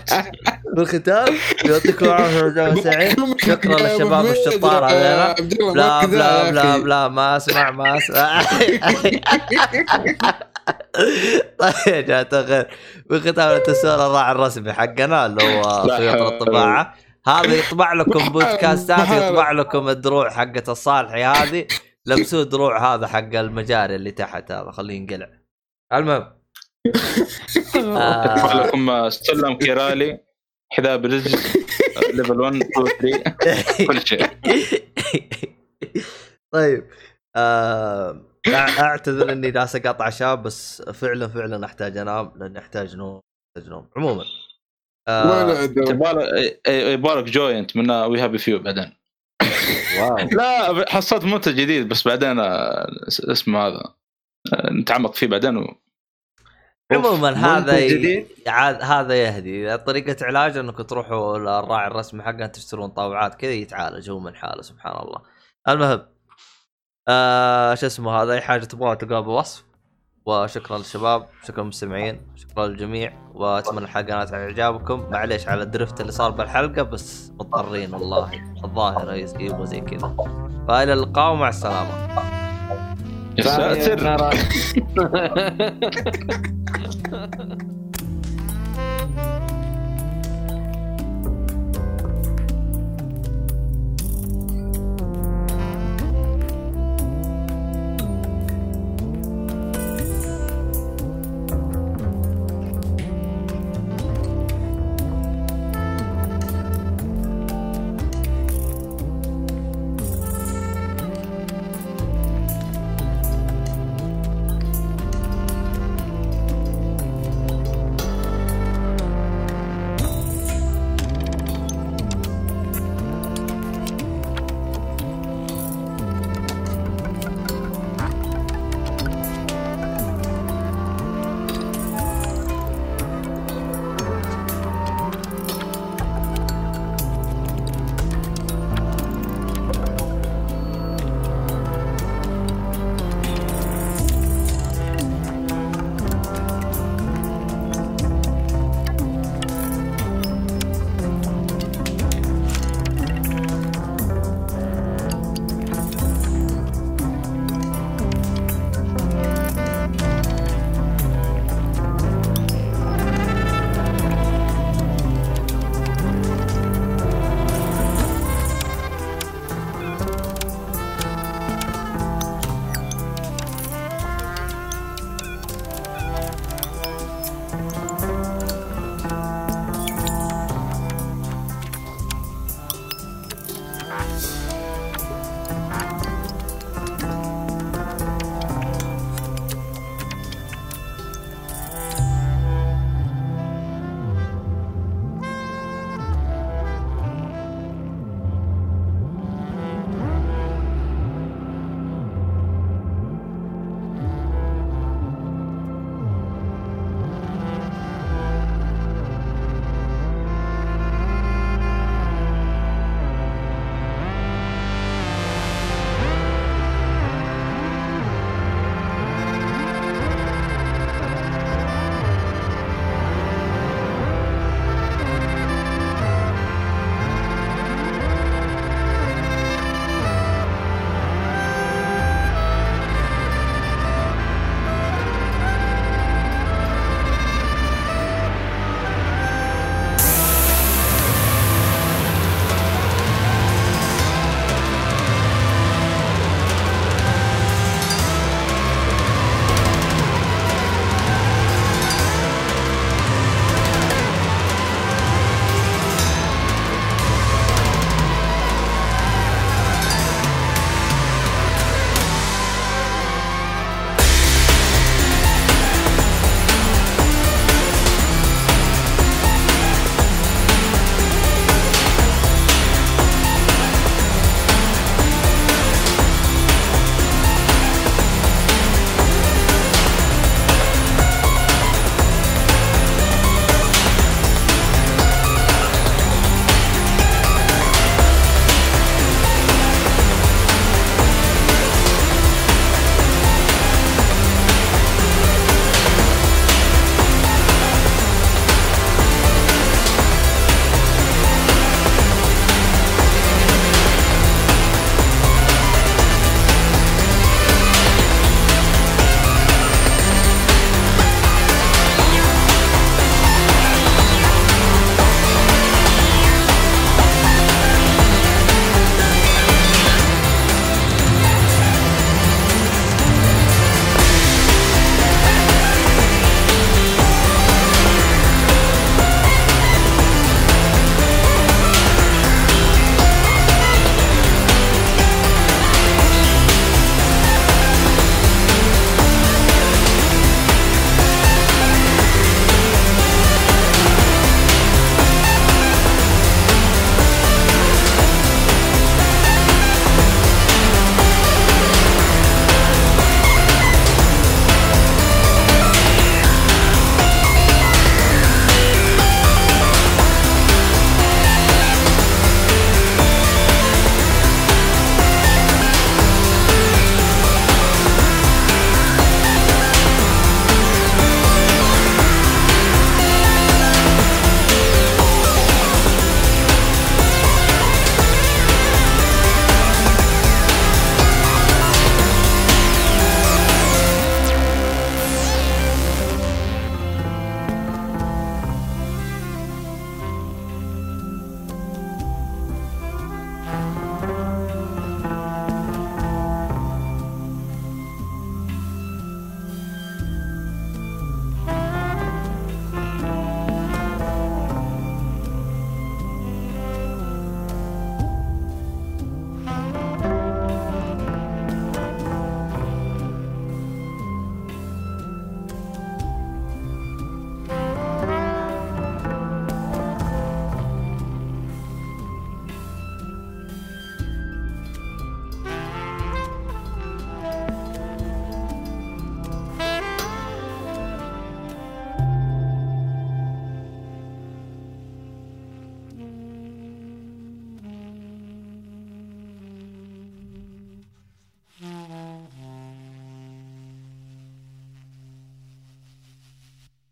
بالختام يعطيكم العافيه سعيد شكرا للشباب الشطار هذول بلا بلا بلا بلا ما اسمع ما اسمع. طيب يا تغير بالختام التساؤل الراعي الرسمي حقنا اللي هو خيوط الطباعه هذا يطبع لكم بودكاستات يطبع لكم الدروع حقة الصالحي هذه لمسوا الدروع هذا حق المجاري اللي تحت هذا خليه نقلع. المهم يطبع لكم سلم كيرالي حذاء برجل ليفل 1 2 3 كل شيء. طيب اعتذر اني جالس اقطع شاب بس فعلا فعلا احتاج انام لان احتاج نوم عموما يبارك جوينت من وي هابي فيو بعدين. لا حصلت منتج جديد بس بعدين اسمه هذا نتعمق فيه بعدين. عموما هذا يهدي طريقة علاج انكم تروحوا للراعي الرسمي حقنا تشترون طابعات كذا يتعالج هو من حاله سبحان الله. المهم شو اسمه هذا اي حاجة تبغوها تلقاها بوصف. وشكرا للشباب شكرا للمستمعين شكرا للجميع واتمنى الحلقات على اعجابكم. معليش على الدرفت اللي صار بالحلقه بس مضطرين والله الظاهر يسقيبوا زي كذا. فالى اللقاء ومع السلامه.